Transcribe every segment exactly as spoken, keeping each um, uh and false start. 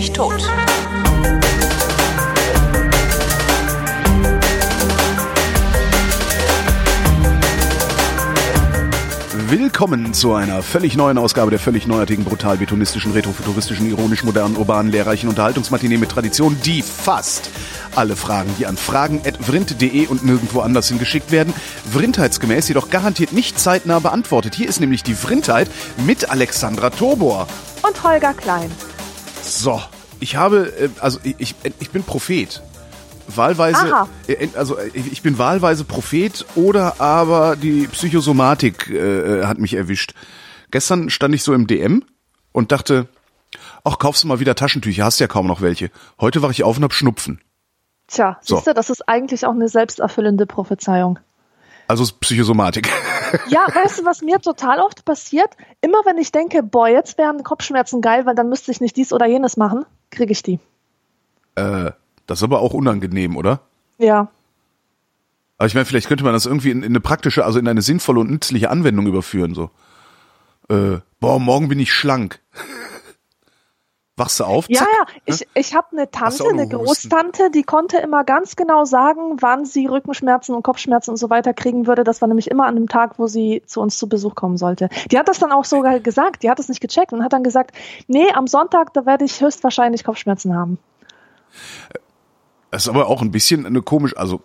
mich tot. Willkommen zu einer völlig neuen Ausgabe der völlig neuartigen, brutal betonistischen, retrofuturistischen, ironisch modernen, urbanen, lehrreichen Unterhaltungsmatinee mit Tradition, die fast alle Fragen, die an fragen at vrind punkt de und nirgendwo anders hingeschickt werden, vrindheitsgemäß jedoch garantiert nicht zeitnah beantwortet. Hier ist nämlich die Vrindheit mit Alexandra Tobor. Und Holger Klein. So, ich habe, also ich, ich bin Prophet. Wahlweise, Aha. also ich bin wahlweise Prophet oder aber die Psychosomatik äh, hat mich erwischt. Gestern stand ich so im D M und dachte, ach, kaufst du mal wieder Taschentücher, hast ja kaum noch welche. Heute wache ich auf und hab Schnupfen. Tja, so. Siehst du, das ist eigentlich auch eine selbsterfüllende Prophezeiung. Also Psychosomatik. Ja, weißt du, was mir total oft passiert? Immer wenn ich denke, boah, jetzt wären Kopfschmerzen geil, weil dann müsste ich nicht dies oder jenes machen, kriege ich die. Äh... Das ist aber auch unangenehm, oder? Ja. Aber ich meine, vielleicht könnte man das irgendwie in, in eine praktische, also in eine sinnvolle und nützliche Anwendung überführen. So, äh, boah, morgen bin ich schlank. Wachst du auf? Zack, ja, ja. Ne? Ich, ich habe eine Tante, eine Großtante, die konnte immer ganz genau sagen, wann sie Rückenschmerzen und Kopfschmerzen und so weiter kriegen würde. Das war nämlich immer an dem Tag, wo sie zu uns zu Besuch kommen sollte. Die hat das dann auch sogar gesagt. Die hat das nicht gecheckt und hat dann gesagt, nee, am Sonntag, da werde ich höchstwahrscheinlich Kopfschmerzen haben. Das ist aber auch ein bisschen eine komische, also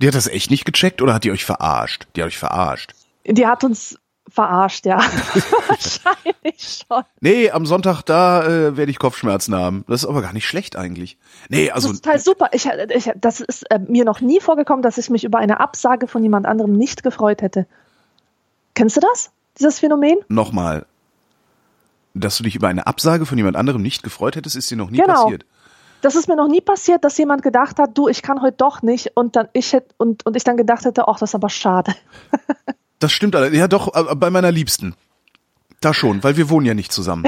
die hat das echt nicht gecheckt oder hat die euch verarscht? Die hat euch verarscht. Die hat uns verarscht, ja. Wahrscheinlich schon. Nee, am Sonntag, da äh, werde ich Kopfschmerzen haben. Das ist aber gar nicht schlecht eigentlich. Nee, also das ist total super. Ich, ich, das ist äh, mir noch nie vorgekommen, dass ich mich über eine Absage von jemand anderem nicht gefreut hätte. Kennst du das? Dieses Phänomen? Nochmal. Dass du dich über eine Absage von jemand anderem nicht gefreut hättest, ist dir noch nie genau. passiert. Das ist mir noch nie passiert, dass jemand gedacht hat, du, ich kann heute doch nicht, und dann ich hätte und und ich dann gedacht hätte, ach, das ist aber schade. Das stimmt, ja doch, bei meiner Liebsten. Da schon, weil wir wohnen ja nicht zusammen.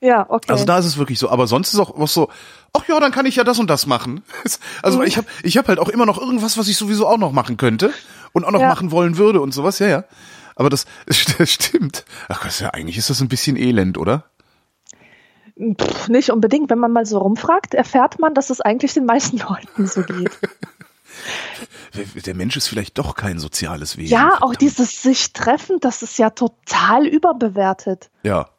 Ja, okay. Also da ist es wirklich so, aber sonst ist auch was so, ach ja, dann kann ich ja das und das machen. Also mhm. ich habe ich habe halt auch immer noch irgendwas, was ich sowieso auch noch machen könnte und auch noch ja. machen wollen würde und sowas, ja, ja. Aber das, das stimmt. Ach Gott, ja, eigentlich ist das ein bisschen elend, oder? Pff, nicht unbedingt. Wenn man mal so rumfragt, erfährt man, dass es eigentlich den meisten Leuten so geht. Der Mensch ist vielleicht doch kein soziales Wesen. Ja, verdammt. Auch dieses sich treffen, das ist ja total überbewertet. Ja.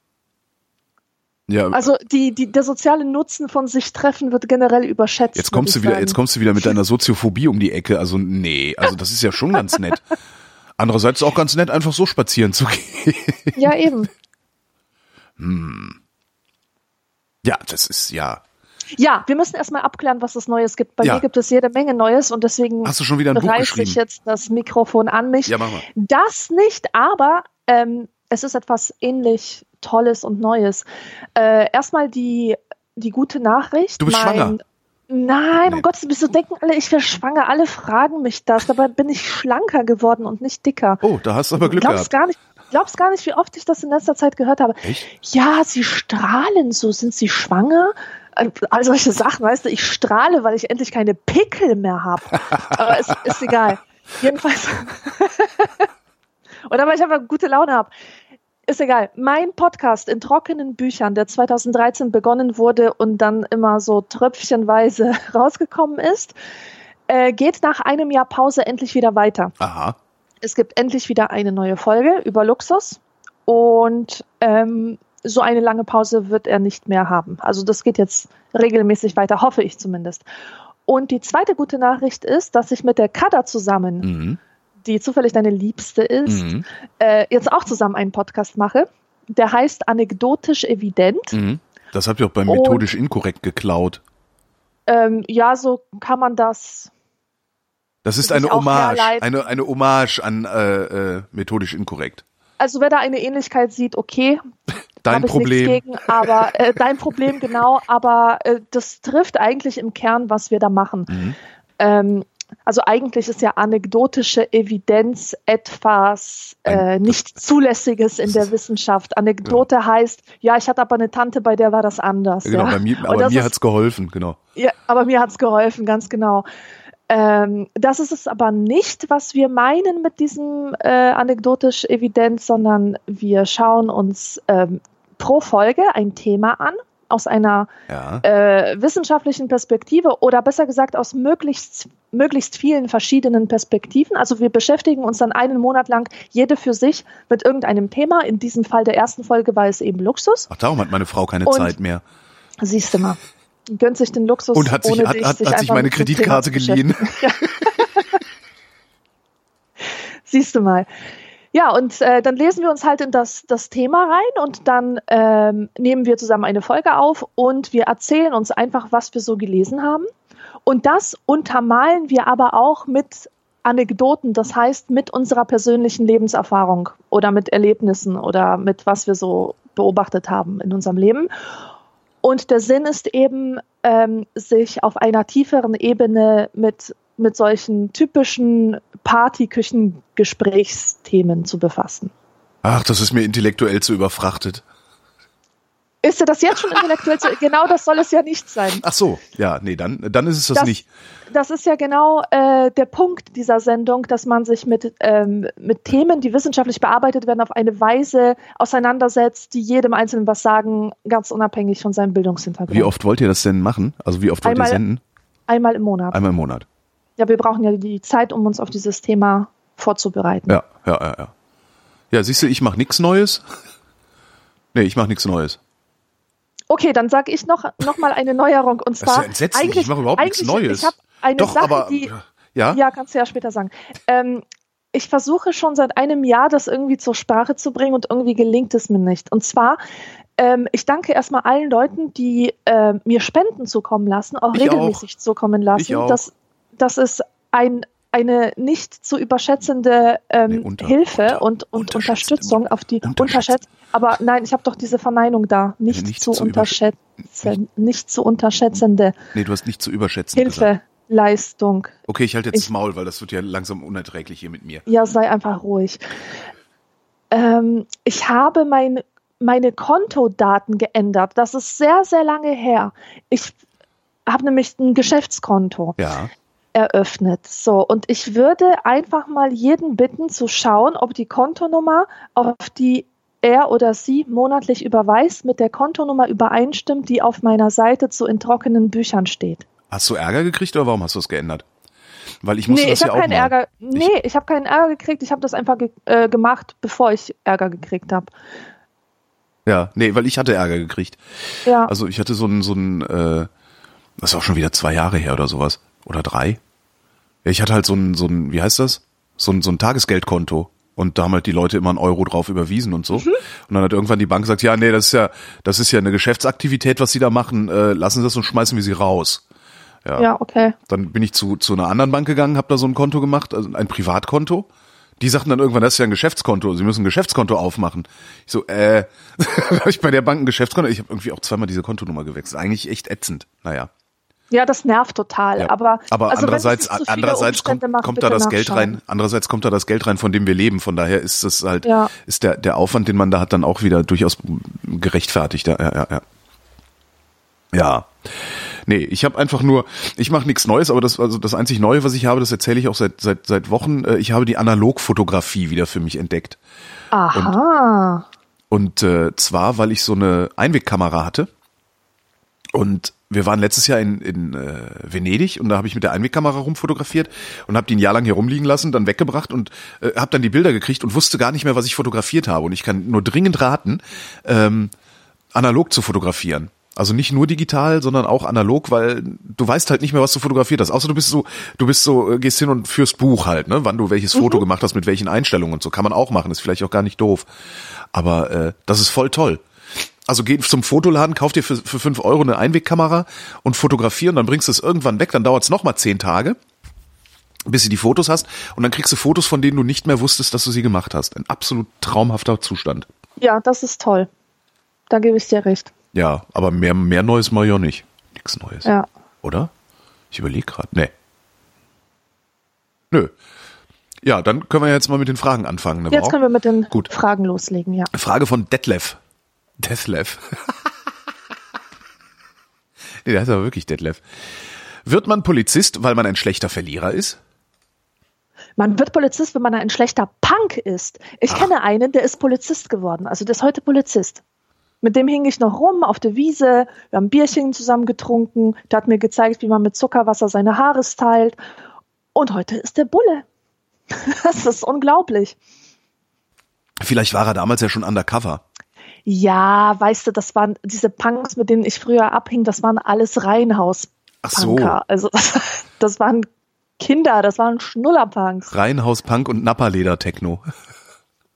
Ja. Also die, die, der soziale Nutzen von sich treffen wird generell überschätzt. Jetzt kommst du wieder, jetzt kommst du wieder mit deiner Soziophobie um die Ecke. Also nee, also das ist ja schon ganz nett. Andererseits ist auch ganz nett, einfach so spazieren zu gehen. Ja, eben. Hm. Ja, das ist, ja. Ja, wir müssen erstmal abklären, was es Neues gibt. Bei ja. mir gibt es jede Menge Neues und deswegen reiße ich jetzt das Mikrofon an mich. Ja, mach mal. Das nicht, aber ähm, es ist etwas ähnlich Tolles und Neues. Äh, erstmal die, die gute Nachricht. Du bist mein, schwanger. Nein, nee. Um Gottes Willen, so denken alle, ich wäre schwanger. Alle fragen mich das. Dabei bin ich schlanker geworden und nicht dicker. Oh, da hast du aber Glück du glaubst gehabt. Gar nicht, glaubst gar nicht, wie oft ich das in letzter Zeit gehört habe. Echt? Ja, sie strahlen so. Sind sie schwanger? All solche Sachen, weißt du, ich strahle, weil ich endlich keine Pickel mehr habe. Aber es ist egal. Jedenfalls. Oder weil ich einfach gute Laune habe. Ist egal. Mein Podcast in trockenen Büchern, der zweitausenddreizehn begonnen wurde und dann immer so tröpfchenweise rausgekommen ist, äh, geht nach einem Jahr Pause endlich wieder weiter. Aha. Es gibt endlich wieder eine neue Folge über Luxus und ähm, so eine lange Pause wird er nicht mehr haben. Also das geht jetzt regelmäßig weiter, hoffe ich zumindest. Und die zweite gute Nachricht ist, dass ich mit der Kada zusammen, mhm. die zufällig deine Liebste ist, mhm. äh, jetzt auch zusammen einen Podcast mache. Der heißt Anekdotisch Evident. Mhm. Das habt ihr auch bei Methodisch Und, Inkorrekt geklaut. Ähm, ja, so kann man das... Das ist eine Hommage, eine, eine Hommage an äh, äh, Methodisch Inkorrekt. Also wer da eine Ähnlichkeit sieht, okay, dein Problem. Nichts gegen, aber äh, dein Problem, genau, aber äh, das trifft eigentlich im Kern, was wir da machen. Mhm. Ähm, also eigentlich ist ja anekdotische Evidenz etwas äh, nicht Zulässiges in der Wissenschaft. Anekdote ja. heißt, ja, ich hatte aber eine Tante, bei der war das anders. Genau, ja. bei mir, aber mir hat es geholfen, genau. Ja, aber mir hat es geholfen, ganz genau. Ähm, das ist es aber nicht, was wir meinen mit diesem äh, anekdotisch Evidenz, sondern wir schauen uns ähm, pro Folge ein Thema an aus einer ja. äh, wissenschaftlichen Perspektive oder besser gesagt aus möglichst, möglichst vielen verschiedenen Perspektiven. Also wir beschäftigen uns dann einen Monat lang jede für sich mit irgendeinem Thema. In diesem Fall der ersten Folge war es eben Luxus. Ach, darum hat meine Frau keine Und, Zeit mehr. Siehst du mal, gönnt sich den Luxus. Und hat sich, ohne hat, dich, hat, sich, hat sich meine Kreditkarte geliehen. Ja. Siehst du mal. Ja, und äh, dann lesen wir uns halt in das, das Thema rein und dann ähm, nehmen wir zusammen eine Folge auf und wir erzählen uns einfach, was wir so gelesen haben. Und das untermalen wir aber auch mit Anekdoten, das heißt mit unserer persönlichen Lebenserfahrung oder mit Erlebnissen oder mit was wir so beobachtet haben in unserem Leben. Und der Sinn ist eben, ähm, sich auf einer tieferen Ebene mit mit solchen typischen Partyküchen-Gesprächsthemen zu befassen. Ach, das ist mir intellektuell zu überfrachtet. Ist dir das jetzt schon intellektuell zu... Genau, das soll es ja nicht sein. Ach so, ja, nee, dann, dann ist es das, das nicht. Das ist ja genau äh, der Punkt dieser Sendung, dass man sich mit, ähm, mit Themen, die wissenschaftlich bearbeitet werden, auf eine Weise auseinandersetzt, die jedem Einzelnen was sagen, ganz unabhängig von seinem Bildungshintergrund. Wie oft wollt ihr das denn machen? Also wie oft wollt einmal, ihr senden? Einmal im Monat. Einmal im Monat. Ja, wir brauchen ja die Zeit, um uns auf dieses Thema vorzubereiten. Ja, ja, ja, ja. Ja, siehst du, ich mache nichts Neues. Nee, ich mache nichts Neues. Okay, dann sage ich noch, noch mal eine Neuerung. Und zwar, das ist ja entsetzlich, eigentlich, ich mache überhaupt nichts Neues. Ich habe eine Doch, Sache, aber, die... Ja? ja, kannst du ja später sagen. Ähm, ich versuche schon seit einem Jahr, das irgendwie zur Sprache zu bringen und irgendwie gelingt es mir nicht. Und zwar... Ich danke erstmal allen Leuten, die äh, mir Spenden zukommen lassen, auch ich regelmäßig auch. zukommen lassen. Das, das ist ein, eine nicht zu überschätzende ähm, nee, unter, Hilfe unter, und, und Unterstützung auf die unterschätzt. Aber nein, ich habe doch diese Verneinung da. Nicht, nee, nicht zu, zu unterschätzen, nicht, nicht zu unterschätzende. Nee, du hast nicht zu überschätzen Hilfe. Gesagt. Leistung. Okay, ich halte jetzt ich, das Maul, weil das wird ja langsam unerträglich hier mit mir. Ja, sei einfach ruhig. Ähm, ich habe mein meine Kontodaten geändert. Das ist sehr, sehr lange her. Ich habe nämlich ein Geschäftskonto ja. eröffnet. So, und ich würde einfach mal jeden bitten zu schauen, ob die Kontonummer, auf die er oder sie monatlich überweist, mit der Kontonummer übereinstimmt, die auf meiner Seite zu in trockenen Büchern steht. Hast du Ärger gekriegt oder warum hast du es geändert? Weil ich musste nee, das ich ja auch keinen Ärger, Nee, ich, ich habe keinen Ärger gekriegt. Ich habe das einfach ge- äh, gemacht, bevor ich Ärger gekriegt habe. Ja, nee, weil ich hatte Ärger gekriegt. Ja. Also ich hatte so ein, so ein, äh, das ist auch schon wieder zwei Jahre her oder sowas. Oder drei. Ja, ich hatte halt so ein, so ein, wie heißt das? So ein, so ein Tagesgeldkonto. Und da haben halt die Leute immer einen Euro drauf überwiesen und so. Mhm. Und dann hat irgendwann die Bank gesagt, ja, nee, das ist ja, das ist ja eine Geschäftsaktivität, was sie da machen. Äh, lassen Sie das und schmeißen wir sie raus. Ja, ja okay. Dann bin ich zu, zu einer anderen Bank gegangen, habe da so ein Konto gemacht, also ein Privatkonto. Die sagten dann irgendwann, das ist ja ein Geschäftskonto, Sie müssen ein Geschäftskonto aufmachen. Ich so, äh, habe ich bei der Bank ein Geschäftskonto? Ich habe irgendwie auch zweimal diese Kontonummer gewechselt. Eigentlich echt ätzend, naja. Ja, das nervt total, ja. aber... Aber also andererseits, wenn andererseits kommt, macht, kommt da das Geld rein, andererseits kommt da das Geld rein, von dem wir leben. Von daher ist das halt, ja. ist der, der Aufwand, den man da hat, dann auch wieder durchaus gerechtfertigt. Ja, ja, ja. Ja. Nee, ich habe einfach nur, ich mache nichts Neues, aber das also das einzig Neue, was ich habe, das erzähle ich auch seit seit seit Wochen. Ich habe die Analogfotografie wieder für mich entdeckt. Aha. Und, und äh, zwar, weil ich so eine Einwegkamera hatte. Und wir waren letztes Jahr in in äh, Venedig und da habe ich mit der Einwegkamera rumfotografiert und habe die ein Jahr lang hier rumliegen lassen, dann weggebracht und äh, habe dann die Bilder gekriegt und wusste gar nicht mehr, was ich fotografiert habe. Und ich kann nur dringend raten, ähm, analog zu fotografieren. Also nicht nur digital, sondern auch analog, weil du weißt halt nicht mehr, was du fotografiert hast. Außer du bist so, du bist so, gehst hin und führst Buch halt, ne? Wann du welches mhm. Foto gemacht hast, mit welchen Einstellungen und so. Kann man auch machen, ist vielleicht auch gar nicht doof. Aber äh, das ist voll toll. Also geh zum Fotoladen, kauf dir für, für fünf Euro eine Einwegkamera und fotografier und dann bringst du es irgendwann weg. Dann dauert es nochmal zehn Tage, bis du die Fotos hast. Und dann kriegst du Fotos, von denen du nicht mehr wusstest, dass du sie gemacht hast. Ein absolut traumhafter Zustand. Ja, das ist toll. Da gebe ich dir recht. Ja, aber mehr, mehr Neues mache ich auch nicht. Nichts Neues. Ja. Oder? Ich überlege gerade. Nee. Nö. Ja, dann können wir jetzt mal mit den Fragen anfangen. Ne? Jetzt Warum? können wir mit den Gut. Fragen loslegen, ja. Frage von Detlef. Detlef. Nee, der heißt aber wirklich Detlef. Wird man Polizist, weil man ein schlechter Verlierer ist? Man wird Polizist, wenn man ein schlechter Punk ist. Ich Ach. kenne einen, der ist Polizist geworden. Also der ist heute Polizist. Mit dem hing ich noch rum auf der Wiese, wir haben Bierchen zusammen getrunken, der hat mir gezeigt, wie man mit Zuckerwasser seine Haare stylt. Und heute ist der Bulle. Das ist unglaublich. Vielleicht war er damals ja schon undercover. Ja, weißt du, das waren diese Punks, mit denen ich früher abhing, das waren alles Reihenhaus-Punker. Ach so. Also das, das waren Kinder, das waren Schnullerpunks. Reihenhaus-Punk und Napperleder-Techno.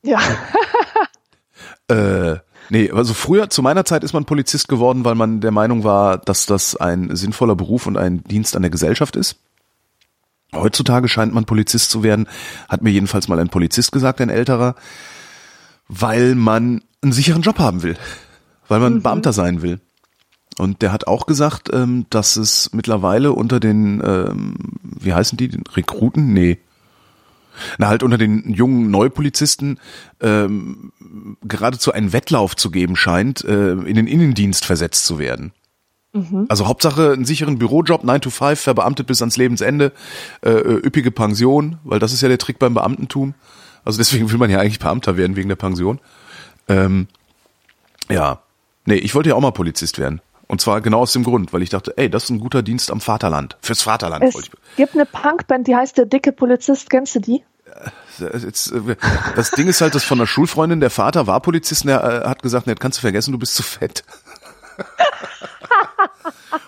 Ja. äh, nee, also früher, zu meiner Zeit ist man Polizist geworden, weil man der Meinung war, dass das ein sinnvoller Beruf und ein Dienst an der Gesellschaft ist. Heutzutage scheint man Polizist zu werden, hat mir jedenfalls mal ein Polizist gesagt, ein älterer, weil man einen sicheren Job haben will, weil man mhm. Beamter sein will. Und der hat auch gesagt, dass es mittlerweile unter den, wie heißen die, den Rekruten? Nee. Na halt unter den jungen Neupolizisten geradezu einen Wettlauf zu geben scheint, in den Innendienst versetzt zu werden. Also Hauptsache einen sicheren Bürojob, nine to five, verbeamtet bis ans Lebensende, äh, üppige Pension, weil das ist ja der Trick beim Beamtentum. Also deswegen will man ja eigentlich Beamter werden, wegen der Pension. Ähm, ja, nee, ich wollte ja auch mal Polizist werden. Und zwar genau aus dem Grund, weil ich dachte, ey, das ist ein guter Dienst am Vaterland, fürs Vaterland. Es wollte ich. Gibt eine Punkband, die heißt Der dicke Polizist, kennst du die? Das Ding ist halt, dass von einer Schulfreundin, der Vater war Polizist, der hat gesagt, ne, kannst du vergessen, du bist zu fett.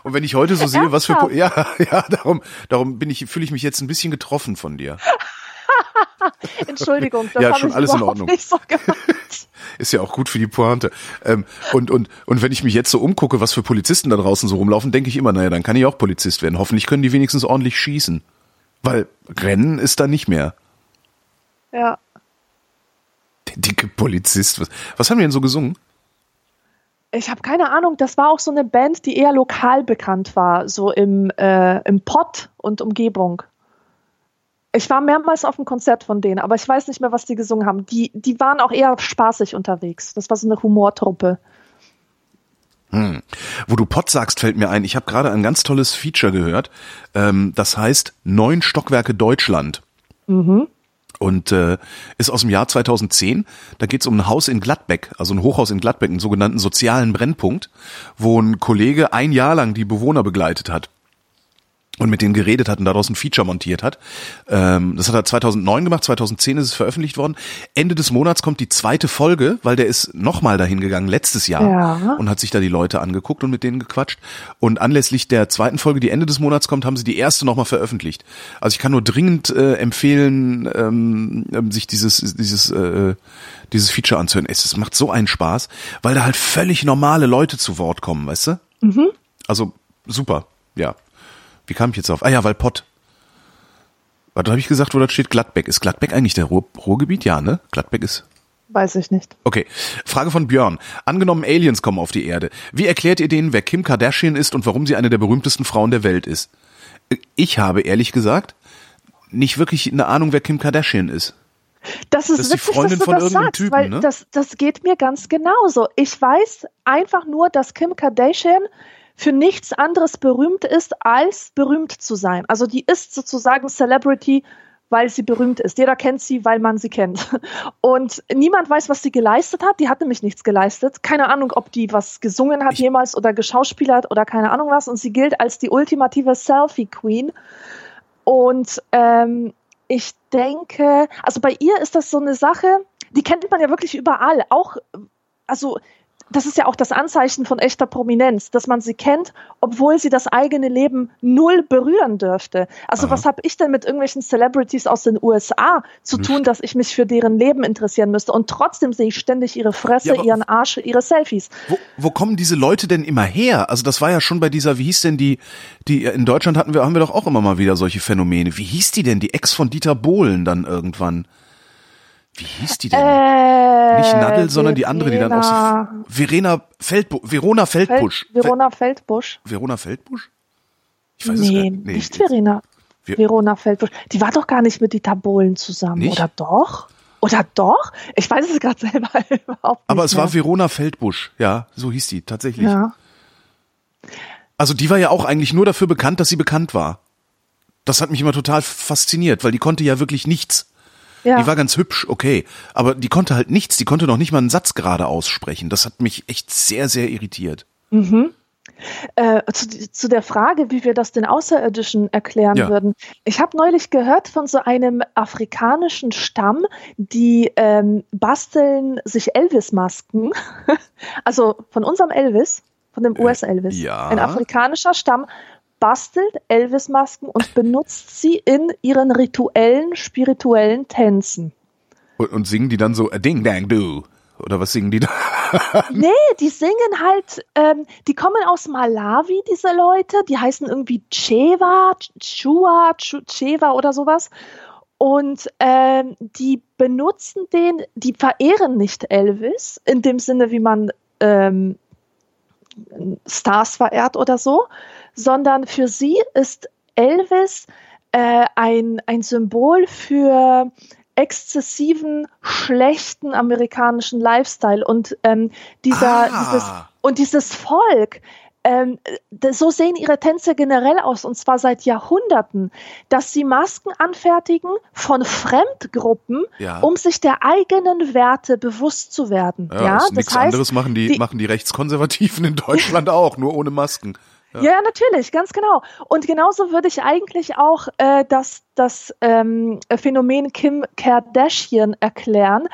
Und wenn ich heute so sehe, was für po- ja, ja, darum, darum bin ich, fühle ich mich jetzt ein bisschen getroffen von dir. Entschuldigung, das ja, habe ich alles überhaupt in Ordnung. Nicht so gemacht. Ist ja auch gut für die Pointe. Ähm, und und und wenn ich mich jetzt so umgucke, was für Polizisten da draußen so rumlaufen, denke ich immer, naja, dann kann ich auch Polizist werden. Hoffentlich können die wenigstens ordentlich schießen, weil Rennen ist da nicht mehr. Ja. Der dicke Polizist. Was, was haben wir denn so gesungen? Ich habe keine Ahnung, das war auch so eine Band, die eher lokal bekannt war, so im, äh, im Pott und Umgebung. Ich war mehrmals auf einem Konzert von denen, aber ich weiß nicht mehr, was die gesungen haben. Die, die waren auch eher spaßig unterwegs. Das war so eine Humortruppe. Hm. Wo du Pott sagst, fällt mir ein, ich habe gerade ein ganz tolles Feature gehört. Ähm, das heißt Neun Stockwerke Deutschland. Mhm. Und äh, ist aus dem Jahr zweitausendzehn, da geht es um ein Haus in Gladbeck, also ein Hochhaus in Gladbeck, einen sogenannten sozialen Brennpunkt, wo ein Kollege ein Jahr lang die Bewohner begleitet hat und mit denen geredet hat und daraus ein Feature montiert hat. Ähm, das hat er zweitausendneun gemacht, zweitausendzehn ist es veröffentlicht worden. Ende des Monats kommt die zweite Folge, weil der ist nochmal dahin gegangen, letztes Jahr, ja. Und hat sich da die Leute angeguckt und mit denen gequatscht. Und anlässlich der zweiten Folge, die Ende des Monats kommt, haben sie die erste nochmal veröffentlicht. Also ich kann nur dringend äh, empfehlen, ähm, sich dieses dieses äh, dieses Feature anzuhören. Es, es macht so einen Spaß, weil da halt völlig normale Leute zu Wort kommen, weißt du? Mhm. Also super, ja. Wie kam ich jetzt auf? Ah ja, weil Pott. Warte, habe ich gesagt, wo das steht? Gladbeck. Ist Gladbeck eigentlich der Ruhr- Ruhrgebiet? Ja, ne? Gladbeck ist... Weiß ich nicht. Okay. Frage von Björn. Angenommen, Aliens kommen auf die Erde. Wie erklärt ihr denen, wer Kim Kardashian ist und warum sie eine der berühmtesten Frauen der Welt ist? Ich habe, ehrlich gesagt, nicht wirklich eine Ahnung, wer Kim Kardashian ist. Das ist, das ist witzig, dass du das sagst, Typen, weil ne? das, das geht mir ganz genauso. Ich weiß einfach nur, dass Kim Kardashian... für nichts anderes berühmt ist, als berühmt zu sein. Also die ist sozusagen Celebrity, weil sie berühmt ist. Jeder kennt sie, weil man sie kennt. Und niemand weiß, was sie geleistet hat. Die hat nämlich nichts geleistet. Keine Ahnung, ob die was gesungen hat ich jemals oder geschauspielert oder keine Ahnung was. Und sie gilt als die ultimative Selfie-Queen. Und ähm, ich denke, also bei ihr ist das so eine Sache, die kennt man ja wirklich überall. Auch, also... Das ist ja auch das Anzeichen von echter Prominenz, dass man sie kennt, obwohl sie das eigene Leben null berühren dürfte. Also Aha. Was habe ich denn mit irgendwelchen Celebrities aus den U S A zu hm. tun, dass ich mich für deren Leben interessieren müsste? Und trotzdem sehe ich ständig ihre Fresse, ja, ihren Arsch, ihre Selfies. Wo, wo kommen diese Leute denn immer her? Also das war ja schon bei dieser, wie hieß denn die, die in Deutschland hatten wir, haben wir doch auch immer mal wieder solche Phänomene. Wie hieß die denn? Die Ex von Dieter Bohlen dann irgendwann. Wie hieß die denn? Äh, Nicht Nadel, sondern Verena, die andere, die dann auch so... Verena Feldbu- Verona Feldbusch. Feld, Verona Feldbusch. Verona Feldbusch? Ich weiß nee, es gar nicht. Nee, nicht Verena. Ver- Verona Feldbusch. Die war doch gar nicht mit Dieter Bohlen zusammen, nicht? Oder doch? Oder doch? Ich weiß es gerade selber überhaupt nicht. Aber es mehr. War Verona Feldbusch, ja, so hieß die, tatsächlich. Ja. Also die war ja auch eigentlich nur dafür bekannt, dass sie bekannt war. Das hat mich immer total fasziniert, weil die konnte ja wirklich nichts. Ja. Die war ganz hübsch, okay. Aber die konnte halt nichts. Die konnte noch nicht mal einen Satz gerade aussprechen. Das hat mich echt sehr, sehr irritiert. Mhm. Äh, zu, zu der Frage, wie wir das den Außerirdischen erklären ja. würden. Ich habe neulich gehört von so einem afrikanischen Stamm, die ähm, basteln sich Elvis-Masken. Also von unserem Elvis, von dem U S-Elvis. Ja. Ein afrikanischer Stamm bastelt Elvis-Masken und benutzt sie in ihren rituellen, spirituellen Tänzen. Und, und singen die dann so Ding Dang Do? Oder was singen die da? Nee, die singen halt, ähm, die kommen aus Malawi, diese Leute, die heißen irgendwie Cheva, Chua, Cheva oder sowas. Und ähm, die benutzen den, die verehren nicht Elvis, in dem Sinne, wie man ähm, Stars verehrt oder so, sondern für sie ist Elvis äh, ein, ein Symbol für exzessiven, schlechten amerikanischen Lifestyle und ähm, dieser ah. dieses, und dieses Volk, ähm, so sehen ihre Tänze generell aus, und zwar seit Jahrhunderten, dass sie Masken anfertigen von Fremdgruppen, ja. um sich der eigenen Werte bewusst zu werden. Ja, ja? Das nichts heißt, anderes machen die, die machen die Rechtskonservativen in Deutschland auch, nur ohne Masken. Ja. ja, natürlich, ganz genau. Und genauso würde ich eigentlich auch äh, das, das ähm, Phänomen Kim Kardashian erklären.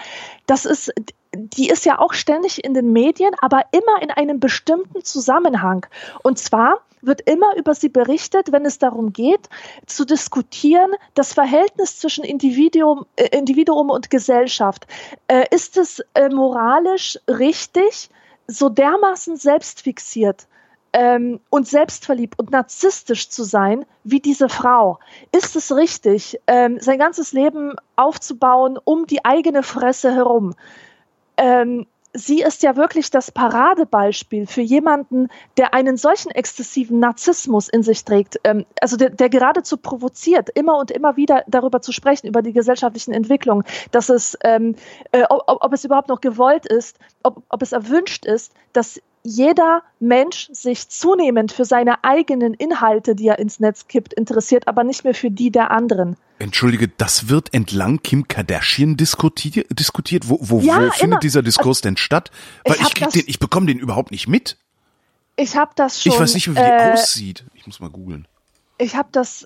Das ist, die ist ja auch ständig in den Medien, aber immer in einem bestimmten Zusammenhang. Und zwar wird immer über sie berichtet, wenn es darum geht, zu diskutieren, das Verhältnis zwischen Individuum, äh, Individuum und Gesellschaft. Äh, ist es äh, moralisch richtig, so dermaßen selbstfixiert Ähm, und selbstverliebt und narzisstisch zu sein, wie diese Frau? Ist es richtig, ähm, sein ganzes Leben aufzubauen um die eigene Fresse herum? Ähm, sie ist ja wirklich das Paradebeispiel für jemanden, der einen solchen exzessiven Narzissmus in sich trägt, ähm, also der, der geradezu provoziert, immer und immer wieder darüber zu sprechen, über die gesellschaftlichen Entwicklungen, dass es, ähm, äh, ob, ob es überhaupt noch gewollt ist, ob, ob es erwünscht ist, dass jeder Mensch sich zunehmend für seine eigenen Inhalte, die er ins Netz kippt, interessiert, aber nicht mehr für die der anderen. Entschuldige, das wird entlang Kim Kardashian diskutiert? diskutiert? Wo, wo, ja, wo findet immer. dieser Diskurs denn statt? Weil ich, ich, krieg das, den, ich bekomme den überhaupt nicht mit. Ich habe das schon... Ich weiß nicht, wie die äh, aussieht. Ich muss mal googeln. Ich habe das...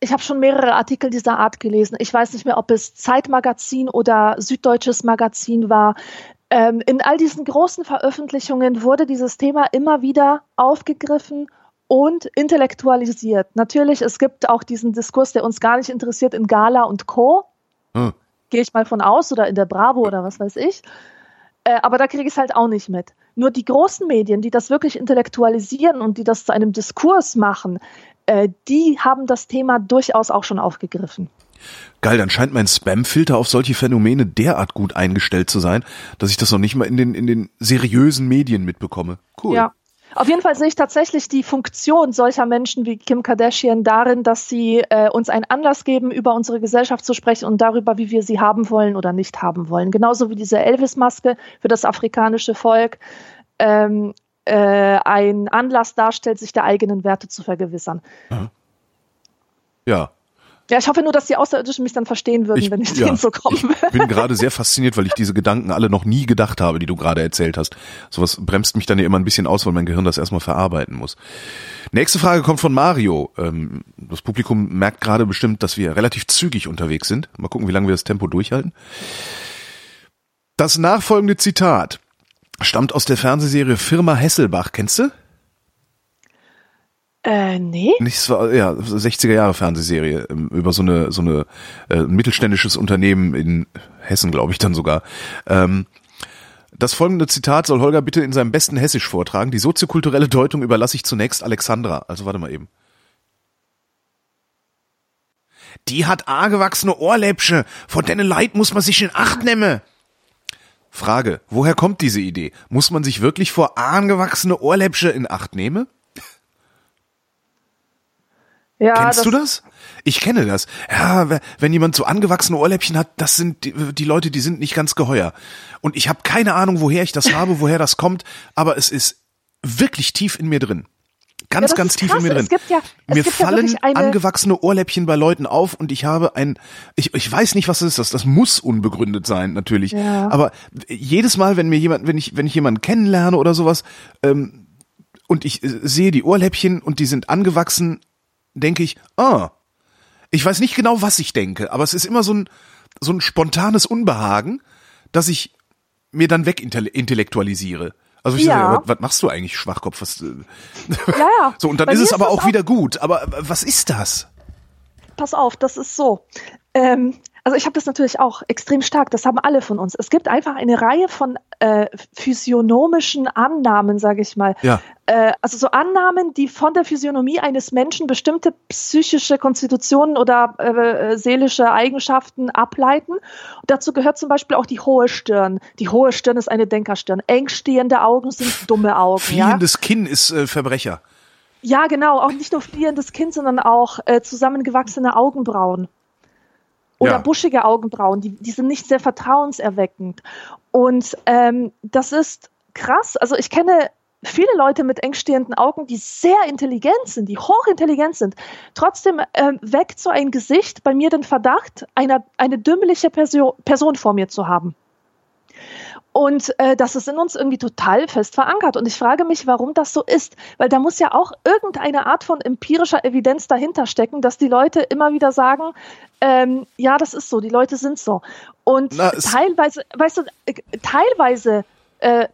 Ich habe schon mehrere Artikel dieser Art gelesen. Ich weiß nicht mehr, ob es Zeitmagazin oder Süddeutsches Magazin war. Ähm, in all diesen großen Veröffentlichungen wurde dieses Thema immer wieder aufgegriffen und intellektualisiert. Natürlich, es gibt auch diesen Diskurs, der uns gar nicht interessiert, in Gala und Co. Hm. Gehe ich mal von aus, oder in der Bravo oder was weiß ich. Äh, aber da kriege ich es halt auch nicht mit. Nur die großen Medien, die das wirklich intellektualisieren und die das zu einem Diskurs machen, die haben das Thema durchaus auch schon aufgegriffen. Geil, dann scheint mein Spam-Filter auf solche Phänomene derart gut eingestellt zu sein, dass ich das noch nicht mal in den, in den seriösen Medien mitbekomme. Cool. Ja, auf jeden Fall sehe ich tatsächlich die Funktion solcher Menschen wie Kim Kardashian darin, dass sie äh, uns einen Anlass geben, über unsere Gesellschaft zu sprechen und darüber, wie wir sie haben wollen oder nicht haben wollen. Genauso wie diese Elvis-Maske für das afrikanische Volk ähm, ein Anlass darstellt, sich der eigenen Werte zu vergewissern. Aha. Ja. Ja, ich hoffe nur, dass die Außerirdischen mich dann verstehen würden, ich, wenn ich ja, denen so komme. Ich bin gerade sehr fasziniert, weil ich diese Gedanken alle noch nie gedacht habe, die du gerade erzählt hast. Sowas bremst mich dann ja immer ein bisschen aus, weil mein Gehirn das erstmal verarbeiten muss. Nächste Frage kommt von Mario. Das Publikum merkt gerade bestimmt, dass wir relativ zügig unterwegs sind. Mal gucken, wie lange wir das Tempo durchhalten. Das nachfolgende Zitat stammt aus der Fernsehserie Firma Hesselbach. Kennst du? Äh, nee. Nichts war, ja, sechziger Jahre Fernsehserie über so eine, so eine äh, mittelständisches Unternehmen in Hessen, glaube ich dann sogar. Ähm, das folgende Zitat soll Holger bitte in seinem besten Hessisch vortragen. Die soziokulturelle Deutung überlasse ich zunächst Alexandra. Also warte mal eben. Die hat angewachsene Ohrläppsche. Von denen Leid muss man sich in Acht nehmen. Frage, woher kommt diese Idee? Muss man sich wirklich vor angewachsene Ohrläppsche in Acht nehmen? Ja, kennst das du das? Ich kenne das. Ja, wenn jemand so angewachsene Ohrläppchen hat, das sind die, die Leute, die sind nicht ganz geheuer. Und ich habe keine Ahnung, woher ich das habe, woher das kommt, aber es ist wirklich tief in mir drin. ganz, ja, ganz tief krass. In mir drin. Es gibt ja, es mir gibt fallen ja eine... angewachsene Ohrläppchen bei Leuten auf und ich habe ein, ich, ich weiß nicht, was das ist, das, das muss unbegründet sein, natürlich. Ja. Aber jedes Mal, wenn mir jemand, wenn ich, wenn ich jemanden kennenlerne oder sowas, ähm, und ich äh, sehe die Ohrläppchen und die sind angewachsen, denke ich, ah, ich weiß nicht genau, was ich denke, aber es ist immer so ein, so ein spontanes Unbehagen, dass ich mir dann wegintellektualisiere. Also ich ja. sage, was, was machst du eigentlich, Schwachkopf? Was, ja, ja. So, und dann Bei ist es ist aber auch, auch wieder gut. Aber was ist das? Pass auf, das ist so. Ähm, also ich habe das natürlich auch extrem stark. Das haben alle von uns. Es gibt einfach eine Reihe von äh, physiognomischen Annahmen, sage ich mal. Ja. Äh, also so Annahmen, die von der Physiognomie eines Menschen bestimmte psychische Konstitutionen oder äh, seelische Eigenschaften ableiten. Und dazu gehört zum Beispiel auch die hohe Stirn. Die hohe Stirn ist eine Denkerstirn. Engstehende Augen sind dumme Augen. Fliehendes ja? Kinn ist äh, Verbrecher. Ja, genau. Auch nicht nur fliehendes Kinn, sondern auch äh, zusammengewachsene Augenbrauen. Oder ja. buschige Augenbrauen, die, die sind nicht sehr vertrauenserweckend. Und ähm, das ist krass. Also ich kenne viele Leute mit engstehenden Augen, die sehr intelligent sind, die hochintelligent sind. Trotzdem ähm, weckt so ein Gesicht bei mir den Verdacht, eine, eine dümmelige Perso- Person vor mir zu haben. Und äh, das ist in uns irgendwie total fest verankert. Und ich frage mich, warum das so ist. Weil da muss ja auch irgendeine Art von empirischer Evidenz dahinter stecken, dass die Leute immer wieder sagen, ähm, ja, das ist so, die Leute sind so. Und Na, teilweise, weißt du, äh, teilweise äh,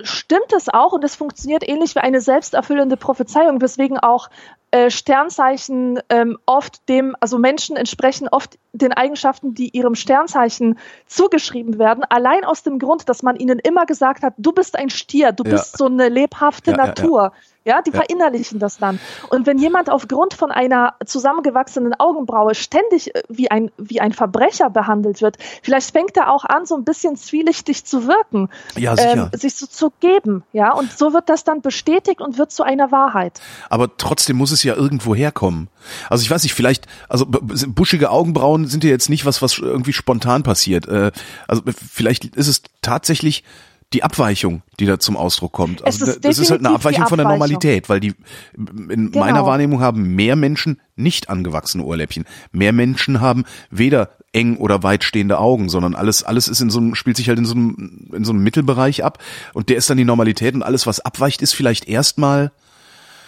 stimmt es auch und es funktioniert ähnlich wie eine selbsterfüllende Prophezeiung, weswegen auch äh, Sternzeichen ähm, oft dem, also Menschen entsprechen oft den Eigenschaften, die ihrem Sternzeichen zugeschrieben werden, allein aus dem Grund, dass man ihnen immer gesagt hat, du bist ein Stier, du ja. bist so eine lebhafte ja, Natur. Ja, ja. Ja, die ja. verinnerlichen das dann. Und wenn jemand aufgrund von einer zusammengewachsenen Augenbraue ständig wie ein, wie ein Verbrecher behandelt wird, vielleicht fängt er auch an, so ein bisschen zwielichtig zu wirken, ja, sicher. Ähm, sich so zu geben. Ja, und so wird das dann bestätigt und wird zu einer Wahrheit. Aber trotzdem muss es ja irgendwo herkommen. Also ich weiß nicht, vielleicht, also buschige Augenbrauen sind ja jetzt nicht was, was irgendwie spontan passiert. Äh, also vielleicht ist es tatsächlich die Abweichung, die da zum Ausdruck kommt. Also ist das ist halt eine Abweichung, Abweichung von der Normalität, weil die in genau. meiner Wahrnehmung haben mehr Menschen nicht angewachsene Ohrläppchen. Mehr Menschen haben weder eng oder weit stehende Augen, sondern alles alles ist in so einem, spielt sich halt in so einem in so einem Mittelbereich ab und der ist dann die Normalität und alles, was abweicht, ist vielleicht erstmal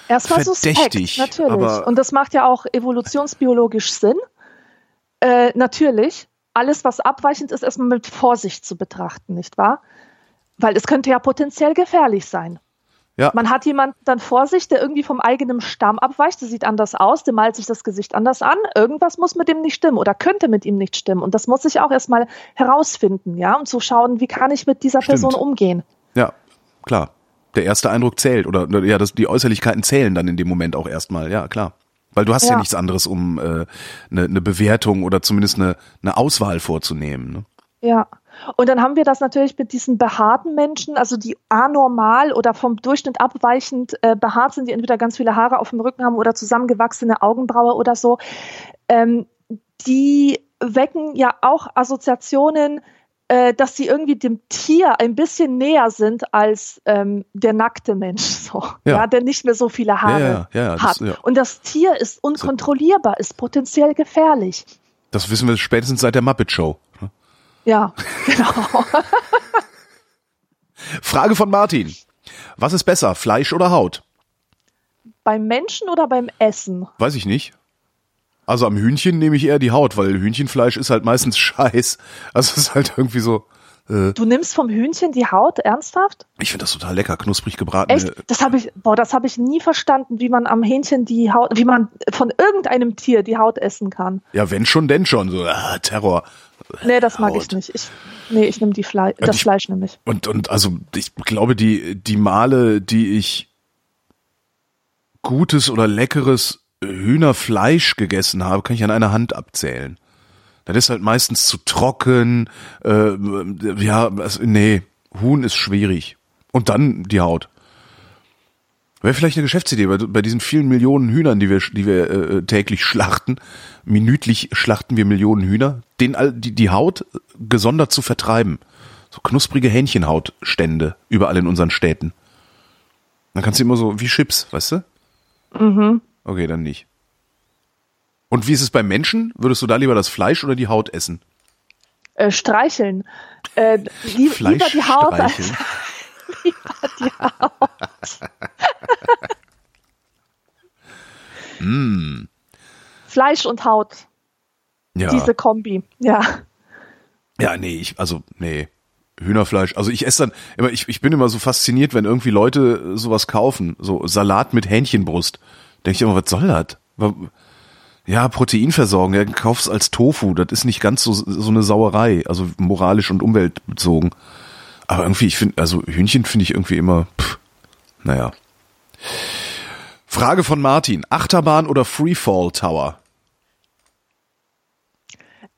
erstmal verdächtig, suspekt, natürlich. Und das macht ja auch evolutionsbiologisch Sinn. Äh, natürlich, alles, was abweichend ist, erstmal mit Vorsicht zu betrachten, nicht wahr? Weil es könnte ja potenziell gefährlich sein. Ja. Man hat jemanden dann vor sich, der irgendwie vom eigenen Stamm abweicht, der sieht anders aus, der malt sich das Gesicht anders an, irgendwas muss mit ihm nicht stimmen oder könnte mit ihm nicht stimmen. Und das muss ich auch erstmal herausfinden, ja, um zu schauen, wie kann ich mit dieser Stimmt. Person umgehen. Ja, klar. Der erste Eindruck zählt oder ja, das, die Äußerlichkeiten zählen dann in dem Moment auch erstmal, ja, klar. Weil du hast ja, ja nichts anderes, um äh, eine, eine Bewertung oder zumindest eine, eine Auswahl vorzunehmen, ne? Ja, und dann haben wir das natürlich mit diesen behaarten Menschen, also die anormal oder vom Durchschnitt abweichend äh, behaart sind, die entweder ganz viele Haare auf dem Rücken haben oder zusammengewachsene Augenbraue oder so. Ähm, die wecken ja auch Assoziationen, äh, dass sie irgendwie dem Tier ein bisschen näher sind als ähm, der nackte Mensch, so, ja. Ja, der nicht mehr so viele Haare ja, ja, ja, hat. Das, ja. Und das Tier ist unkontrollierbar, ist potenziell gefährlich. Das wissen wir spätestens seit der Muppet Show. Ja, genau. Frage von Martin. Was ist besser, Fleisch oder Haut? Beim Menschen oder beim Essen? Weiß ich nicht. Also am Hühnchen nehme ich eher die Haut, weil Hühnchenfleisch ist halt meistens Scheiß. Also es ist halt irgendwie so... Äh du nimmst vom Hühnchen die Haut? Ernsthaft? Ich finde das total lecker, knusprig gebraten. Echt? Das habe ich, boah, das habe ich nie verstanden, wie man am Hähnchen die Haut... Wie man von irgendeinem Tier die Haut essen kann. Ja, wenn schon, denn schon. So, ah, Terror. Nee, das mag Haut. ich nicht. Ich, nee, ich nehme die Fle- das ich, Fleisch nämlich. Und, und also ich glaube, die, die Male, die ich gutes oder leckeres Hühnerfleisch gegessen habe, kann ich an einer Hand abzählen. Das ist halt meistens zu trocken. Äh, ja, nee, Huhn ist schwierig. Und dann die Haut. Wäre vielleicht eine Geschäftsidee, bei, bei diesen vielen Millionen Hühnern, die wir, die wir äh, täglich schlachten, minütlich schlachten wir Millionen Hühner, den, die, die Haut gesondert zu vertreiben. So knusprige Hähnchenhautstände überall in unseren Städten. Dann kannst du immer so, wie Chips, weißt du? Mhm. Okay, dann nicht. Und wie ist es bei Menschen? Würdest du da lieber das Fleisch oder die Haut essen? Äh, streicheln. Äh, li- Fleisch lieber die Haut streicheln. Als lieber die Haut. mm. Fleisch und Haut. Ja. Diese Kombi, ja. Ja, nee, ich, also, nee. Hühnerfleisch. Also ich esse dann immer, ich, ich bin immer so fasziniert, wenn irgendwie Leute sowas kaufen. So Salat mit Hähnchenbrust. Denke ich immer, was soll das? Ja, Proteinversorgung, ja, kauf's als Tofu. Das ist nicht ganz so, so eine Sauerei. Also moralisch und umweltbezogen. Aber irgendwie, ich finde, also Hühnchen finde ich irgendwie immer, pff, naja. Frage von Martin. Achterbahn oder Freefall Tower?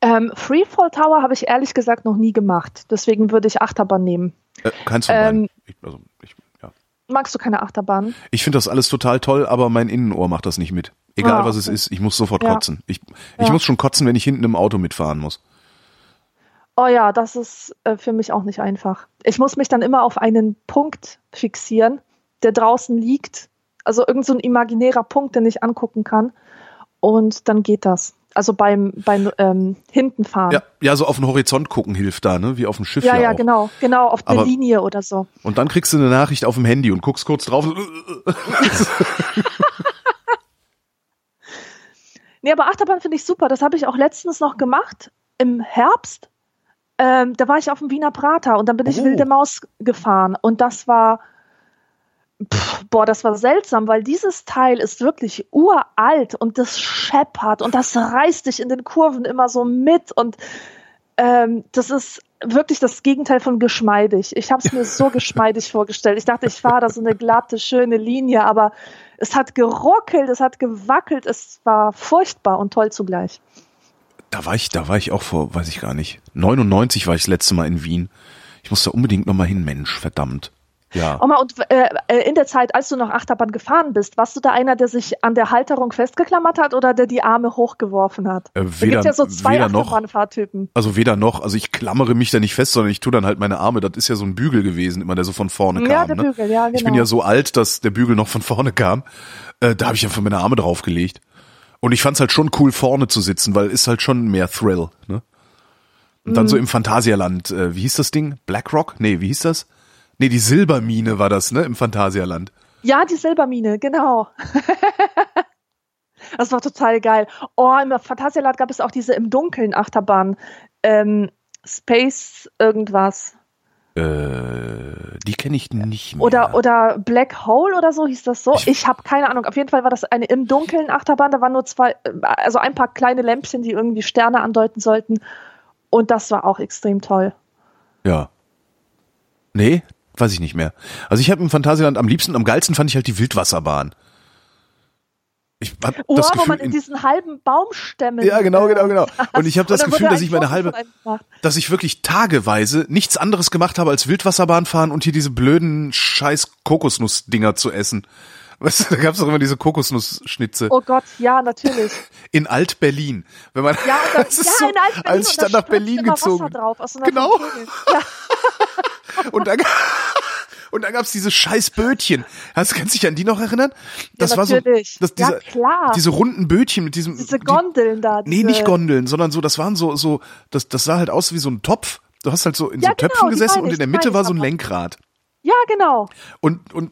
Ähm, Freefall Tower habe ich ehrlich gesagt noch nie gemacht. Deswegen würde ich Achterbahn nehmen. Äh, kannst du ähm, ich, also, ich, ja. Magst du keine Achterbahn? Ich finde das alles total toll, aber mein Innenohr macht das nicht mit. Egal, ah, was okay. Es ist, ich muss sofort ja. kotzen. Ich, ich ja. muss schon kotzen, wenn ich hinten im Auto mitfahren muss. Oh ja, das ist äh, für mich auch nicht einfach. Ich muss mich dann immer auf einen Punkt fixieren, der draußen liegt. Also irgend so ein imaginärer Punkt, den ich angucken kann. Und dann geht das. Also beim, beim ähm, Hintenfahren. Ja, ja, so auf den Horizont gucken hilft da, ne? Wie auf dem Schiff. Ja, ja, ja genau, genau, auf der Linie oder so. Und dann kriegst du eine Nachricht auf dem Handy und guckst kurz drauf. Nee, aber Achterbahn finde ich super. Das habe ich auch letztens noch gemacht, im Herbst. Ähm, da war ich auf dem Wiener Prater und dann bin oh. ich Wilde Maus gefahren. Und das war, pff, boah, das war seltsam, weil dieses Teil ist wirklich uralt und das scheppert und das reißt dich in den Kurven immer so mit. Und ähm, das ist wirklich das Gegenteil von geschmeidig. Ich habe es mir so geschmeidig vorgestellt. Ich dachte, ich fahre da so eine glatte, schöne Linie, aber es hat geruckelt, es hat gewackelt, es war furchtbar und toll zugleich. Da war ich, da war ich auch vor, weiß ich gar nicht, neunundneunzig war ich das letzte Mal in Wien. Ich muss da unbedingt nochmal hin, Mensch, verdammt. Ja. Oma, und äh, in der Zeit, als du noch Achterbahn gefahren bist, warst du da einer, der sich an der Halterung festgeklammert hat oder der die Arme hochgeworfen hat? Äh, weder, da gibt es ja so zwei Achterbahnfahrtypen. Also weder noch. Also ich klammere mich da nicht fest, sondern ich tue dann halt meine Arme. Das ist ja so ein Bügel gewesen, immer der so von vorne kam. Ja, der ne? Bügel, ja, genau. Ich bin ja so alt, dass der Bügel noch von vorne kam. Äh, da habe ich einfach meine Arme draufgelegt. Und ich fand's halt schon cool, vorne zu sitzen, weil ist halt schon mehr Thrill. Ne? Und dann mhm. so im Phantasialand. Äh, wie hieß das Ding? Blackrock? Nee, wie hieß das? Nee, die Silbermine war das, ne, im Phantasialand. Ja, die Silbermine, genau. Das war total geil. Oh, im Phantasialand gab es auch diese im Dunkeln Achterbahn. Ähm, Space irgendwas. Äh, die kenne ich nicht mehr. Oder, oder Black Hole oder so hieß das so. Ich, ich habe keine Ahnung. Auf jeden Fall war das eine im Dunkeln Achterbahn. Da waren nur zwei, also ein paar kleine Lämpchen, die irgendwie Sterne andeuten sollten. Und das war auch extrem toll. Ja. Nee, weiß ich nicht mehr. Also ich habe im Phantasialand am liebsten, am geilsten fand ich halt die Wildwasserbahn. Ich hab oh, das Gefühl, wo man in diesen halben Baumstämmen. Ja, genau, genau, genau. Und ich habe das Gefühl, dass ich meine halbe, dass ich wirklich tageweise nichts anderes gemacht habe, als Wildwasserbahn fahren und hier diese blöden scheiß Kokosnussdinger zu essen. Weißt du, da gab es doch immer diese Kokosnussschnitze. Oh Gott, ja, natürlich. In Alt-Berlin. Wenn man, ja, dann, das ist ja so, in Alt-Berlin. Als ich dann nach Berlin gezogen bin. Genau. Ja. Und dann, und dann gab es diese scheiß Bötchen. Hast, kannst du dich an die noch erinnern? Das ja, war so, das, diese, ja, klar. Diese runden Bötchen mit diesem. Diese Gondeln die, da. Diese. Nee, nicht Gondeln, sondern so, das waren so, so das, das sah halt aus wie so ein Topf. Du hast halt so in ja, so genau, Töpfen gesessen und in der Mitte war so ein Lenkrad. Ja, genau. Und, und,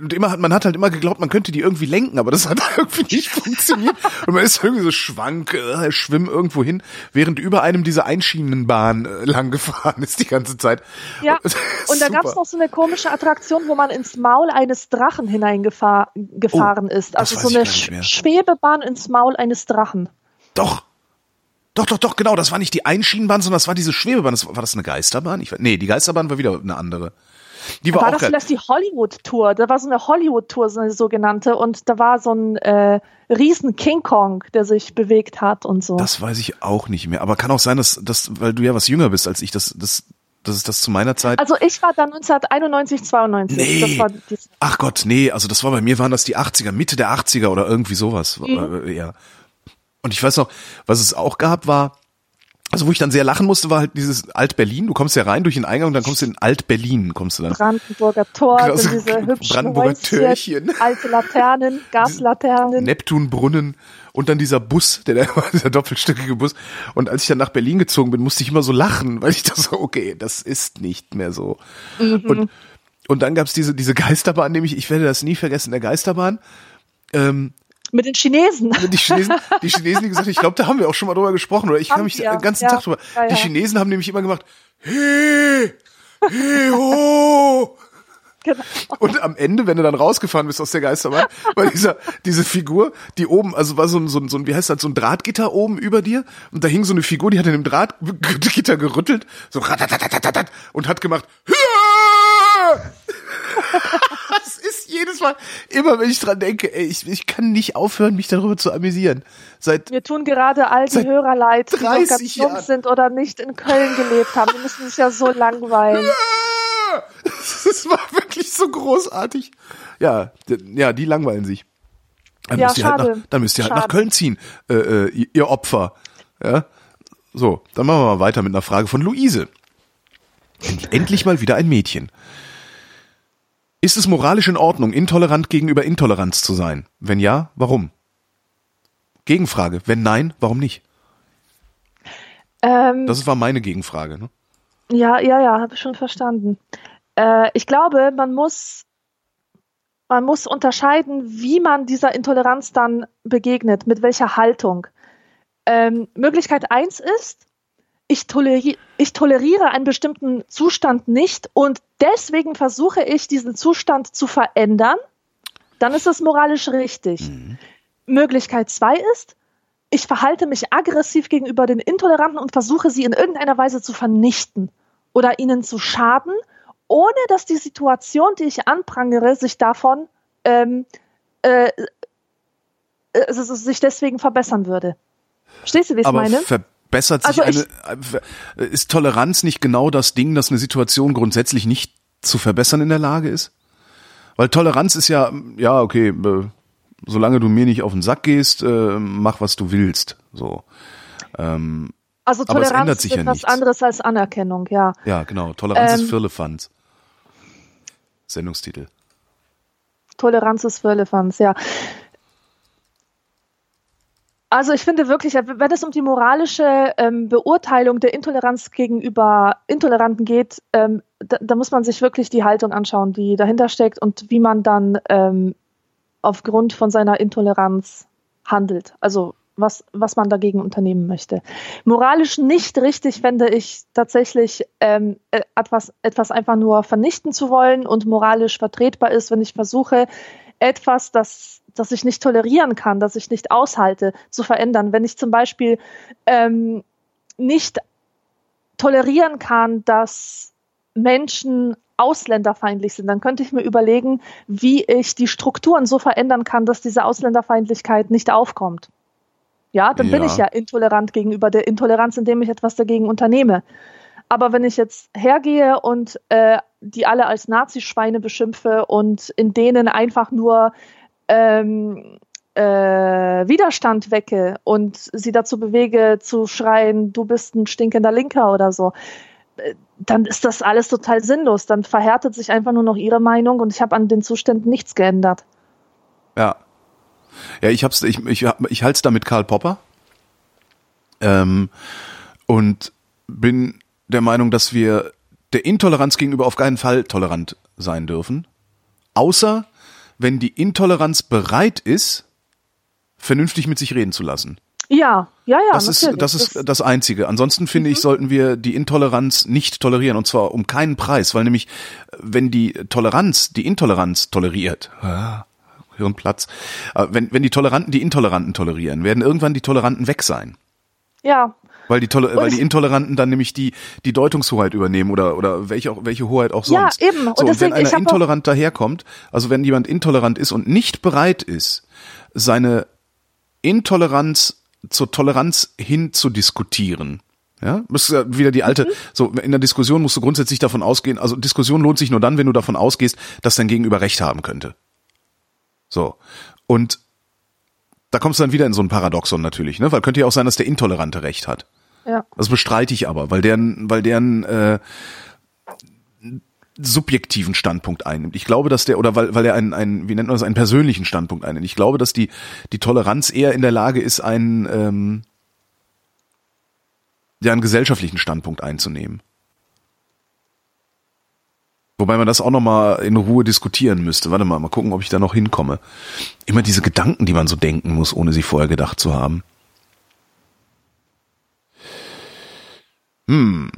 und immer hat, man hat halt immer geglaubt, man könnte die irgendwie lenken, aber das hat irgendwie nicht funktioniert. Und man ist irgendwie so schwank, äh, schwimm irgendwo hin, während über einem diese Einschienenbahn äh, lang gefahren ist die ganze Zeit. Ja, und da gab es noch so eine komische Attraktion, wo man ins Maul eines Drachen hineingefahren gefahr- oh, ist. Also so eine Sch- Schwebebahn ins Maul eines Drachen. Doch. Doch, doch, doch, genau. Das war nicht die Einschienenbahn, sondern das war diese Schwebebahn. Das, war das eine Geisterbahn? Ich, nee, die Geisterbahn war wieder eine andere. Die war war auch das geil. Vielleicht die Hollywood-Tour? Da war so eine Hollywood-Tour, so eine sogenannte, und da war so ein äh, riesen King Kong, der sich bewegt hat und so. Das weiß ich auch nicht mehr, aber kann auch sein, dass, dass weil du ja was jünger bist als ich, dass das, das, das zu meiner Zeit... Also ich war da neunzehnhunderteinundneunzig, zweiundneunzig. Nee. Das war Ach Gott, nee, also das war bei mir, waren das die achtziger, Mitte der achtziger oder irgendwie sowas. Mhm. Ja. Und ich weiß noch, was es auch gab, war... Also wo ich dann sehr lachen musste, war halt dieses Alt-Berlin. Du kommst ja rein durch den Eingang und dann kommst du in Alt-Berlin. Kommst du dann. Brandenburger Tor, genau, so diese hübschen Brandenburger Häuschen, Türchen. Alte Laternen, Gaslaternen. Neptunbrunnen und dann dieser Bus, der, dieser doppelstöckige Bus. Und als ich dann nach Berlin gezogen bin, musste ich immer so lachen, weil ich dachte so, okay, das ist nicht mehr so. Mhm. Und, und dann gab's diese, diese Geisterbahn, nämlich, ich werde das nie vergessen, der Geisterbahn. Ähm, Mit den Chinesen. Die Chinesen, die Chinesen, die gesagt, ich glaube, da haben wir auch schon mal drüber gesprochen, oder? Ich kann mich den ganzen ja, Tag drüber. Ja, ja. Die Chinesen haben nämlich immer gemacht, hey, hey, ho. Genau. Und am Ende, wenn du dann rausgefahren bist aus der Geisterbahn, war dieser, diese Figur, die oben, also war so ein, so ein, so ein, wie heißt das, so ein Drahtgitter oben über dir, und da hing so eine Figur, die hat in dem Drahtgitter gerüttelt, so, und hat gemacht, das ist jedes Mal, immer wenn ich dran denke, ey, ich, ich kann nicht aufhören, mich darüber zu amüsieren. Seit Mir tun gerade all die Hörer leid, die noch ganz jung sind oder nicht in Köln gelebt haben. Die müssen sich ja so langweilen. Ja, das war wirklich so großartig. Ja, ja, die langweilen sich. Dann ja, müsst ihr halt nach, dann müsst ihr halt nach Köln ziehen, äh, äh, ihr, ihr Opfer. Ja? So, dann machen wir mal weiter mit einer Frage von Luise. Endlich mal wieder ein Mädchen. Ist es moralisch in Ordnung, intolerant gegenüber Intoleranz zu sein? Wenn ja, warum? Gegenfrage. Wenn nein, warum nicht? Ähm, das war meine Gegenfrage. Ne? Ja, ja, ja, habe ich schon verstanden. Äh, ich glaube, man muss, man muss unterscheiden, wie man dieser Intoleranz dann begegnet, mit welcher Haltung. Ähm, Möglichkeit eins ist, Ich, toleri- ich toleriere einen bestimmten Zustand nicht und deswegen versuche ich, diesen Zustand zu verändern, dann ist das moralisch richtig. Mhm. Möglichkeit zwei ist, ich verhalte mich aggressiv gegenüber den Intoleranten und versuche, sie in irgendeiner Weise zu vernichten oder ihnen zu schaden, ohne dass die Situation, die ich anprangere, sich davon ähm, äh, äh, sich deswegen verbessern würde. Verstehst du, wie ich es meine? Ver- Bessert sich also eine, ist Toleranz nicht genau das Ding, dass eine Situation grundsätzlich nicht zu verbessern in der Lage ist? Weil Toleranz ist ja, ja, okay, solange du mir nicht auf den Sack gehst, mach was du willst, so. Ähm, also Toleranz aber ändert sich ist ja was anderes als Anerkennung, ja. Ja, genau. Toleranz ähm, ist Firlefanz. Sendungstitel. Toleranz ist Firlefanz, ja. Also ich finde wirklich, wenn es um die moralische ähm, Beurteilung der Intoleranz gegenüber Intoleranten geht, ähm, da, da muss man sich wirklich die Haltung anschauen, die dahinter steckt und wie man dann ähm, aufgrund von seiner Intoleranz handelt. Also was, was man dagegen unternehmen möchte. Moralisch nicht richtig fände ich tatsächlich ähm, etwas, etwas einfach nur vernichten zu wollen, und moralisch vertretbar ist, wenn ich versuche, etwas, das, das ich nicht tolerieren kann, das ich nicht aushalte, zu verändern. Wenn ich zum Beispiel ähm, nicht tolerieren kann, dass Menschen ausländerfeindlich sind, dann könnte ich mir überlegen, wie ich die Strukturen so verändern kann, dass diese Ausländerfeindlichkeit nicht aufkommt. Ja, dann ja. bin ich ja intolerant gegenüber der Intoleranz, indem ich etwas dagegen unternehme. Aber wenn ich jetzt hergehe und äh, die alle als Nazischweine beschimpfe und in denen einfach nur ähm, äh, Widerstand wecke und sie dazu bewege, zu schreien, du bist ein stinkender Linker oder so, äh, dann ist das alles total sinnlos. Dann verhärtet sich einfach nur noch ihre Meinung und ich habe an den Zuständen nichts geändert. Ja. Ja, ich hab's, ich, ich, ich halte es da mit Karl Popper ähm, und bin der Meinung, dass wir der Intoleranz gegenüber auf keinen Fall tolerant sein dürfen, außer wenn die Intoleranz bereit ist, vernünftig mit sich reden zu lassen. Ja, ja, ja. Das natürlich. ist das ist das Einzige. Ansonsten finde mhm. ich, sollten wir die Intoleranz nicht tolerieren, und zwar um keinen Preis, weil nämlich, wenn die Toleranz die Intoleranz toleriert, ah, Hirnplatz, wenn wenn die Toleranten die Intoleranten tolerieren, werden irgendwann die Toleranten weg sein. Ja. Weil die, Tol- weil die Intoleranten dann nämlich die, die Deutungshoheit übernehmen oder, oder welche, auch, welche Hoheit auch sonst. Ja, eben. Und so, deswegen, wenn einer intolerant daherkommt, also wenn jemand intolerant ist und nicht bereit ist, seine Intoleranz zur Toleranz hin zu diskutieren, ja, das ist ja wieder die alte, mhm. so, in der Diskussion musst du grundsätzlich davon ausgehen, also Diskussion lohnt sich nur dann, wenn du davon ausgehst, dass dein Gegenüber Recht haben könnte. So. Und da kommst du dann wieder in so ein Paradoxon natürlich, ne, weil könnte ja auch sein, dass der Intolerante Recht hat. Ja. Das bestreite ich aber, weil deren, weil deren äh, subjektiven Standpunkt einnimmt. Ich glaube, dass der, oder weil, weil er einen, einen, wie nennt man das, einen persönlichen Standpunkt einnimmt. Ich glaube, dass die, die Toleranz eher in der Lage ist, einen, ähm, ja, einen gesellschaftlichen Standpunkt einzunehmen. Wobei man das auch nochmal in Ruhe diskutieren müsste. Warte mal, mal gucken, ob ich da noch hinkomme. Immer diese Gedanken, die man so denken muss, ohne sie vorher gedacht zu haben. Hm.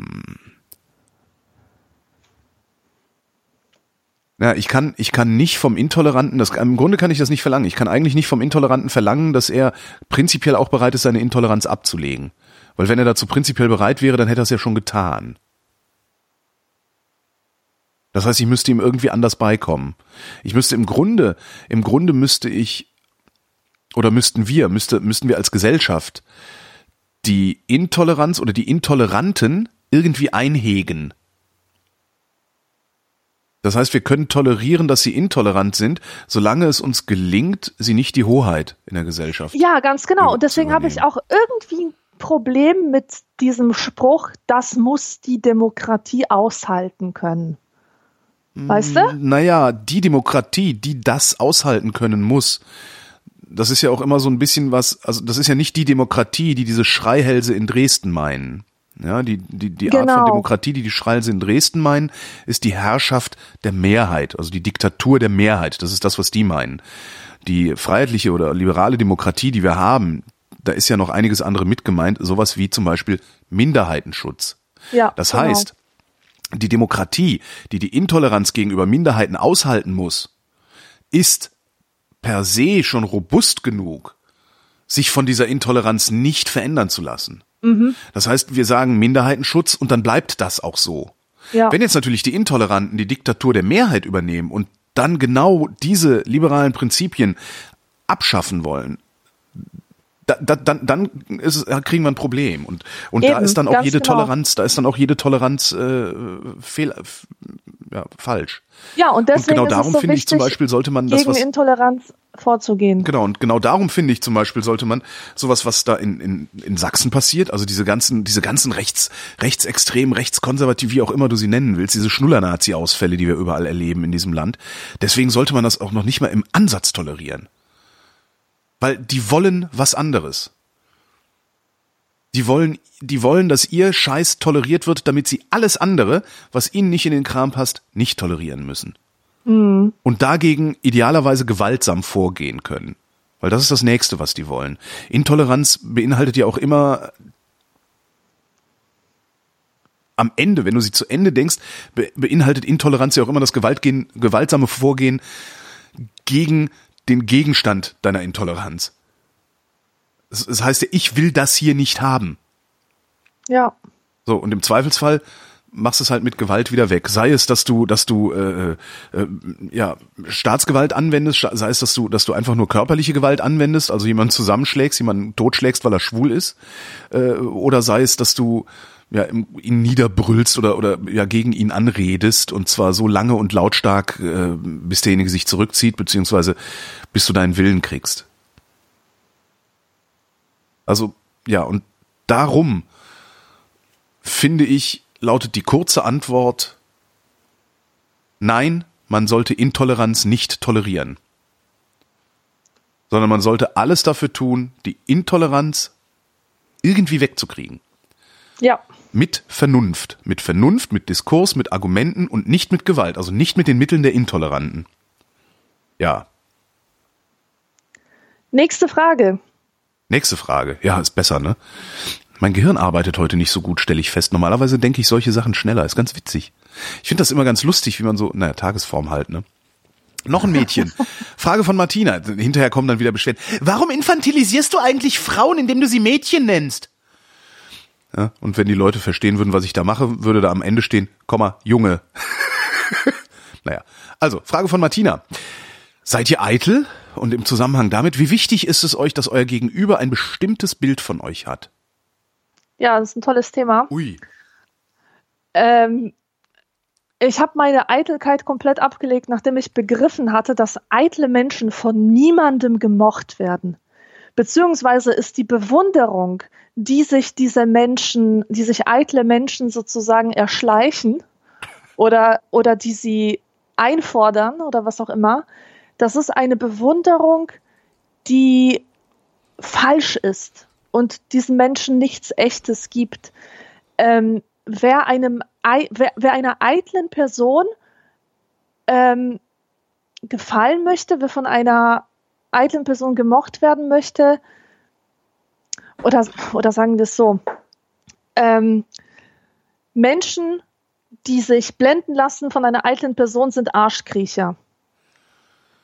Ja, ich kann, ich kann nicht vom Intoleranten, das, im Grunde kann ich das nicht verlangen. Ich kann eigentlich nicht vom Intoleranten verlangen, dass er prinzipiell auch bereit ist, seine Intoleranz abzulegen. Weil wenn er dazu prinzipiell bereit wäre, dann hätte er es ja schon getan. Das heißt, ich müsste ihm irgendwie anders beikommen. Ich müsste im Grunde, im Grunde müsste ich, oder müssten wir, müsste, müssten wir als Gesellschaft die Intoleranz oder die Intoleranten irgendwie einhegen. Das heißt, wir können tolerieren, dass sie intolerant sind, solange es uns gelingt, sie nicht die Hoheit in der Gesellschaft. Ja, ganz genau. Und deswegen habe ich auch irgendwie ein Problem mit diesem Spruch, das muss die Demokratie aushalten können. Weißt du? Naja, die Demokratie, die das aushalten können muss, das ist ja auch immer so ein bisschen was, also das ist ja nicht die Demokratie, die diese Schreihälse in Dresden meinen. Ja, die, die, die genau. Art von Demokratie, die die Schreihälse in Dresden meinen, ist die Herrschaft der Mehrheit, also die Diktatur der Mehrheit. Das ist das, was die meinen. Die freiheitliche oder liberale Demokratie, die wir haben, da ist ja noch einiges andere mit gemeint, sowas wie zum Beispiel Minderheitenschutz. Ja, das genau. heißt, die Demokratie, die die Intoleranz gegenüber Minderheiten aushalten muss, ist per se schon robust genug, sich von dieser Intoleranz nicht verändern zu lassen. Mhm. Das heißt, wir sagen Minderheitenschutz und dann bleibt das auch so. Ja. Wenn jetzt natürlich die Intoleranten die Diktatur der Mehrheit übernehmen und dann genau diese liberalen Prinzipien abschaffen wollen, Da, dann, dann ist, kriegen wir ein Problem und, und Eben, da ist dann auch jede genau. Toleranz, da ist dann auch jede Toleranz äh, fehl, f, ja, falsch. Ja, und deswegen und genau darum ist es so finde wichtig, ich zum Beispiel sollte man das, gegen was, Intoleranz vorzugehen. Genau, und genau darum finde ich zum Beispiel sollte man sowas, was da in, in, in Sachsen passiert, also diese ganzen, diese ganzen rechts, rechtsextrem, rechtskonservativ, wie auch immer du sie nennen willst, diese Schnuller-Nazi-Ausfälle, die wir überall erleben in diesem Land, deswegen sollte man das auch noch nicht mal im Ansatz tolerieren. Weil die wollen was anderes. Die wollen, die wollen, dass ihr Scheiß toleriert wird, damit sie alles andere, was ihnen nicht in den Kram passt, nicht tolerieren müssen. Mhm. Und dagegen idealerweise gewaltsam vorgehen können. Weil das ist das Nächste, was die wollen. Intoleranz beinhaltet ja auch immer, am Ende, wenn du sie zu Ende denkst, beinhaltet Intoleranz ja auch immer das Gewaltgehen, gewaltsame Vorgehen gegen den Gegenstand deiner Intoleranz. Das heißt ja, ich will das hier nicht haben. Ja. So, und im Zweifelsfall machst du es halt mit Gewalt wieder weg. Sei es, dass du, dass du äh, äh, ja, Staatsgewalt anwendest, sei es, dass du, dass du einfach nur körperliche Gewalt anwendest, also jemanden zusammenschlägst, jemanden totschlägst, weil er schwul ist, äh, oder sei es, dass du ja, ihn niederbrüllst oder, oder ja, gegen ihn anredest und zwar so lange und lautstark, äh, bis derjenige sich zurückzieht, beziehungsweise bis du deinen Willen kriegst. Also, ja, und darum, finde ich, lautet die kurze Antwort, nein, man sollte Intoleranz nicht tolerieren, sondern man sollte alles dafür tun, die Intoleranz irgendwie wegzukriegen. Ja. Mit Vernunft, mit Vernunft, mit Diskurs, mit Argumenten und nicht mit Gewalt, also nicht mit den Mitteln der Intoleranten. Ja. Nächste Frage. Nächste Frage. Ja, ist besser, ne? Mein Gehirn arbeitet heute nicht so gut, stelle ich fest. Normalerweise denke ich solche Sachen schneller, ist ganz witzig. Ich finde das immer ganz lustig, wie man so, naja, Tagesform halt, ne? Noch ein Mädchen. Frage von Martina. Hinterher kommen dann wieder Beschwerden. Warum infantilisierst du eigentlich Frauen, indem du sie Mädchen nennst? Ja, und wenn die Leute verstehen würden, was ich da mache, würde da am Ende stehen, Komma, Junge. Naja, also Frage von Martina. Seid ihr eitel? Und im Zusammenhang damit, wie wichtig ist es euch, dass euer Gegenüber ein bestimmtes Bild von euch hat? Ja, das ist ein tolles Thema. Ui. Ähm, ich habe meine Eitelkeit komplett abgelegt, nachdem ich begriffen hatte, dass eitle Menschen von niemandem gemocht werden. beziehungsweise ist die Bewunderung, die sich diese Menschen, die sich eitle Menschen sozusagen erschleichen oder, oder die sie einfordern oder was auch immer, das ist eine Bewunderung, die falsch ist und diesen Menschen nichts Echtes gibt. Ähm, wer, einem, wer, wer einer eitlen Person ähm, gefallen möchte, wer von einer eitlen Person gemocht werden möchte, oder, oder sagen wir es so, ähm, Menschen, die sich blenden lassen von einer eitlen Person, sind Arschkriecher.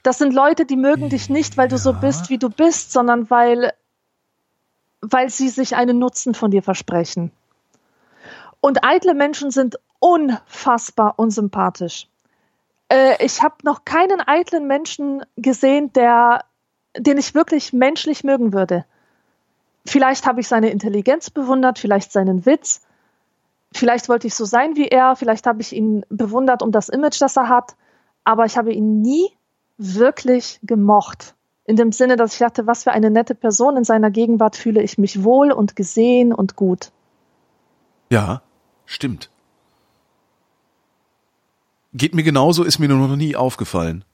Das sind Leute, die mögen dich nicht, weil du ja. so bist, wie du bist, sondern weil, weil sie sich einen Nutzen von dir versprechen. Und eitle Menschen sind unfassbar unsympathisch. Äh, ich habe noch keinen eitlen Menschen gesehen, der, den ich wirklich menschlich mögen würde. Vielleicht habe ich seine Intelligenz bewundert, vielleicht seinen Witz, vielleicht wollte ich so sein wie er, vielleicht habe ich ihn bewundert um das Image, das er hat, aber ich habe ihn nie wirklich gemocht. In dem Sinne, dass ich dachte, was für eine nette Person, in seiner Gegenwart fühle ich mich wohl und gesehen und gut. Ja, stimmt. Geht mir genauso, ist mir nur noch nie aufgefallen.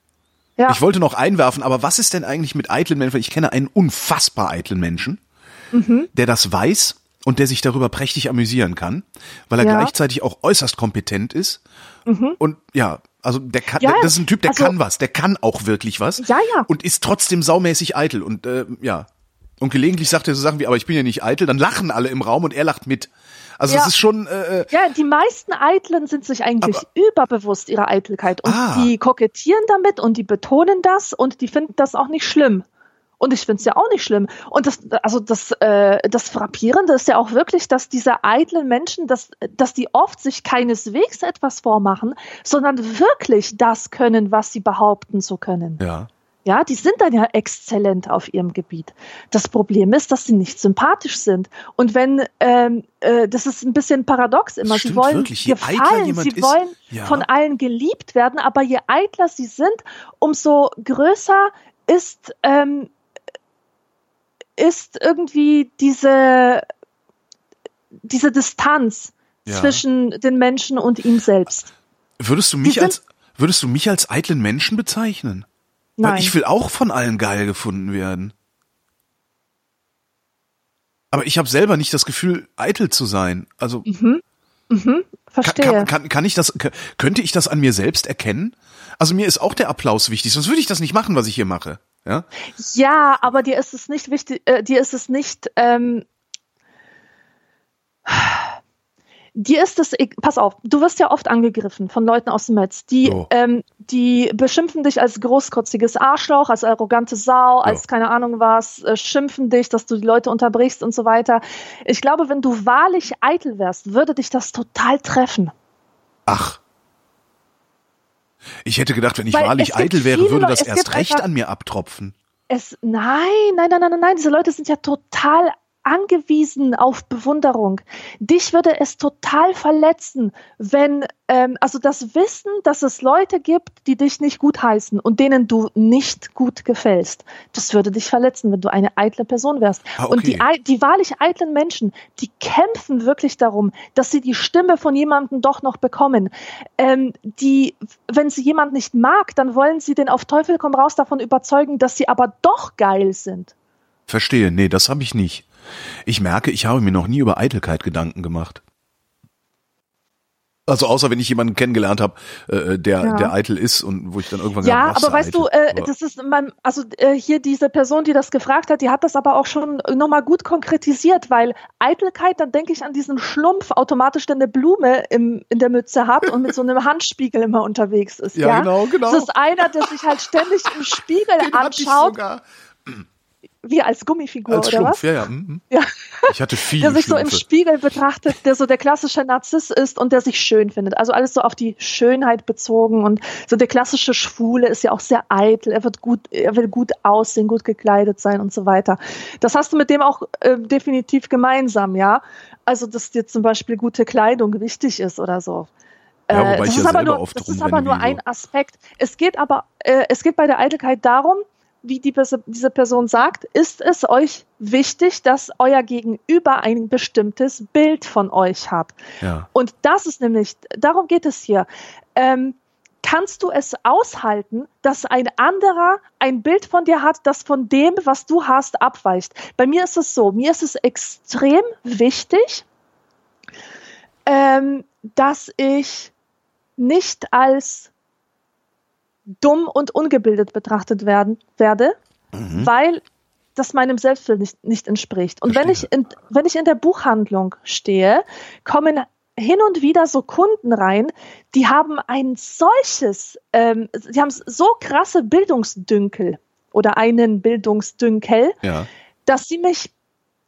Ja. Ich wollte noch einwerfen, aber was ist denn eigentlich mit eitlen Menschen? Ich kenne einen unfassbar eitlen Menschen, mhm. der das weiß und der sich darüber prächtig amüsieren kann, weil er ja. gleichzeitig auch äußerst kompetent ist mhm. und ja, also der kann, ja, das ist ein Typ, der also, kann was, der kann auch wirklich was ja, ja. und ist trotzdem saumäßig eitel und äh, ja und gelegentlich sagt er so Sachen wie, aber ich bin ja nicht eitel, dann lachen alle im Raum und er lacht mit. Also es ja. ist schon äh, ja, die meisten Eitlen sind sich eigentlich aber, überbewusst ihrer Eitelkeit und ah. die kokettieren damit und die betonen das und die finden das auch nicht schlimm. Und ich finde es ja auch nicht schlimm. Und das, also das, äh, das Frappierende ist ja auch wirklich, dass diese eitlen Menschen, dass, dass die oft sich keineswegs etwas vormachen, sondern wirklich das können, was sie behaupten zu können. Ja. Ja, die sind dann ja exzellent auf ihrem Gebiet. Das Problem ist, dass sie nicht sympathisch sind. Und wenn, ähm, äh, das ist ein bisschen paradox immer. Sie wollen wirklich. Je gefallen, eitler sie ist, wollen ja. von allen geliebt werden, aber je eitler sie sind, umso größer ist ähm, ist irgendwie diese, diese Distanz ja. zwischen den Menschen und ihm selbst. Würdest du mich sind, als würdest du mich als eitlen Menschen bezeichnen? Nein. Weil ich will auch von allen geil gefunden werden. Aber ich habe selber nicht das Gefühl, eitel zu sein. Also mhm. Mhm. Verstehe. Kann, kann, kann ich das, könnte ich das an mir selbst erkennen? Also mir ist auch der Applaus wichtig, sonst würde ich das nicht machen, was ich hier mache. Ja? Ja, aber dir ist es nicht wichtig, äh, dir ist es nicht, ähm, dir ist es, pass auf, du wirst ja oft angegriffen von Leuten aus dem Netz, die, oh. ähm, die beschimpfen dich als großkotziges Arschloch, als arrogante Sau, als oh. keine Ahnung was, äh, schimpfen dich, dass du die Leute unterbrichst und so weiter. Ich glaube, wenn du wahrlich eitel wärst, würde dich das total treffen. Ach. Ich hätte gedacht, wenn ich Weil wahrlich eitel wäre, würde das erst recht einfach, an mir abtropfen. Es, nein, nein, nein, nein, nein. Diese Leute sind ja total angewiesen auf Bewunderung. Dich würde es total verletzen, wenn, ähm, also das Wissen, dass es Leute gibt, die dich nicht gutheißen und denen du nicht gut gefällst, das würde dich verletzen, wenn du eine eitle Person wärst. Ah, okay. Und die, die wahrlich eitlen Menschen, die kämpfen wirklich darum, dass sie die Stimme von jemandem doch noch bekommen. Ähm, die, wenn sie jemand nicht mag, dann wollen sie den auf Teufel komm raus davon überzeugen, dass sie aber doch geil sind. Verstehe, nee, das habe ich nicht. Ich merke, ich habe mir noch nie über Eitelkeit Gedanken gemacht. Also außer wenn ich jemanden kennengelernt habe, äh, der, ja. der eitel ist und wo ich dann irgendwann ja, gedacht, aber weißt du, äh, aber das ist man, also äh, hier diese Person, die das gefragt hat, die hat das aber auch schon nochmal gut konkretisiert, weil Eitelkeit, dann denke ich an diesen Schlumpf automatisch, der eine Blume im, in der Mütze hat und mit so einem Handspiegel immer unterwegs ist. Ja, ja? genau, genau. Das ist einer, der sich halt ständig im Spiegel Den anschaut. Wie als Gummifigur als oder Schlumpf, was? Ja, ja. Mhm. ja. Ich hatte viele Der sich Schlümpfe. So im Spiegel betrachtet, der so der klassische Narzisst ist und der sich schön findet. Also alles so auf die Schönheit bezogen und so der klassische Schwule ist ja auch sehr eitel. Er wird gut, er will gut aussehen, gut gekleidet sein und so weiter. Das hast du mit dem auch äh, definitiv gemeinsam, ja? Also dass dir zum Beispiel gute Kleidung wichtig ist oder so. Ja, äh, das, ich ist ja nur, das ist aber nur ein Aspekt. Es geht aber, äh, es geht bei der Eitelkeit darum, wie die, diese Person sagt, ist es euch wichtig, dass euer Gegenüber ein bestimmtes Bild von euch hat. Ja. Und das ist nämlich, darum geht es hier. Ähm, kannst du es aushalten, dass ein anderer ein Bild von dir hat, das von dem, was du hast, abweicht? Bei mir ist es so, mir ist es extrem wichtig, ähm, dass ich nicht als dumm und ungebildet betrachtet werden werde, mhm. weil das meinem Selbstbild nicht, nicht entspricht. Und wenn ich, in, wenn ich in der Buchhandlung stehe, kommen hin und wieder so Kunden rein, die haben ein solches, ähm, die haben so krasse Bildungsdünkel oder einen Bildungsdünkel, ja. dass sie mich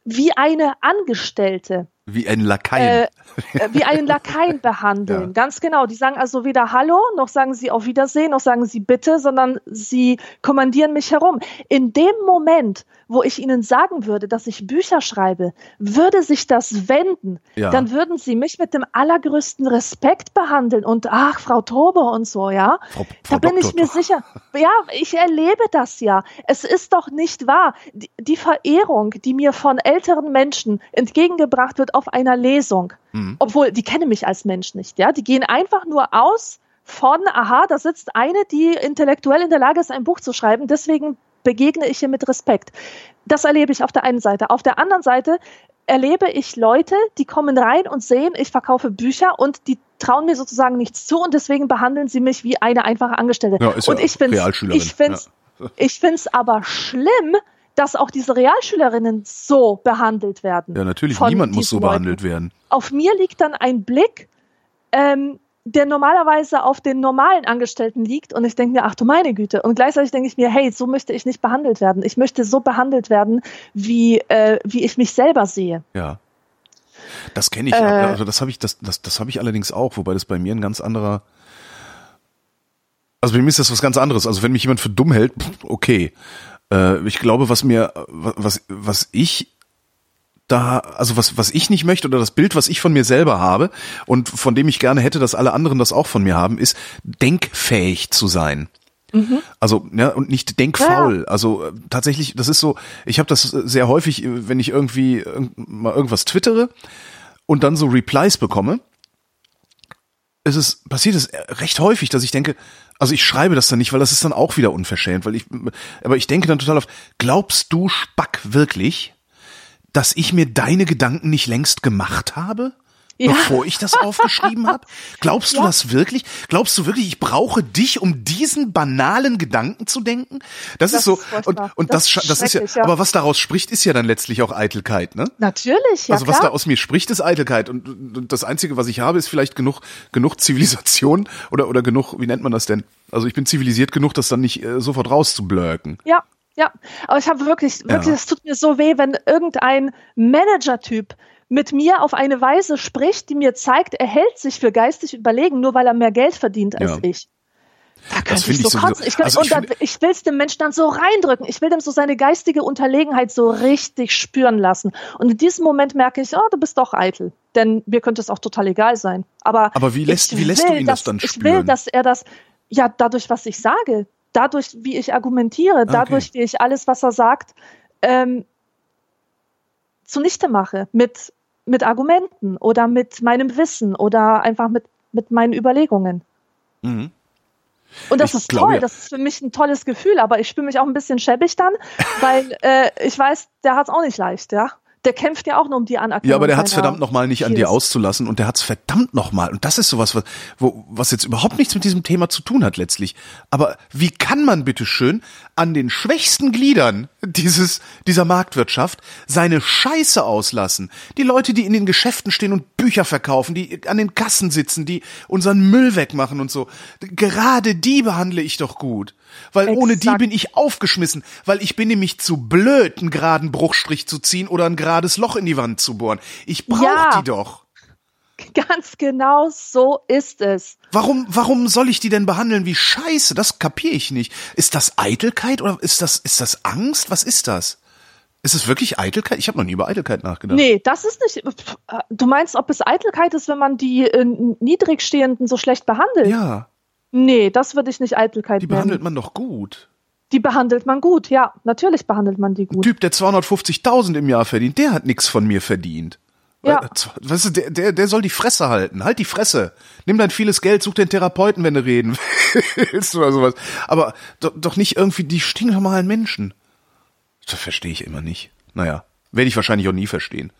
wie eine Angestellte, wie ein Lakaien. Äh, wie einen Lakaien behandeln, ja. ganz genau. Die sagen also weder Hallo, noch sagen sie auf Wiedersehen, noch sagen sie bitte, sondern sie kommandieren mich herum. In dem Moment, wo ich ihnen sagen würde, dass ich Bücher schreibe, würde sich das wenden. Ja. Dann würden sie mich mit dem allergrößten Respekt behandeln und ach, Frau Tobe und so, ja. Frau, Frau da bin Doktor, ich mir doch. sicher. Ja, ich erlebe das ja. Es ist doch nicht wahr. Die, die Verehrung, die mir von älteren Menschen entgegengebracht wird, auf einer Lesung, mhm. obwohl die kennen mich als Mensch nicht, ja, die gehen einfach nur aus von, aha, da sitzt eine, die intellektuell in der Lage ist, ein Buch zu schreiben, deswegen begegne ich ihr mit Respekt. Das erlebe ich auf der einen Seite. Auf der anderen Seite erlebe ich Leute, die kommen rein und sehen, ich verkaufe Bücher und die trauen mir sozusagen nichts zu und deswegen behandeln sie mich wie eine einfache Angestellte. Ja, ist ja und ich find's, ich find's, ja. ich find's aber schlimm, dass auch diese Realschülerinnen so behandelt werden. Ja, natürlich, niemand muss so behandelt werden. Auf mir liegt dann ein Blick, ähm, der normalerweise auf den normalen Angestellten liegt und ich denke mir, ach du meine Güte. Und gleichzeitig denke ich mir, hey, so möchte ich nicht behandelt werden. Ich möchte so behandelt werden, wie, äh, wie ich mich selber sehe. Ja, das kenne ich. Äh, also das habe ich, das, das, das hab ich allerdings auch, wobei das bei mir ein ganz anderer... Also bei mir ist das was ganz anderes. Also wenn mich jemand für dumm hält, okay. Ich glaube, was mir, was, was ich da, also was, was ich nicht möchte oder das Bild, was ich von mir selber habe und von dem ich gerne hätte, dass alle anderen das auch von mir haben, ist denkfähig zu sein. Mhm. Also, ja, und nicht denkfaul. Ja. Also tatsächlich, das ist so, ich habe das sehr häufig, wenn ich irgendwie mal irgendwas twittere und dann so Replies bekomme, es ist, passiert es recht häufig, dass ich denke, also ich schreibe das dann nicht, weil das ist dann auch wieder unverschämt, weil ich, aber ich denke dann total auf, glaubst du, Spack, wirklich, dass ich mir deine Gedanken nicht längst gemacht habe, ja. bevor ich das aufgeschrieben habe? Glaubst ja. du das wirklich? Glaubst du wirklich, ich brauche dich, um diesen banalen Gedanken zu denken? Das, das ist so, ist und, und das, das, das ist ja, ja, aber was daraus spricht, ist ja dann letztlich auch Eitelkeit, ne? Natürlich, ja. Also was klar. da aus mir spricht, ist Eitelkeit und, und das Einzige, was ich habe, ist vielleicht genug, genug Zivilisation oder, oder genug, wie nennt man das denn? Also ich bin zivilisiert genug, das dann nicht äh, sofort rauszublöken. Ja. Ja, aber ich habe wirklich, wirklich, es ja. tut mir so weh, wenn irgendein Manager-Typ mit mir auf eine Weise spricht, die mir zeigt, er hält sich für geistig überlegen, nur weil er mehr Geld verdient als ja. ich. Da kann ich, ich so kotzen. Ich, also ich, und dann, ich will es dem Menschen dann so reindrücken. Ich will dem so seine geistige Unterlegenheit so richtig spüren lassen. Und in diesem Moment merke ich, oh, du bist doch eitel. Denn mir könnte es auch total egal sein. Aber, Aber wie lässt, wie lässt will, du ihn das dann spüren? Ich will, dass er das, ja, dadurch, was ich sage, dadurch, wie ich argumentiere, dadurch, okay. wie ich alles, was er sagt, ähm, zunichte mache. Mit, mit Argumenten oder mit meinem Wissen oder einfach mit, mit meinen Überlegungen. Mhm. Und das ich ist toll, ja. das ist für mich ein tolles Gefühl, aber ich spüre mich auch ein bisschen schäbig dann, weil äh, ich weiß, der hat es auch nicht leicht, ja. Der kämpft ja auch nur um die Anerkennung. Ja, aber der hat es verdammt nochmal nicht an dir auszulassen und der hat es verdammt nochmal. Und das ist sowas, was, wo, was jetzt überhaupt nichts mit diesem Thema zu tun hat letztlich. Aber wie kann man bitteschön an den schwächsten Gliedern dieses, dieser Marktwirtschaft seine Scheiße auslassen? Die Leute, die in den Geschäften stehen und Bücher verkaufen, die an den Kassen sitzen, die unseren Müll wegmachen und so. Gerade die behandle ich doch gut. Weil Exakt. ohne die bin ich aufgeschmissen, weil ich bin nämlich zu blöd, einen geraden Bruchstrich zu ziehen oder ein gerades Loch in die Wand zu bohren. Ich brauche ja. die doch. Ganz genau so ist es. Warum, warum soll ich die denn behandeln wie Scheiße? Das kapiere ich nicht. Ist das Eitelkeit oder ist das, ist das Angst? Was ist das? Ist es wirklich Eitelkeit? Ich habe noch nie über Eitelkeit nachgedacht. Nee, das ist nicht... Du meinst, ob es Eitelkeit ist, wenn man die äh, Niedrigstehenden so schlecht behandelt? Ja. Nee, das würde ich nicht Eitelkeit nennen. Die behandelt man doch gut. Die behandelt man gut, ja. Natürlich behandelt man die gut. Ein Typ, der zweihundertfünfzigtausend im Jahr verdient, der hat nichts von mir verdient. Ja. Weißt du, der, der, der soll die Fresse halten. Halt die Fresse. Nimm dein vieles Geld, such den Therapeuten, wenn du reden willst oder sowas. Aber doch, doch nicht irgendwie die stinknormalen Menschen. Das verstehe ich immer nicht. Naja, werde ich wahrscheinlich auch nie verstehen.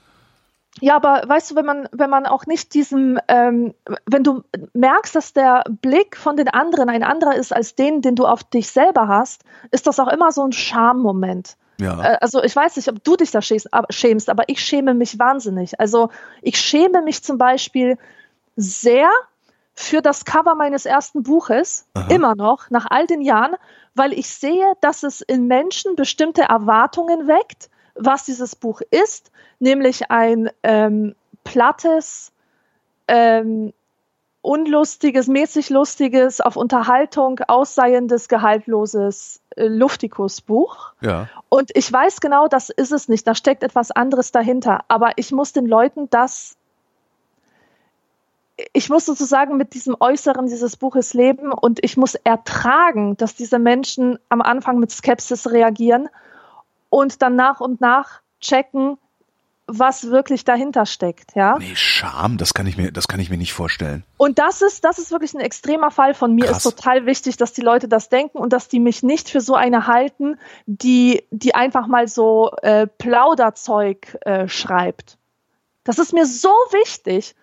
Ja, aber weißt du, wenn man, wenn man auch nicht diesem, ähm, wenn du merkst, dass der Blick von den anderen ein anderer ist als den, den du auf dich selber hast, ist das auch immer so ein Schammoment. Ja. Also ich weiß nicht, ob du dich da schämst, aber ich schäme mich wahnsinnig. Also ich schäme mich zum Beispiel sehr für das Cover meines ersten Buches, aha, immer noch, nach all den Jahren, weil ich sehe, dass es in Menschen bestimmte Erwartungen weckt, was dieses Buch ist, nämlich ein ähm, plattes, ähm, unlustiges, mäßig lustiges, auf Unterhaltung ausseiendes, gehaltloses äh, Luftikus-Buch. Ja. Und ich weiß genau, das ist es nicht. Da steckt etwas anderes dahinter. Aber ich muss den Leuten das, ich muss sozusagen mit diesem Äußeren dieses Buches leben und ich muss ertragen, dass diese Menschen am Anfang mit Skepsis reagieren und dann nach und nach checken, was wirklich dahinter steckt, ja? Nee, Scham, das kann ich mir, das kann ich mir nicht vorstellen. Und das ist, das ist wirklich ein extremer Fall von mir. Krass. Ist total wichtig, dass die Leute das denken und dass die mich nicht für so eine halten, die, die einfach mal so äh, Plauderzeug äh, schreibt. Das ist mir so wichtig.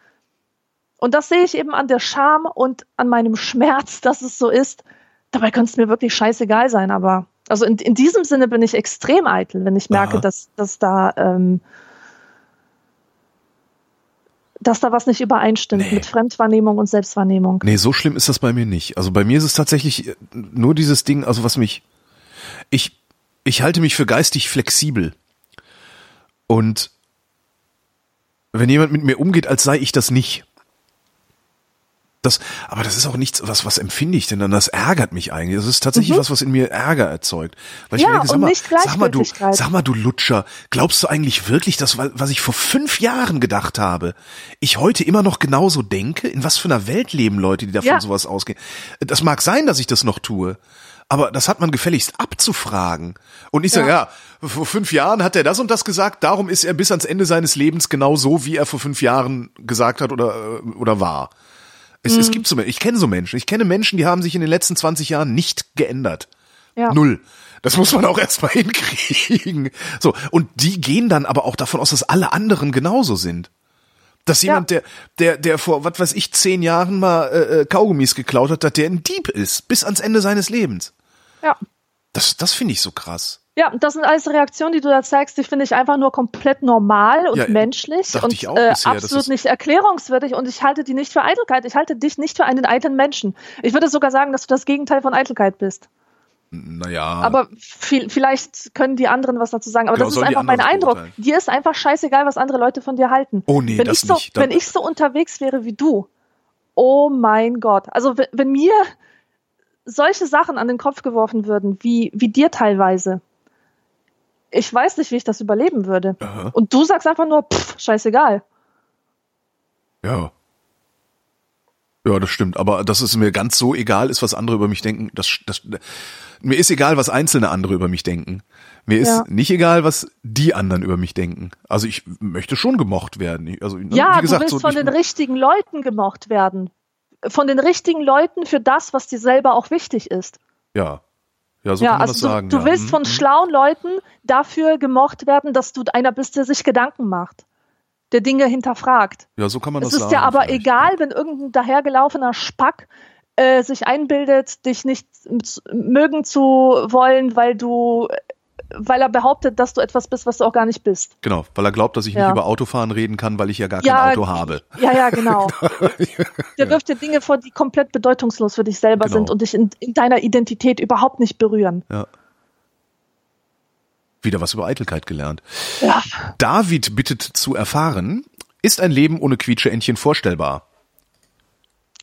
Und das sehe ich eben an der Scham und an meinem Schmerz, dass es so ist. Dabei könnte es mir wirklich scheißegal sein, aber also in, in diesem Sinne bin ich extrem eitel, wenn ich merke, aha, dass, dass da ähm, dass da was nicht übereinstimmt, nee, mit Fremdwahrnehmung und Selbstwahrnehmung. Nee, so schlimm ist das bei mir nicht. Also bei mir ist es tatsächlich nur dieses Ding, also was mich, ich, ich halte mich für geistig flexibel. Und wenn jemand mit mir umgeht, als sei ich das nicht. Das, aber das ist auch nichts, was, was empfinde ich denn dann? Das ärgert mich eigentlich. Das ist tatsächlich mhm. was, was in mir Ärger erzeugt. Weil ich ja, mir denke, sag mal, sag mal, du, sag mal, du Lutscher, glaubst du eigentlich wirklich, dass, was ich vor fünf Jahren gedacht habe, ich heute immer noch genauso denke? In was für einer Welt leben Leute, die davon ja. sowas ausgehen? Das mag sein, dass ich das noch tue. Aber das hat man gefälligst abzufragen. Und nicht sagen, ja, ja, vor fünf Jahren hat er das und das gesagt, darum ist er bis ans Ende seines Lebens genau so, wie er vor fünf Jahren gesagt hat oder, oder war. Es, mhm. es gibt so Menschen, ich kenne so Menschen, ich kenne Menschen, die haben sich in den letzten zwanzig Jahren nicht geändert. Ja. Null. Das muss man auch erstmal hinkriegen. So. Und die gehen dann aber auch davon aus, dass alle anderen genauso sind. Dass jemand, ja. der, der, der vor, was weiß ich, zehn Jahren mal äh, Kaugummis geklaut hat, dass der ein Dieb ist, bis ans Ende seines Lebens. Ja. Das, das finde ich so krass. Ja, das sind alles Reaktionen, die du da zeigst, die finde ich einfach nur komplett normal und ja, menschlich und ich auch äh, bisher, absolut nicht erklärungswürdig und ich halte die nicht für Eitelkeit. Ich halte dich nicht für einen eitlen Menschen. Ich würde sogar sagen, dass du das Gegenteil von Eitelkeit bist. Naja. Aber viel, vielleicht können die anderen was dazu sagen. Aber genau, das ist einfach mein Eindruck. Beurteilen. Dir ist einfach scheißegal, was andere Leute von dir halten. Oh nee, wenn das ich so, nicht. Wenn ich so unterwegs wäre wie du, oh mein Gott. Also wenn, wenn mir solche Sachen an den Kopf geworfen würden, wie, wie dir teilweise, ich weiß nicht, wie ich das überleben würde. Aha. Und du sagst einfach nur, pff, scheißegal. Ja. Ja, das stimmt. Aber dass es mir ganz so egal ist, was andere über mich denken, das, das, mir ist egal, was einzelne andere über mich denken. Mir ist ja. nicht egal, was die anderen über mich denken. Also ich möchte schon gemocht werden. Also, ja, wie gesagt, du willst so, von den richtigen Leuten gemocht werden. Von den richtigen Leuten für das, was dir selber auch wichtig ist. Ja. Ja, so ja, kann man also das du, sagen. Du ja. willst von schlauen Leuten dafür gemocht werden, dass du einer bist, der sich Gedanken macht, der Dinge hinterfragt. Ja, so kann man das sagen. Es ist ja aber vielleicht. egal, wenn irgendein dahergelaufener Spack äh, sich einbildet, dich nicht mögen zu wollen, weil du, weil er behauptet, dass du etwas bist, was du auch gar nicht bist. Genau, weil er glaubt, dass ich ja. nicht über Autofahren reden kann, weil ich ja gar ja, kein Auto habe. Ja, ja, genau. Der wirft dir Dinge vor, die komplett bedeutungslos für dich selber genau. sind und dich in, in deiner Identität überhaupt nicht berühren. Ja. Wieder was über Eitelkeit gelernt. Ja. David bittet zu erfahren, ist ein Leben ohne Quietscheentchen vorstellbar?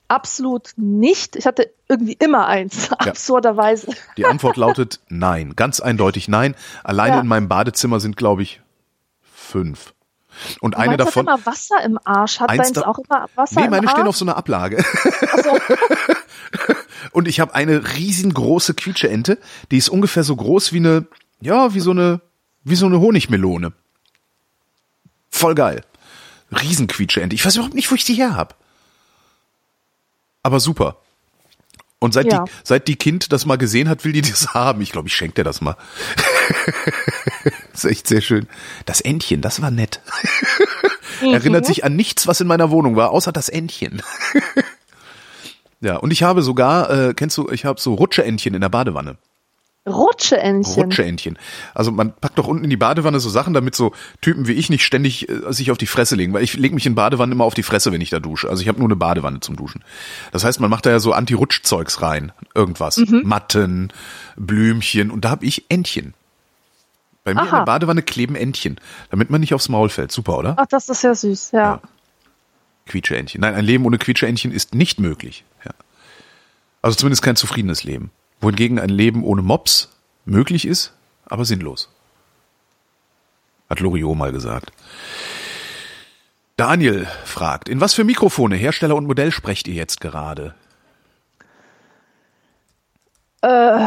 Absolut nicht. Ich hatte irgendwie immer eins, absurderweise. Ja. Die Antwort lautet nein. Ganz eindeutig nein. Alleine ja. in meinem Badezimmer sind, glaube ich, fünf. Und du eine davon. Hat immer Wasser im Arsch. Hat deins da- auch immer Wasser nee, im Arsch? Nee, meine stehen auf so einer Ablage. Also. Und ich habe eine riesengroße Quietscheente, die ist ungefähr so groß wie eine, ja, wie so eine, wie so eine Honigmelone. Voll geil. Riesenquietscheente. Ich weiß überhaupt nicht, wo ich die her habe. Aber super. Und seit, ja. die, seit die Kind das mal gesehen hat, will die das haben. Ich glaube, ich schenke dir das mal. Das ist echt sehr schön. Das Entchen, das war nett. Mhm. Erinnert sich an nichts, was in meiner Wohnung war, außer das Entchen. Ja, und ich habe sogar, äh, kennst du, ich habe so Rutscheentchen in der Badewanne. Rutscheentchen? Rutscheentchen. Also man packt doch unten in die Badewanne so Sachen, damit so Typen wie ich nicht ständig äh, sich auf die Fresse legen. Weil ich lege mich in Badewannen immer auf die Fresse, wenn ich da dusche. Also ich habe nur eine Badewanne zum Duschen. Das heißt, man macht da ja so Anti-Rutsch-Zeugs rein. Irgendwas. Mhm. Matten, Blümchen. Und da habe ich Entchen. Bei mir Aha. in der Badewanne kleben Entchen, damit man nicht aufs Maul fällt. Super, oder? Ach, das ist ja süß, ja. ja. Quietscheentchen. Nein, ein Leben ohne Quietscheentchen ist nicht möglich. Ja. Also zumindest kein zufriedenes Leben. Wohingegen ein Leben ohne Mops möglich ist, aber sinnlos. Hat Loriot mal gesagt. Daniel fragt, in was für Mikrofone, Hersteller und Modell sprecht ihr jetzt gerade? Äh,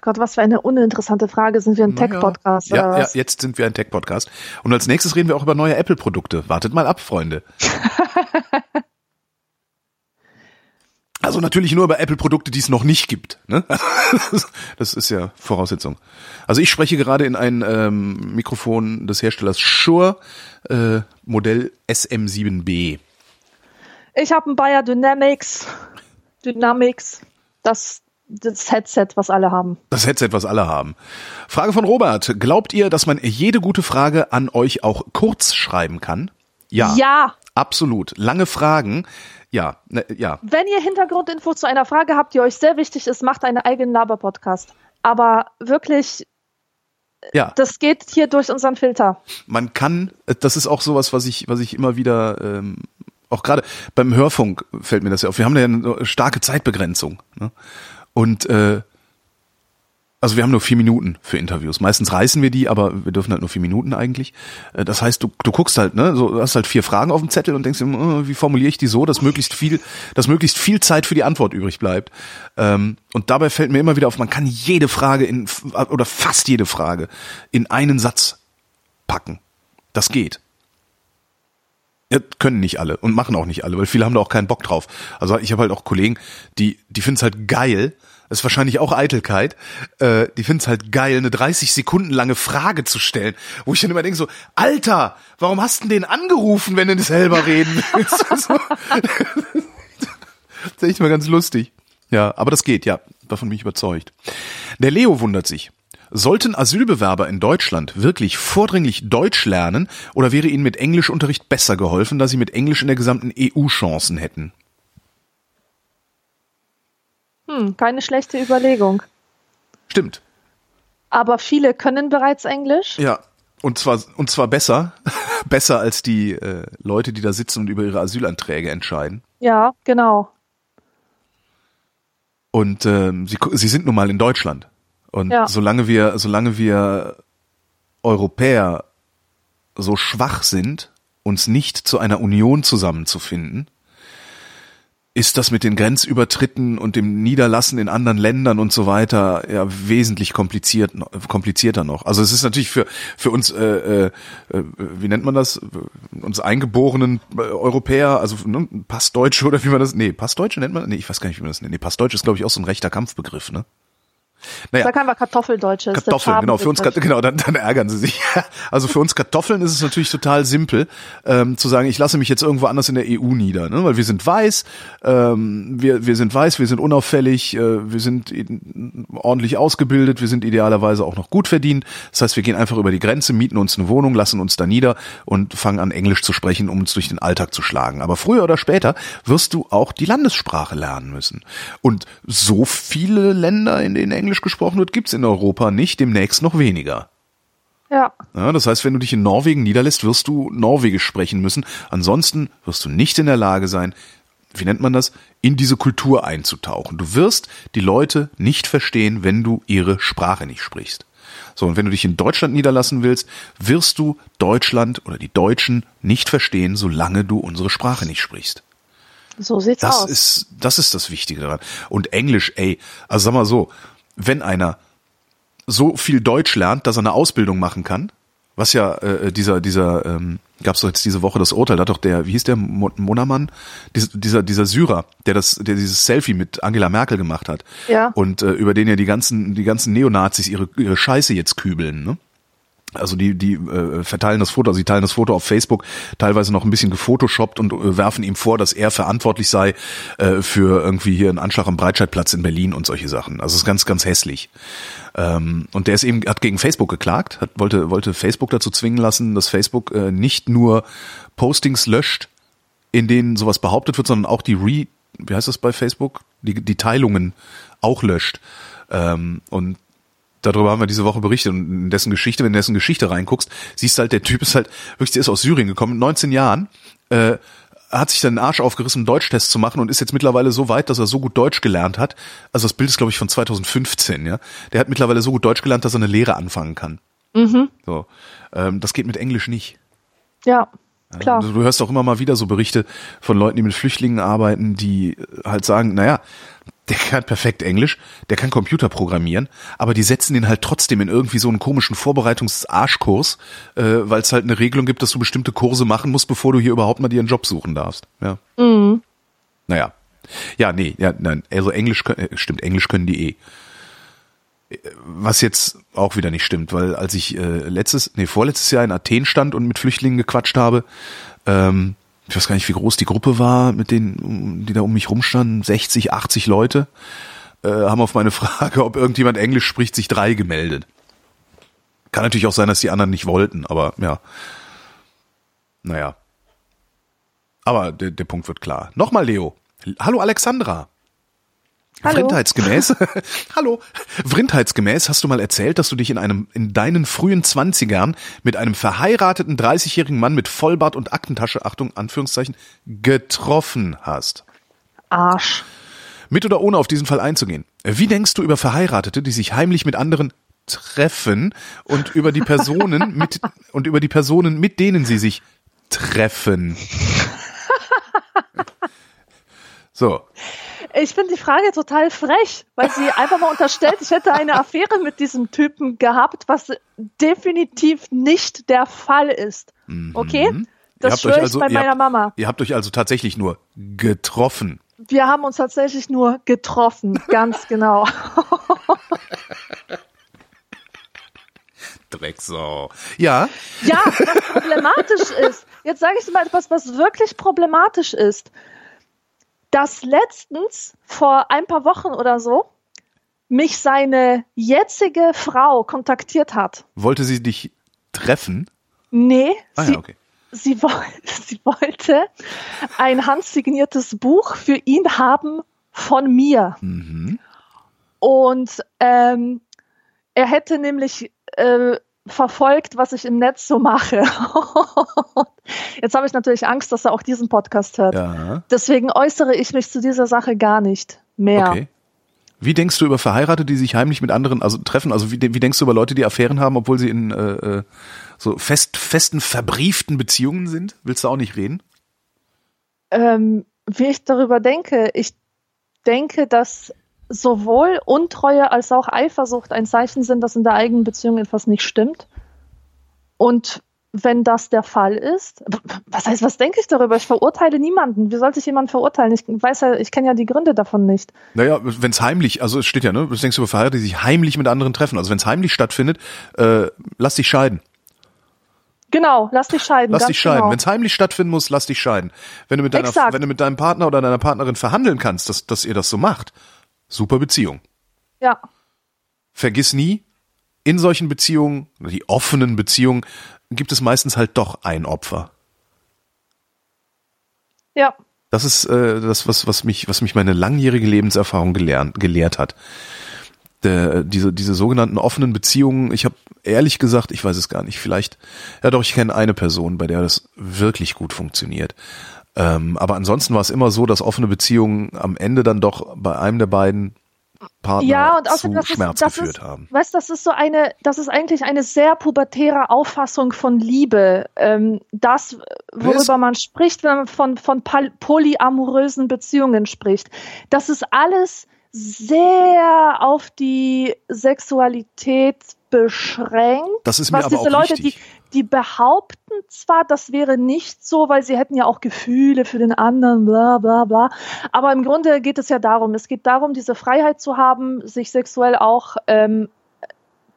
Gott, was für eine uninteressante Frage. Sind wir ein naja. Tech-Podcast? Ja, oder was? Ja, jetzt sind wir ein Tech-Podcast. Und als nächstes reden wir auch über neue Apple-Produkte. Wartet mal ab, Freunde. Also natürlich nur über Apple-Produkte, die es noch nicht gibt. Ne? Das ist ja Voraussetzung. Also ich spreche gerade in ein ähm, Mikrofon des Herstellers Shure, äh, Modell S M sieben B. Ich habe ein Bayer Dynamics. Dynamics, das, das Headset, was alle haben. Das Headset, was alle haben. Frage von Robert. Glaubt ihr, dass man jede gute Frage an euch auch kurz schreiben kann? Ja. Ja. Absolut. Lange Fragen. Ja, ne, ja. Wenn ihr Hintergrundinfos zu einer Frage habt, die euch sehr wichtig ist, macht einen eigenen Laber-Podcast. Aber wirklich, ja. Das geht hier durch unseren Filter. Man kann, das ist auch sowas, was ich, was ich immer wieder, ähm, auch gerade beim Hörfunk fällt mir das ja auf. Wir haben ja eine starke Zeitbegrenzung. Ne? Und äh, also wir haben nur vier Minuten für Interviews. Meistens reißen wir die, aber wir dürfen halt nur vier Minuten eigentlich. Das heißt, du, du guckst halt, ne, so, du hast halt vier Fragen auf dem Zettel und denkst, wie formuliere ich die so, dass möglichst viel, dass möglichst viel Zeit für die Antwort übrig bleibt. Und dabei fällt mir immer wieder auf, man kann jede Frage in, oder fast jede Frage in einen Satz packen. Das geht. Ja, können nicht alle und machen auch nicht alle, weil viele haben da auch keinen Bock drauf. Also ich habe halt auch Kollegen, die, die finden es halt geil. Das ist wahrscheinlich auch Eitelkeit. Äh, die finden es halt geil, eine dreißig Sekunden lange Frage zu stellen, wo ich dann immer denke so, Alter, warum hast du den angerufen, wenn du das selber reden willst? Das ist echt mal ganz lustig. Ja, aber das geht, ja. Davon bin ich überzeugt. Der Leo wundert sich. Sollten Asylbewerber in Deutschland wirklich vordringlich Deutsch lernen oder wäre ihnen mit Englischunterricht besser geholfen, da sie mit Englisch in der gesamten E U Chancen hätten? Hm, keine schlechte Überlegung. Stimmt. Aber viele können bereits Englisch. Ja, und zwar, und zwar besser. Besser als die äh, Leute, die da sitzen und über ihre Asylanträge entscheiden. Ja, genau. Und ähm, sie, sie sind nun mal in Deutschland. Und ja. solange wir, solange wir Europäer so schwach sind, uns nicht zu einer Union zusammenzufinden, ist das mit den Grenzübertritten und dem Niederlassen in anderen Ländern und so weiter ja wesentlich kompliziert, komplizierter noch. Also es ist natürlich für für uns, äh, äh, wie nennt man das, uns eingeborenen Europäer, also ne, Passdeutsche oder wie man das, nee, Passdeutsche nennt man, nee, ich weiß gar nicht, wie man das nennt, nee, Passdeutsch ist glaube ich auch so ein rechter Kampfbegriff, ne? Naja. Sag einfach Kartoffeldeutsche. Kartoffeln, genau, für uns, genau, dann, dann ärgern sie sich. Also für uns Kartoffeln ist es natürlich total simpel, ähm, zu sagen, ich lasse mich jetzt irgendwo anders in der E U nieder, ne? Weil wir sind weiß, ähm, wir, wir sind weiß, wir sind unauffällig, äh, wir sind ordentlich ausgebildet, wir sind idealerweise auch noch gut verdient. Das heißt, wir gehen einfach über die Grenze, mieten uns eine Wohnung, lassen uns da nieder und fangen an, Englisch zu sprechen, um uns durch den Alltag zu schlagen. Aber früher oder später wirst du auch die Landessprache lernen müssen. Und so viele Länder, in denen Englisch gesprochen wird, gibt es in Europa nicht, demnächst noch weniger. Ja. ja. Das heißt, wenn du dich in Norwegen niederlässt, wirst du Norwegisch sprechen müssen. Ansonsten wirst du nicht in der Lage sein, wie nennt man das, in diese Kultur einzutauchen. Du wirst die Leute nicht verstehen, wenn du ihre Sprache nicht sprichst. So, und wenn du dich in Deutschland niederlassen willst, wirst du Deutschland oder die Deutschen nicht verstehen, solange du unsere Sprache nicht sprichst. So sieht's das aus. Ist, das ist das Wichtige daran. Und Englisch, ey, also sag mal so, wenn einer so viel Deutsch lernt, dass er eine Ausbildung machen kann, was ja äh, dieser, dieser, ähm, gab's doch jetzt diese Woche das Urteil, da hat doch der, wie hieß der, Monamann, Dies, dieser, dieser Syrer, der das, der dieses Selfie mit Angela Merkel gemacht hat. Ja. Und äh, über den ja die ganzen, die ganzen Neonazis ihre, ihre Scheiße jetzt kübeln, ne? Also die, die äh, verteilen das Foto, also sie teilen das Foto auf Facebook, teilweise noch ein bisschen gefotoshoppt und äh, werfen ihm vor, dass er verantwortlich sei äh, für irgendwie hier einen Anschlag am Breitscheidplatz in Berlin und solche Sachen. Also es ist ganz, ganz hässlich. Ähm, und der ist eben, hat gegen Facebook geklagt, hat, wollte, wollte Facebook dazu zwingen lassen, dass Facebook äh, nicht nur Postings löscht, in denen sowas behauptet wird, sondern auch die Re, wie heißt das bei Facebook? Die, die Teilungen auch löscht. Ähm, und darüber haben wir diese Woche berichtet und in dessen Geschichte, wenn du in dessen Geschichte reinguckst, siehst halt, der Typ ist halt, wirklich, der ist aus Syrien gekommen, mit neunzehn Jahren, äh, hat sich dann den Arsch aufgerissen, einen Deutschtest zu machen und ist jetzt mittlerweile so weit, dass er so gut Deutsch gelernt hat. Also das Bild ist, glaube ich, von zwanzig fünfzehn, ja. Der hat mittlerweile so gut Deutsch gelernt, dass er eine Lehre anfangen kann. Mhm. So. Ähm, das geht mit Englisch nicht. Ja. Klar. Also du hörst auch immer mal wieder so Berichte von Leuten, die mit Flüchtlingen arbeiten, die halt sagen, naja, der kann perfekt Englisch, der kann Computer programmieren, aber die setzen den halt trotzdem in irgendwie so einen komischen Vorbereitungs-Arschkurs, äh, weil es halt eine Regelung gibt, dass du bestimmte Kurse machen musst, bevor du hier überhaupt mal dir einen Job suchen darfst. Ja. Mhm. Naja. Ja, nee, ja, nein, also Englisch, äh, stimmt, Englisch können die eh. Was jetzt auch wieder nicht stimmt, weil als ich äh, letztes, nee, vorletztes Jahr in Athen stand und mit Flüchtlingen gequatscht habe, ähm, ich weiß gar nicht, wie groß die Gruppe war, mit denen, die da um mich rumstanden, sechzig, achtzig Leute, äh, haben auf meine Frage, ob irgendjemand Englisch spricht, sich drei gemeldet. Kann natürlich auch sein, dass die anderen nicht wollten, aber ja. Naja. Aber der, der Punkt wird klar. Nochmal, Leo. Hallo, Alexandra. Hallo. Vrindheitsgemäß, hallo, vrindheitsgemäß hast du mal erzählt, dass du dich in einem, in deinen frühen Zwanzigern mit einem verheirateten dreißigjährigen Mann mit Vollbart und Aktentasche, Achtung, Anführungszeichen, getroffen hast. Arsch. Mit oder ohne auf diesen Fall einzugehen. Wie denkst du über Verheiratete, die sich heimlich mit anderen treffen und über die Personen mit, und über die Personen, mit denen sie sich treffen? So. Ich finde die Frage total frech, weil sie einfach mal unterstellt, ich hätte eine Affäre mit diesem Typen gehabt, was definitiv nicht der Fall ist. Okay? Das schwöre ich also, bei meiner habt, Mama. Ihr habt euch also tatsächlich nur getroffen. Wir haben uns tatsächlich nur getroffen, ganz genau. Drecksau. Ja. Ja, was problematisch ist. Jetzt sage ich dir mal etwas, was wirklich problematisch ist. Dass letztens vor ein paar Wochen oder so mich seine jetzige Frau kontaktiert hat. Wollte sie dich treffen? Nee, ah, sie, ja, okay. sie, woll- sie wollte ein handsigniertes Buch für ihn haben von mir. Mhm. Und ähm, er hätte nämlich äh, verfolgt, was ich im Netz so mache. Jetzt habe ich natürlich Angst, dass er auch diesen Podcast hört. Ja. Deswegen äußere ich mich zu dieser Sache gar nicht mehr. Okay. Wie denkst du über Verheiratete, die sich heimlich mit anderen also treffen? Also wie, wie denkst du über Leute, die Affären haben, obwohl sie in äh, so fest, festen, verbrieften Beziehungen sind? Willst du auch nicht reden? Ähm, wie ich darüber denke? Ich denke, dass sowohl Untreue als auch Eifersucht ein Zeichen sind, dass in der eigenen Beziehung etwas nicht stimmt. Und wenn das der Fall ist, was heißt, was denke ich darüber? Ich verurteile niemanden. Wie sollte ich jemanden verurteilen? Ich weiß ja, ich kenne ja die Gründe davon nicht. Naja, wenn es heimlich, also es steht ja, ne, du denkst über Verheiratete, die sich heimlich mit anderen treffen. Also wenn es heimlich stattfindet, äh, lass dich scheiden. Genau, lass dich scheiden. Lass dich scheiden. Genau. Wenn es heimlich stattfinden muss, lass dich scheiden. Wenn du mit deiner, Exakt. wenn du mit deinem Partner oder deiner Partnerin verhandeln kannst, dass, dass ihr das so macht, super Beziehung. Ja. Vergiss nie, in solchen Beziehungen, die offenen Beziehungen, gibt es meistens halt doch ein Opfer. Ja. Das ist äh, das, was, was, mich, was mich meine langjährige Lebenserfahrung gelernt, gelehrt hat. Der, diese, diese sogenannten offenen Beziehungen, ich habe ehrlich gesagt, ich weiß es gar nicht, vielleicht, ja doch, ich kenne eine Person, bei der das wirklich gut funktioniert. Ähm, aber ansonsten war es immer so, dass offene Beziehungen am Ende dann doch bei einem der beiden Partner ja, und außerdem, zu das Schmerz ist, das geführt ist, haben. Weißt, das ist so eine, das ist eigentlich eine sehr pubertäre Auffassung von Liebe. Ähm, das, worüber Was? man spricht, wenn man von, von polyamorösen Beziehungen spricht. Das ist alles sehr auf die Sexualität beschränkt. Das ist mir was aber diese auch Leute, wichtig. Die, die behaupten zwar, das wäre nicht so, weil sie hätten ja auch Gefühle für den anderen, bla bla bla. Aber im Grunde geht es ja darum, es geht darum, diese Freiheit zu haben, sich sexuell auch ähm,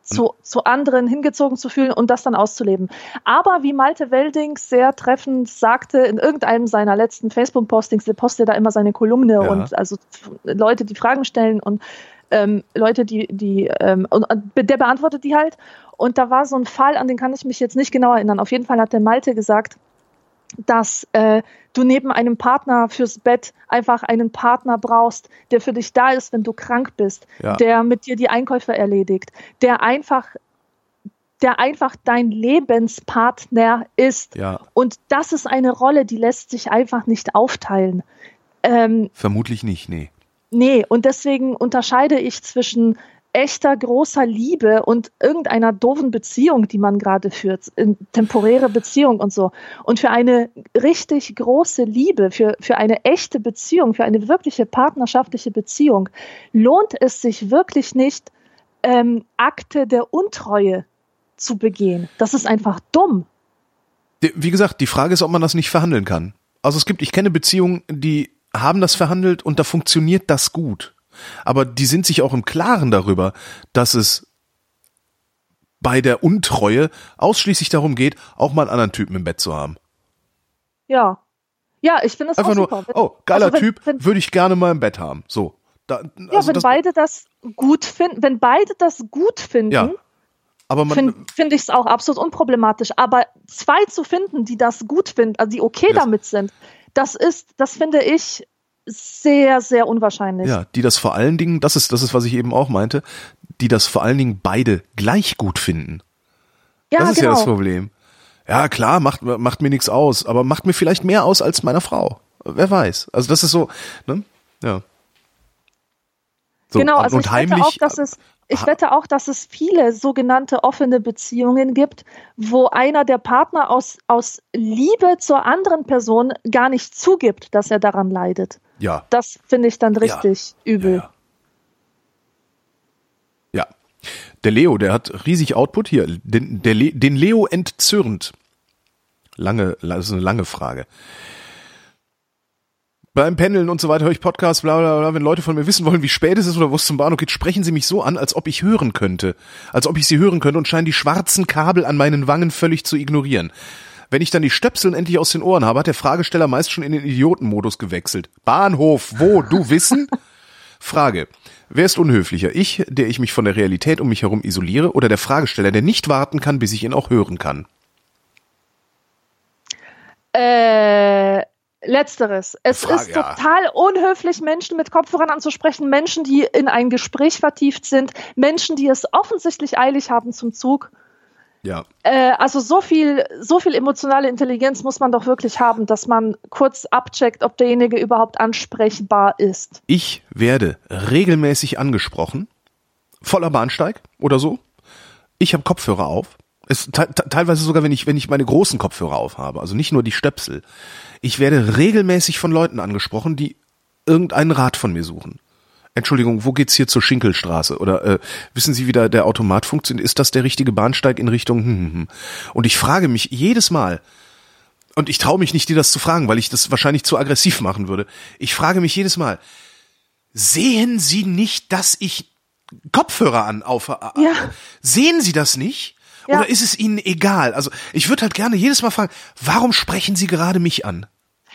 zu, zu anderen hingezogen zu fühlen und das dann auszuleben. Aber wie Malte Welding sehr treffend sagte, in irgendeinem seiner letzten Facebook-Postings, der postet da immer seine Kolumne ja. und also Leute, die Fragen stellen und Ähm, Leute, die, die ähm, und, der beantwortet die halt. Und da war so ein Fall, an den kann ich mich jetzt nicht genau erinnern. Auf jeden Fall hat der Malte gesagt, dass äh, du neben einem Partner fürs Bett einfach einen Partner brauchst, der für dich da ist, wenn du krank bist, ja. der mit dir die Einkäufe erledigt, der einfach, der einfach dein Lebenspartner ist. Ja. Und das ist eine Rolle, die lässt sich einfach nicht aufteilen. Ähm, Vermutlich nicht, nee. Nee, und deswegen unterscheide ich zwischen echter, großer Liebe und irgendeiner doofen Beziehung, die man gerade führt, in temporäre Beziehung und so. Und für eine richtig große Liebe, für, für eine echte Beziehung, für eine wirkliche partnerschaftliche Beziehung, lohnt es sich wirklich nicht, ähm, Akte der Untreue zu begehen. Das ist einfach dumm. Wie gesagt, die Frage ist, ob man das nicht verhandeln kann. Also es gibt, ich kenne Beziehungen, die haben das verhandelt und da funktioniert das gut. Aber die sind sich auch im Klaren darüber, dass es bei der Untreue ausschließlich darum geht, auch mal einen anderen Typen im Bett zu haben. Ja. Ja, ich finde das einfach auch super. Nur, oh, geiler also, wenn, Typ, wenn, würde ich gerne mal im Bett haben. So. Da, also ja, wenn das, beide das gut finden, wenn beide das gut finden, ja. Finde find ich es auch absolut unproblematisch. Aber zwei zu finden, die das gut finden, also die okay yes. damit sind, das ist, das finde ich sehr, sehr unwahrscheinlich. Ja, die das vor allen Dingen, das ist, das ist, was ich eben auch meinte, die das vor allen Dingen beide gleich gut finden. Ja, das ist genau. ja das Problem. Ja, klar, macht, macht mir nichts aus, aber macht mir vielleicht mehr aus als meiner Frau. Wer weiß. Also das ist so, ne? Ja. So, genau, also und ich heimlich, wette auch, dass es, ich wette auch, dass es viele sogenannte offene Beziehungen gibt, wo einer der Partner aus, aus Liebe zur anderen Person gar nicht zugibt, dass er daran leidet. Ja. Das finde ich dann richtig ja. übel. Ja, ja. ja. Der Leo, der hat riesig Output hier. Den, der Le- den Leo entzürnt. Lange, das ist eine lange Frage. Beim Pendeln und so weiter höre ich Podcasts, bla bla bla, wenn Leute von mir wissen wollen, wie spät es ist oder wo es zum Bahnhof geht, sprechen sie mich so an, als ob ich hören könnte. Als ob ich sie hören könnte und scheinen die schwarzen Kabel an meinen Wangen völlig zu ignorieren. Wenn ich dann die Stöpseln endlich aus den Ohren habe, hat der Fragesteller meist schon in den Idiotenmodus gewechselt. Bahnhof, wo, du wissen? Frage. Wer ist unhöflicher? Ich, der ich mich von der Realität um mich herum isoliere, oder der Fragesteller, der nicht warten kann, bis ich ihn auch hören kann? Äh... Letzteres. Es Frage, ist total ja. unhöflich, Menschen mit Kopfhörern anzusprechen, Menschen, die in ein Gespräch vertieft sind, Menschen, die es offensichtlich eilig haben zum Zug. Ja. Äh, also so viel, so viel emotionale Intelligenz muss man doch wirklich haben, dass man kurz abcheckt, ob derjenige überhaupt ansprechbar ist. Ich werde regelmäßig angesprochen, voller Bahnsteig oder so. Ich habe Kopfhörer auf. Es, te- te- teilweise sogar, wenn ich, wenn ich meine großen Kopfhörer aufhabe, also nicht nur die Stöpsel. Ich werde regelmäßig von Leuten angesprochen, die irgendeinen Rat von mir suchen. Entschuldigung, wo geht's hier zur Schinkelstraße? Oder äh, wissen Sie, wie da der Automat funktioniert? Ist das der richtige Bahnsteig in Richtung? Hm, hm, hm. Und ich frage mich jedes Mal, und ich traue mich nicht, dir das zu fragen, weil ich das wahrscheinlich zu aggressiv machen würde. Ich frage mich jedes Mal, sehen Sie nicht, dass ich Kopfhörer an auf? Ja. Sehen Sie das nicht? Ja. Oder ist es Ihnen egal? Also ich würde halt gerne jedes Mal fragen, warum sprechen Sie gerade mich an?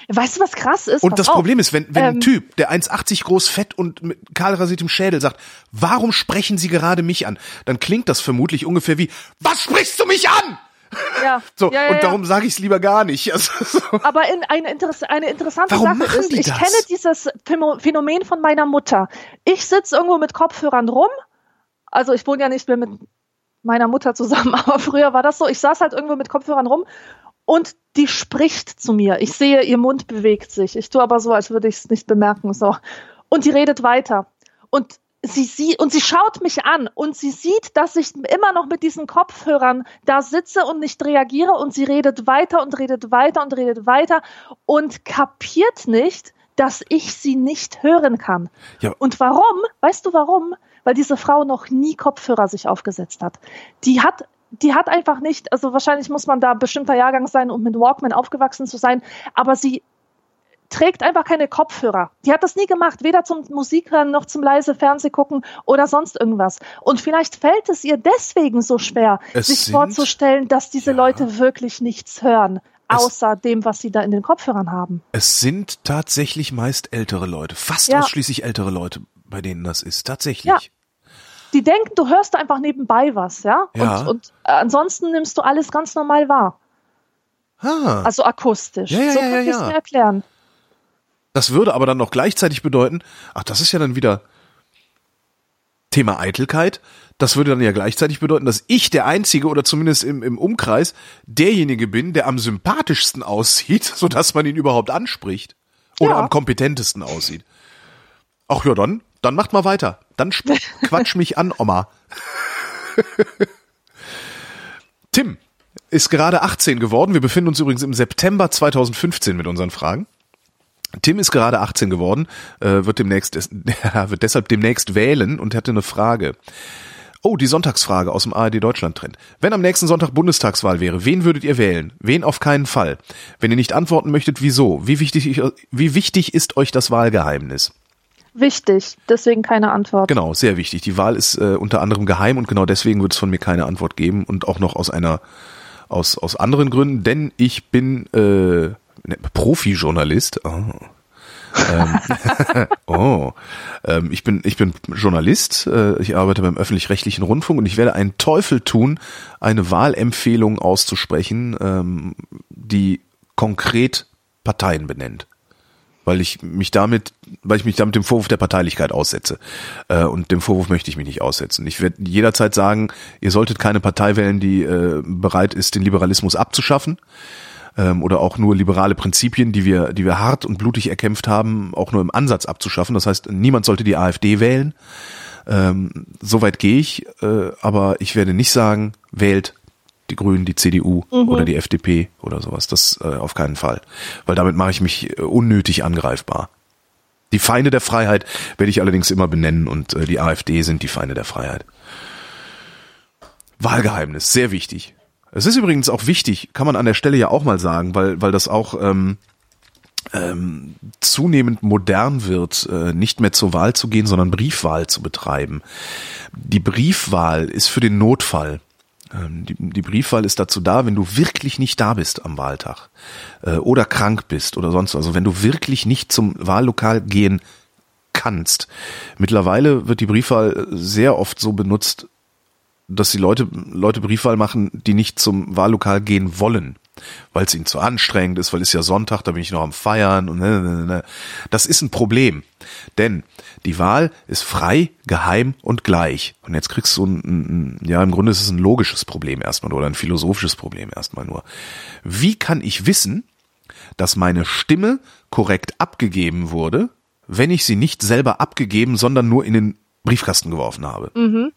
Weißt du, was krass ist? Und Pass das auf. Problem ist, wenn, wenn ähm. ein Typ, der eins achtzig groß, fett und mit kahl rasiertem Schädel sagt, warum sprechen Sie gerade mich an? Dann klingt das vermutlich ungefähr wie, was sprichst du mich an? Ja. So, ja, ja, und ja. darum sage ich es lieber gar nicht. Also, so. Aber in, eine, Interess- eine interessante Warum Sache ist, ich das? kenne dieses Phänomen von meiner Mutter. Ich sitze irgendwo mit Kopfhörern rum, also ich wohne ja nicht mehr mit meiner Mutter zusammen, aber früher war das so, ich saß halt irgendwo mit Kopfhörern rum und die spricht zu mir. Ich sehe, ihr Mund bewegt sich. Ich tue aber so, als würde ich es nicht bemerken. So. Und die redet weiter. Und Sie sieht, und sie schaut mich an und sie sieht, dass ich immer noch mit diesen Kopfhörern da sitze und nicht reagiere, und sie redet weiter und redet weiter und redet weiter und kapiert nicht, dass ich sie nicht hören kann. Ja. Und warum? Weißt du warum? Weil diese Frau noch nie Kopfhörer sich aufgesetzt hat. Die hat Die hat einfach nicht, also wahrscheinlich muss man da bestimmter Jahrgang sein, um mit Walkman aufgewachsen zu sein, aber sie trägt einfach keine Kopfhörer. Die hat das nie gemacht, weder zum Musik hören noch zum leise Fernseh gucken oder sonst irgendwas. Und vielleicht fällt es ihr deswegen so schwer, es sich sind, vorzustellen, dass diese ja. Leute wirklich nichts hören, außer es, dem, was sie da in den Kopfhörern haben. Es sind tatsächlich meist ältere Leute, fast ja. ausschließlich ältere Leute, bei denen das ist, tatsächlich. Ja. Die denken, du hörst einfach nebenbei was, ja? ja. Und, und ansonsten nimmst du alles ganz normal wahr. Ah. Also akustisch. Ja, ja, so kann ja, ich es ja. mir erklären. Das würde aber dann noch gleichzeitig bedeuten, ach, das ist ja dann wieder Thema Eitelkeit. Das würde dann ja gleichzeitig bedeuten, dass ich der Einzige oder zumindest im, im Umkreis derjenige bin, der am sympathischsten aussieht, sodass man ihn überhaupt anspricht. Oder ja. am kompetentesten aussieht. Ach ja, dann. Dann macht mal weiter. Dann sp- quatsch mich an, Oma. Tim ist gerade achtzehn geworden. Wir befinden uns übrigens im September zweitausendfünfzehn mit unseren Fragen. Tim ist gerade achtzehn geworden, äh, wird demnächst, äh, wird deshalb demnächst wählen und hatte eine Frage. Oh, die Sonntagsfrage aus dem A R D-Deutschland-Trend. Wenn am nächsten Sonntag Bundestagswahl wäre, wen würdet ihr wählen? Wen auf keinen Fall? Wenn ihr nicht antworten möchtet, wieso? Wie wichtig, wie wichtig ist euch das Wahlgeheimnis? Wichtig, deswegen keine Antwort. Genau, sehr wichtig. Die Wahl ist äh, unter anderem geheim und genau deswegen wird es von mir keine Antwort geben und auch noch aus einer aus aus anderen Gründen, denn ich bin äh, Profi-Journalist. Oh, ähm, oh. Ähm, ich bin ich bin Journalist. Äh, ich arbeite beim öffentlich-rechtlichen Rundfunk und ich werde einen Teufel tun, eine Wahlempfehlung auszusprechen, ähm, die konkret Parteien benennt. Weil ich mich damit, weil ich mich damit dem Vorwurf der Parteilichkeit aussetze. Und dem Vorwurf möchte ich mich nicht aussetzen. Ich werde jederzeit sagen, ihr solltet keine Partei wählen, die bereit ist, den Liberalismus abzuschaffen. Oder auch nur liberale Prinzipien, die wir, die wir hart und blutig erkämpft haben, auch nur im Ansatz abzuschaffen. Das heißt, niemand sollte die AfD wählen. Soweit gehe ich, aber ich werde nicht sagen, wählt die Grünen, die C D U mhm. oder die F D P oder sowas. Das äh, auf keinen Fall. Weil damit mache ich mich äh, unnötig angreifbar. Die Feinde der Freiheit werde ich allerdings immer benennen und äh, die AfD sind die Feinde der Freiheit. Wahlgeheimnis, sehr wichtig. Es ist übrigens auch wichtig, kann man an der Stelle ja auch mal sagen, weil, weil das auch ähm, ähm, zunehmend modern wird, äh, nicht mehr zur Wahl zu gehen, sondern Briefwahl zu betreiben. Die Briefwahl ist für den Notfall. Die, die Briefwahl ist dazu da, wenn du wirklich nicht da bist am Wahltag äh, oder krank bist oder sonst was. Also wenn du wirklich nicht zum Wahllokal gehen kannst. Mittlerweile wird die Briefwahl sehr oft so benutzt, dass die Leute, Leute Briefwahl machen, die nicht zum Wahllokal gehen wollen, weil es ihnen zu anstrengend ist, weil es ja Sonntag, da bin ich noch am Feiern. Und ne, ne, ne. Das ist ein Problem, denn die Wahl ist frei, geheim und gleich. Und jetzt kriegst du, ein, ein, ja im Grunde ist es ein logisches Problem erstmal oder ein philosophisches Problem erstmal nur. Wie kann ich wissen, dass meine Stimme korrekt abgegeben wurde, wenn ich sie nicht selber abgegeben, sondern nur in den Briefkasten geworfen habe? Mhm.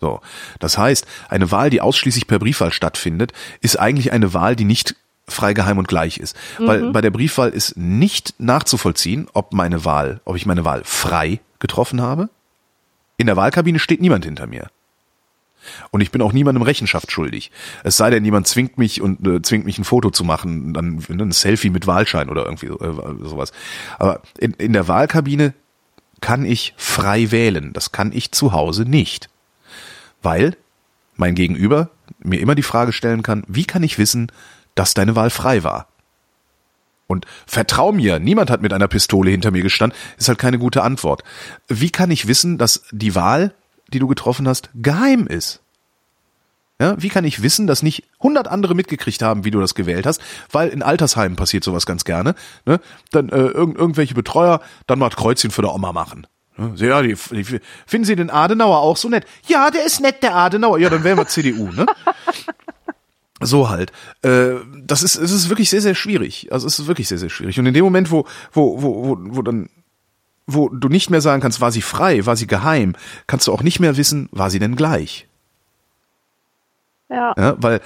So. Das heißt, eine Wahl, die ausschließlich per Briefwahl stattfindet, ist eigentlich eine Wahl, die nicht frei, geheim und gleich ist. Mhm. Weil bei der Briefwahl ist nicht nachzuvollziehen, ob meine Wahl, ob ich meine Wahl frei getroffen habe. In der Wahlkabine steht niemand hinter mir. Und ich bin auch niemandem Rechenschaft schuldig. Es sei denn, jemand zwingt mich und äh, zwingt mich ein Foto zu machen, dann ein Selfie mit Wahlschein oder irgendwie äh, sowas. Aber in, in der Wahlkabine kann ich frei wählen. Das kann ich zu Hause nicht. Weil mein Gegenüber mir immer die Frage stellen kann, wie kann ich wissen, dass deine Wahl frei war? Und vertrau mir, niemand hat mit einer Pistole hinter mir gestanden, ist halt keine gute Antwort. Wie kann ich wissen, dass die Wahl, die du getroffen hast, geheim ist? Ja, wie kann ich wissen, dass nicht hundert andere mitgekriegt haben, wie du das gewählt hast? Weil in Altersheimen passiert sowas ganz gerne. Ne? Dann äh, irg- irgendwelche Betreuer, dann mal Kreuzchen für der Oma machen. Ja, die, die, finden Sie den Adenauer auch so nett? Ja, der ist nett, der Adenauer. Ja, dann wären wir C D U, ne? So halt. Äh, das ist, es ist wirklich sehr, sehr schwierig. Also es ist wirklich sehr, sehr schwierig. Und in dem Moment, wo, wo, wo, wo, wo dann, wo du nicht mehr sagen kannst, war sie frei, war sie geheim, kannst du auch nicht mehr wissen, war sie denn gleich? Ja. Ja, weil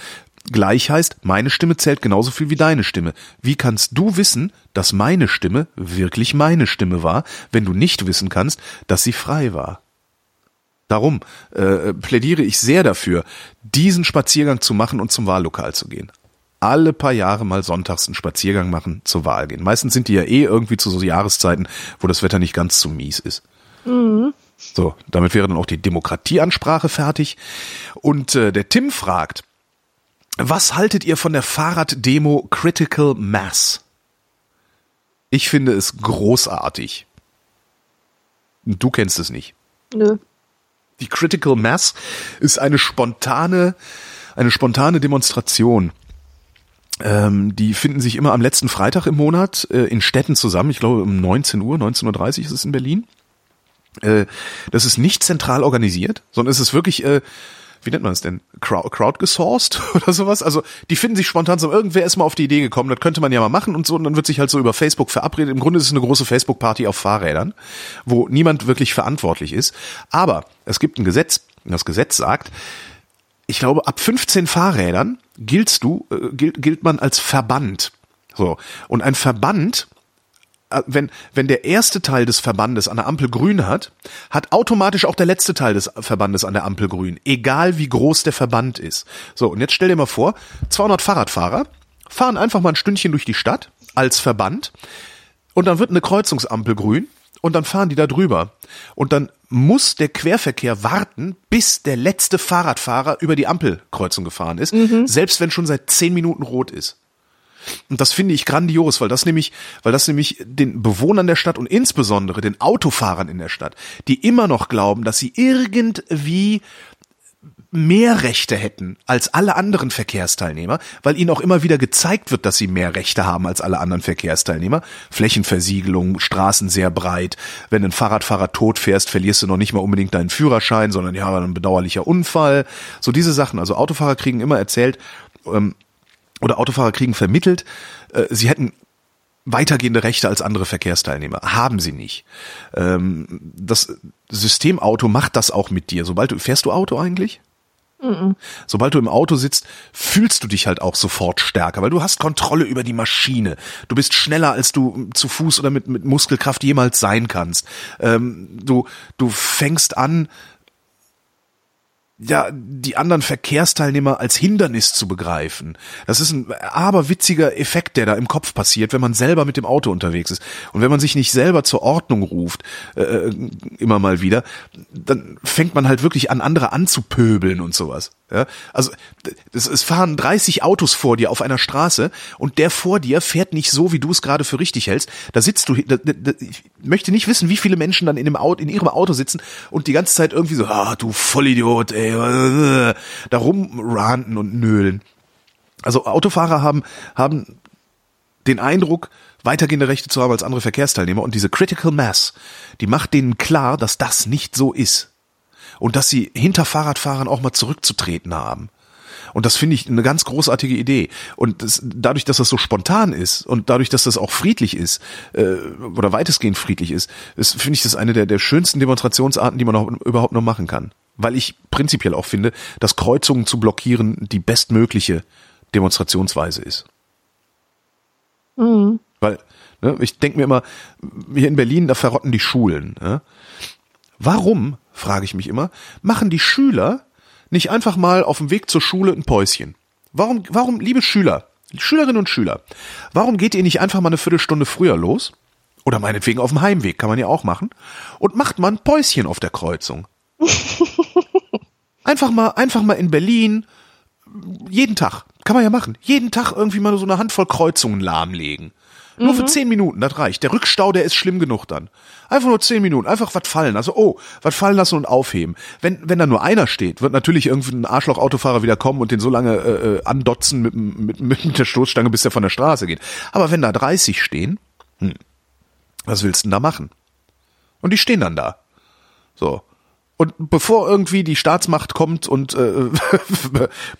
gleich heißt, meine Stimme zählt genauso viel wie deine Stimme. Wie kannst du wissen, dass meine Stimme wirklich meine Stimme war, wenn du nicht wissen kannst, dass sie frei war? Darum äh, plädiere ich sehr dafür, diesen Spaziergang zu machen und zum Wahllokal zu gehen. Alle paar Jahre mal sonntags einen Spaziergang machen, zur Wahl gehen. Meistens sind die ja eh irgendwie zu so Jahreszeiten, wo das Wetter nicht ganz so mies ist. Mhm. So, damit wäre dann auch die Demokratieansprache fertig. Und äh, der Tim fragt, was haltet ihr von der Fahrraddemo Critical Mass? Ich finde es großartig. Du kennst es nicht. Nö. Die Critical Mass ist eine spontane, eine spontane Demonstration. Ähm, die finden sich immer am letzten Freitag im Monat äh, in Städten zusammen. Ich glaube um neunzehn Uhr, neunzehn Uhr dreißig ist es in Berlin. Äh, das ist nicht zentral organisiert, sondern es ist wirklich, äh, wie nennt man es denn, Crowd, Crowd gesourced oder sowas. Also die finden sich spontan so, irgendwer ist mal auf die Idee gekommen, das könnte man ja mal machen und so. Und dann wird sich halt so über Facebook verabredet. Im Grunde ist es eine große Facebook-Party auf Fahrrädern, wo niemand wirklich verantwortlich ist. Aber es gibt ein Gesetz, das Gesetz sagt, ich glaube, ab fünfzehn Fahrrädern giltst du, äh, gilt, gilt man als Verband. So. Und ein Verband, äh, wenn, wenn der erste Teil des Verbandes an der Ampel grün hat, hat automatisch auch der letzte Teil des Verbandes an der Ampel grün. Egal wie groß der Verband ist. So. Und jetzt stell dir mal vor, zweihundert Fahrradfahrer fahren einfach mal ein Stündchen durch die Stadt als Verband. Und dann wird eine Kreuzungsampel grün. Und dann fahren die da drüber. Und dann muss der Querverkehr warten, bis der letzte Fahrradfahrer über die Ampelkreuzung gefahren ist. Mhm. Selbst wenn schon seit zehn Minuten rot ist. Und das finde ich grandios, weil das nämlich, weil das nämlich den Bewohnern der Stadt und insbesondere den Autofahrern in der Stadt, die immer noch glauben, dass sie irgendwie mehr Rechte hätten als alle anderen Verkehrsteilnehmer, weil ihnen auch immer wieder gezeigt wird, dass sie mehr Rechte haben als alle anderen Verkehrsteilnehmer. Flächenversiegelung, Straßen sehr breit. Wenn ein Fahrradfahrer tot fährst, verlierst du noch nicht mal unbedingt deinen Führerschein, sondern ja, ein bedauerlicher Unfall. So diese Sachen. Also Autofahrer kriegen immer erzählt ähm, oder Autofahrer kriegen vermittelt, äh, sie hätten weitergehende Rechte als andere Verkehrsteilnehmer. Haben sie nicht. Ähm, das Systemauto macht das auch mit dir. Sobald du, fährst du Auto eigentlich? Mm-mm. Sobald du im Auto sitzt, fühlst du dich halt auch sofort stärker, weil du hast Kontrolle über die Maschine. Du bist schneller, als du zu Fuß oder mit, mit Muskelkraft jemals sein kannst. Ähm, du, du fängst an, ja, die anderen Verkehrsteilnehmer als Hindernis zu begreifen. Das ist ein aberwitziger Effekt, der da im Kopf passiert, wenn man selber mit dem Auto unterwegs ist. Und wenn man sich nicht selber zur Ordnung ruft, äh, immer mal wieder, dann fängt man halt wirklich an, andere anzupöbeln und sowas. Ja? Also es fahren dreißig Autos vor dir auf einer Straße und der vor dir fährt nicht so, wie du es gerade für richtig hältst. Da sitzt du, da, da, ich möchte nicht wissen, wie viele Menschen dann in, dem Auto, in ihrem Auto sitzen und die ganze Zeit irgendwie so, ah, du Vollidiot, ey, da rumranten und nölen. Also Autofahrer haben, haben den Eindruck, weitergehende Rechte zu haben als andere Verkehrsteilnehmer. Und diese Critical Mass, die macht denen klar, dass das nicht so ist. Und dass sie hinter Fahrradfahrern auch mal zurückzutreten haben. Und das finde ich eine ganz großartige Idee. Und das, dadurch, dass das so spontan ist und dadurch, dass das auch friedlich ist äh, oder weitestgehend friedlich ist, finde ich das eine der, der schönsten Demonstrationsarten, die man noch, überhaupt noch machen kann. Weil ich prinzipiell auch finde, dass Kreuzungen zu blockieren die bestmögliche Demonstrationsweise ist. Mhm. Weil, ne, ich denke mir immer, hier in Berlin, da verrotten die Schulen. Ne? Warum, frage ich mich immer, machen die Schüler nicht einfach mal auf dem Weg zur Schule ein Päuschen? Warum, warum, liebe Schüler, Schülerinnen und Schüler, warum geht ihr nicht einfach mal eine Viertelstunde früher los? Oder meinetwegen auf dem Heimweg, kann man ja auch machen. Und macht mal ein Päuschen auf der Kreuzung. Einfach mal, einfach mal in Berlin, jeden Tag, kann man ja machen, jeden Tag irgendwie mal so eine Handvoll Kreuzungen lahmlegen. Nur mhm. für zehn Minuten, das reicht. Der Rückstau, der ist schlimm genug dann. Einfach nur zehn Minuten, einfach was fallen lassen. Oh, was fallen lassen und aufheben. Wenn wenn da nur einer steht, wird natürlich irgendein Arschloch-Autofahrer wieder kommen und den so lange äh, andotzen mit, mit, mit der Stoßstange, bis der von der Straße geht. Aber wenn da dreißig stehen, hm, was willst du denn da machen? Und die stehen dann da. So. Und bevor irgendwie die Staatsmacht kommt und äh,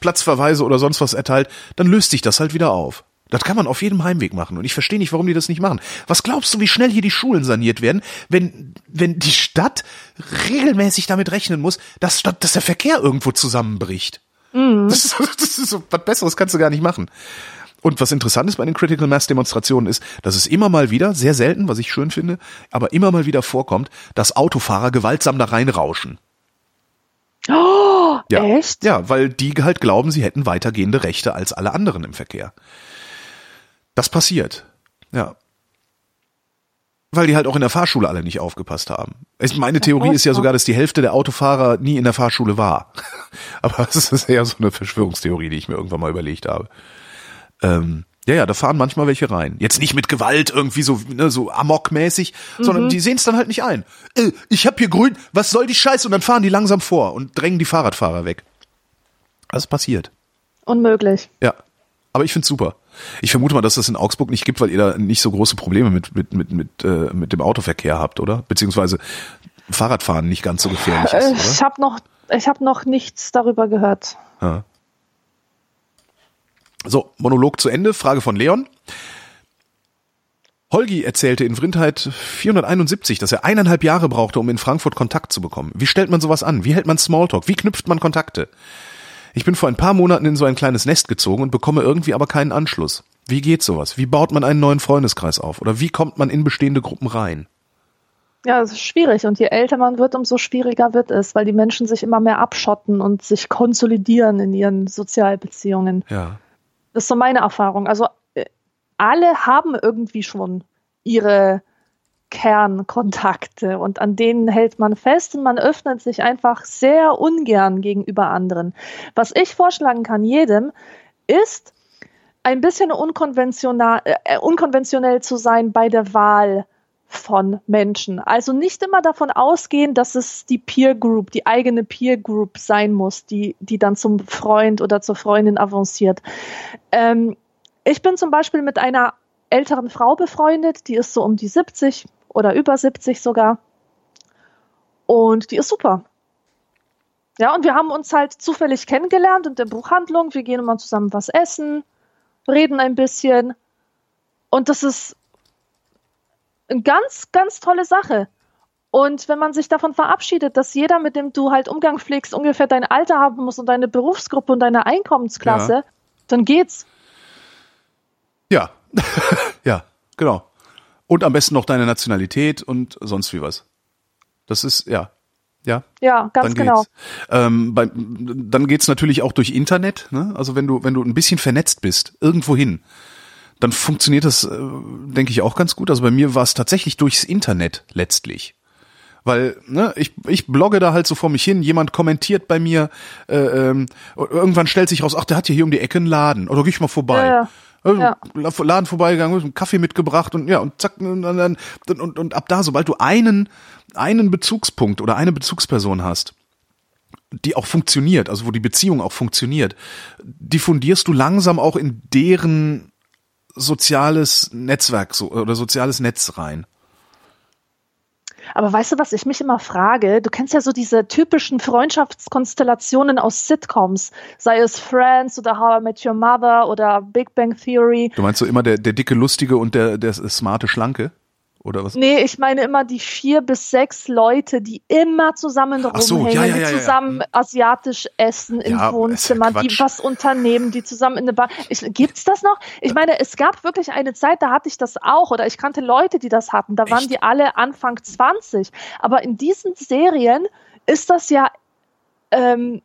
Platzverweise oder sonst was erteilt, dann löst sich das halt wieder auf. Das kann man auf jedem Heimweg machen und ich verstehe nicht, warum die das nicht machen. Was glaubst du, wie schnell hier die Schulen saniert werden, wenn wenn die Stadt regelmäßig damit rechnen muss, dass, dass der Verkehr irgendwo zusammenbricht? Mhm. Das ist, das ist so, was Besseres kannst du gar nicht machen. Und was interessant ist bei den Critical Mass Demonstrationen ist, dass es immer mal wieder, sehr selten, was ich schön finde, aber immer mal wieder vorkommt, dass Autofahrer gewaltsam da reinrauschen. Oh, ja. Echt? Ja, weil die halt glauben, sie hätten weitergehende Rechte als alle anderen im Verkehr. Das passiert, ja. Weil die halt auch in der Fahrschule alle nicht aufgepasst haben. Meine Theorie ist ja sogar, dass die Hälfte der Autofahrer nie in der Fahrschule war. Aber das ist eher so eine Verschwörungstheorie, die ich mir irgendwann mal überlegt habe. Ähm, ja, ja, da fahren manchmal welche rein. Jetzt nicht mit Gewalt irgendwie so, ne, so amokmäßig, mhm. sondern die sehen es dann halt nicht ein. Äh, ich hab hier grün, was soll die Scheiße? Und dann fahren die langsam vor und drängen die Fahrradfahrer weg. Das passiert. Unmöglich. Ja, aber ich find's super. Ich vermute mal, dass das in Augsburg nicht gibt, weil ihr da nicht so große Probleme mit, mit, mit, mit, äh, mit dem Autoverkehr habt, oder? Beziehungsweise Fahrradfahren nicht ganz so gefährlich ist, oder? Ich hab noch, ich hab noch nichts darüber gehört. Ja. So, Monolog zu Ende. Frage von Leon. Holgi erzählte in Vrindheit vierhunderteinundsiebzig, dass er eineinhalb Jahre brauchte, um in Frankfurt Kontakt zu bekommen. Wie stellt man sowas an? Wie hält man Smalltalk? Wie knüpft man Kontakte? Ich bin vor ein paar Monaten in so ein kleines Nest gezogen und bekomme irgendwie aber keinen Anschluss. Wie geht sowas? Wie baut man einen neuen Freundeskreis auf? Oder wie kommt man in bestehende Gruppen rein? Ja, das ist schwierig. Und je älter man wird, umso schwieriger wird es, weil die Menschen sich immer mehr abschotten und sich konsolidieren in ihren Sozialbeziehungen. Ja. Das ist so meine Erfahrung. Also alle haben irgendwie schon ihre Kernkontakte und an denen hält man fest und man öffnet sich einfach sehr ungern gegenüber anderen. Was ich vorschlagen kann jedem, ist ein bisschen unkonventional, äh, unkonventionell zu sein bei der Wahl von Menschen. Also nicht immer davon ausgehen, dass es die Peer Group, die eigene Peer Group sein muss, die, die dann zum Freund oder zur Freundin avanciert. Ähm, ich bin zum Beispiel mit einer älteren Frau befreundet, die ist so um die siebzig oder über siebzig sogar und die ist super. Ja, und wir haben uns halt zufällig kennengelernt in der Buchhandlung, wir gehen immer zusammen was essen, reden ein bisschen und das ist eine ganz, ganz tolle Sache. Und wenn man sich davon verabschiedet, dass jeder, mit dem du halt Umgang pflegst, ungefähr dein Alter haben muss und deine Berufsgruppe und deine Einkommensklasse, ja. Dann geht's. Ja, ja, genau. Und am besten noch deine Nationalität und sonst wie was. Das ist, ja. Ja, ja, ganz dann genau. Geht's. Ähm, bei, dann geht's natürlich auch durch Internet, ne? Also wenn du, wenn du ein bisschen vernetzt bist, irgendwohin, dann funktioniert das, äh, denke ich, auch ganz gut. Also bei mir war es tatsächlich durchs Internet letztlich. Weil, ne, ich, ich blogge da halt so vor mich hin, jemand kommentiert bei mir, äh, ähm, irgendwann stellt sich raus, ach, der hat ja hier um die Ecke einen Laden. Oder geh ich mal vorbei. Ja, also, ja. Laden vorbeigegangen, einen Kaffee mitgebracht und ja, und zack, und, und, und, und ab da, sobald du einen, einen Bezugspunkt oder eine Bezugsperson hast, die auch funktioniert, also wo die Beziehung auch funktioniert, diffundierst du langsam auch in deren soziales Netzwerk so oder soziales Netz rein. Aber weißt du, was ich mich immer frage? Du kennst ja so diese typischen Freundschaftskonstellationen aus Sitcoms, sei es Friends oder How I Met Your Mother oder Big Bang Theory. Du meinst so immer der, der dicke Lustige und der, der smarte Schlanke? Oder was? Nee, ich meine immer die vier bis sechs Leute, die immer zusammen rumhängen, so, ja, ja, ja, die zusammen ja, ja. asiatisch essen im ja, Wohnzimmer, ja die was unternehmen, die zusammen in eine Bar. Ich, gibt's das noch? Ich meine, es gab wirklich eine Zeit, da hatte ich das auch oder ich kannte Leute, die das hatten. Da Echt? Waren die alle Anfang zwanzig. Aber in diesen Serien ist das ja, ähm,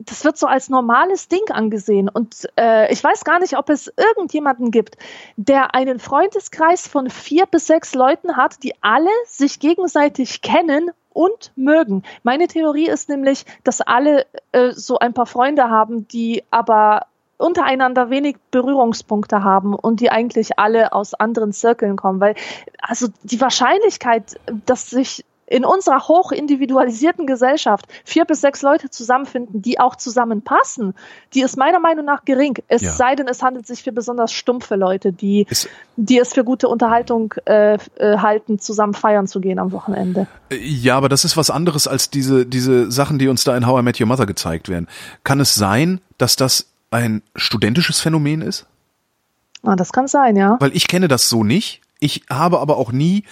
das wird so als normales Ding angesehen. Und äh, ich weiß gar nicht, ob es irgendjemanden gibt, der einen Freundeskreis von vier bis sechs Leuten hat, die alle sich gegenseitig kennen und mögen. Meine Theorie ist nämlich, dass alle äh, so ein paar Freunde haben, die aber untereinander wenig Berührungspunkte haben und die eigentlich alle aus anderen Zirkeln kommen. Weil also die Wahrscheinlichkeit, dass sich in unserer hochindividualisierten Gesellschaft vier bis sechs Leute zusammenfinden, die auch zusammenpassen, die ist meiner Meinung nach gering. Es ja. sei denn, es handelt sich für besonders stumpfe Leute, die es, die es für gute Unterhaltung äh, halten, zusammen feiern zu gehen am Wochenende. Ja, aber das ist was anderes als diese, diese Sachen, die uns da in How I Met Your Mother gezeigt werden. Kann es sein, dass das ein studentisches Phänomen ist? Ah, das kann sein, ja. Weil ich kenne das so nicht. Ich habe aber auch nie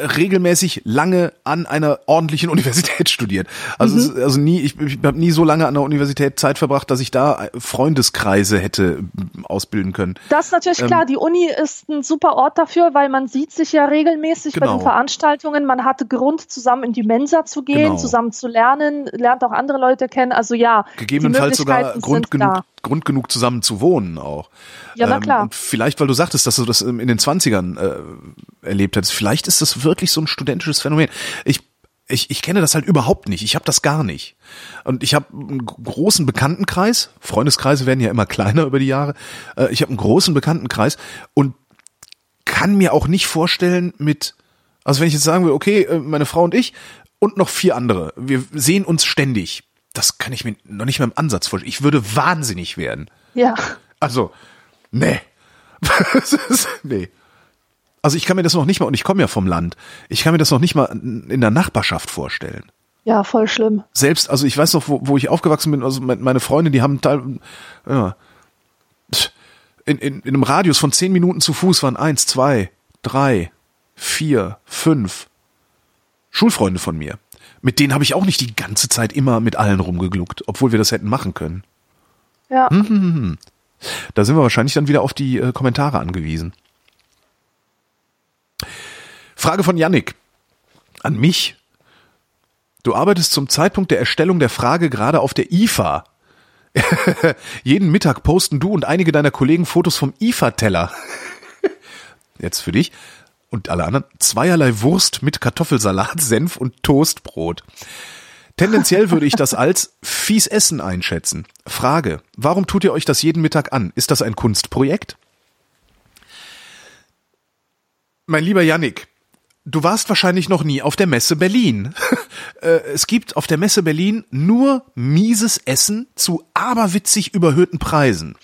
regelmäßig lange an einer ordentlichen Universität studiert. Also, mhm. also nie, ich, ich habe nie so lange an der Universität Zeit verbracht, dass ich da Freundeskreise hätte ausbilden können. Das ist natürlich ähm, klar. Die Uni ist ein super Ort dafür, weil man sieht sich ja regelmäßig genau. bei den Veranstaltungen. Man hatte Grund, zusammen in die Mensa zu gehen, genau. zusammen zu lernen, lernt auch andere Leute kennen. Also ja, gegebenenfalls sogar Grund genug. Da. Grund genug, zusammen zu wohnen auch. Ja, na klar. Ähm, und vielleicht, weil du sagtest, dass du das in den zwanzigern äh, erlebt hast, vielleicht ist das wirklich so ein studentisches Phänomen. Ich, ich, ich kenne das halt überhaupt nicht. Ich habe das gar nicht. Und ich habe einen großen Bekanntenkreis. Freundeskreise werden ja immer kleiner über die Jahre. Äh, ich habe einen großen Bekanntenkreis und kann mir auch nicht vorstellen mit, also wenn ich jetzt sagen will, okay, meine Frau und ich und noch vier andere, wir sehen uns ständig. Das kann ich mir noch nicht mal im Ansatz vorstellen. Ich würde wahnsinnig werden. Ja. Also, nee. nee. Also ich kann mir das noch nicht mal, und ich komme ja vom Land, ich kann mir das noch nicht mal in der Nachbarschaft vorstellen. Ja, voll schlimm. Selbst, also ich weiß noch, wo, wo ich aufgewachsen bin, also meine Freunde, die haben teil, ja, in, in, in einem Radius von zehn Minuten zu Fuß waren eins, zwei, drei, vier, fünf Schulfreunde von mir. Mit denen habe ich auch nicht die ganze Zeit immer mit allen rumgegluckt, obwohl wir das hätten machen können. Ja. Hm, hm, hm. Da sind wir wahrscheinlich dann wieder auf die äh, Kommentare angewiesen. Frage von Yannick an mich. Du arbeitest zum Zeitpunkt der Erstellung der Frage gerade auf der I F A. Jeden Mittag posten du und einige deiner Kollegen Fotos vom I F A-Teller. Jetzt für dich. Und alle anderen, zweierlei Wurst mit Kartoffelsalat, Senf und Toastbrot. Tendenziell würde ich das als fies Essen einschätzen. Frage, warum tut ihr euch das jeden Mittag an? Ist das ein Kunstprojekt? Mein lieber Yannick, du warst wahrscheinlich noch nie auf der Messe Berlin. Es gibt auf der Messe Berlin nur mieses Essen zu aberwitzig überhöhten Preisen.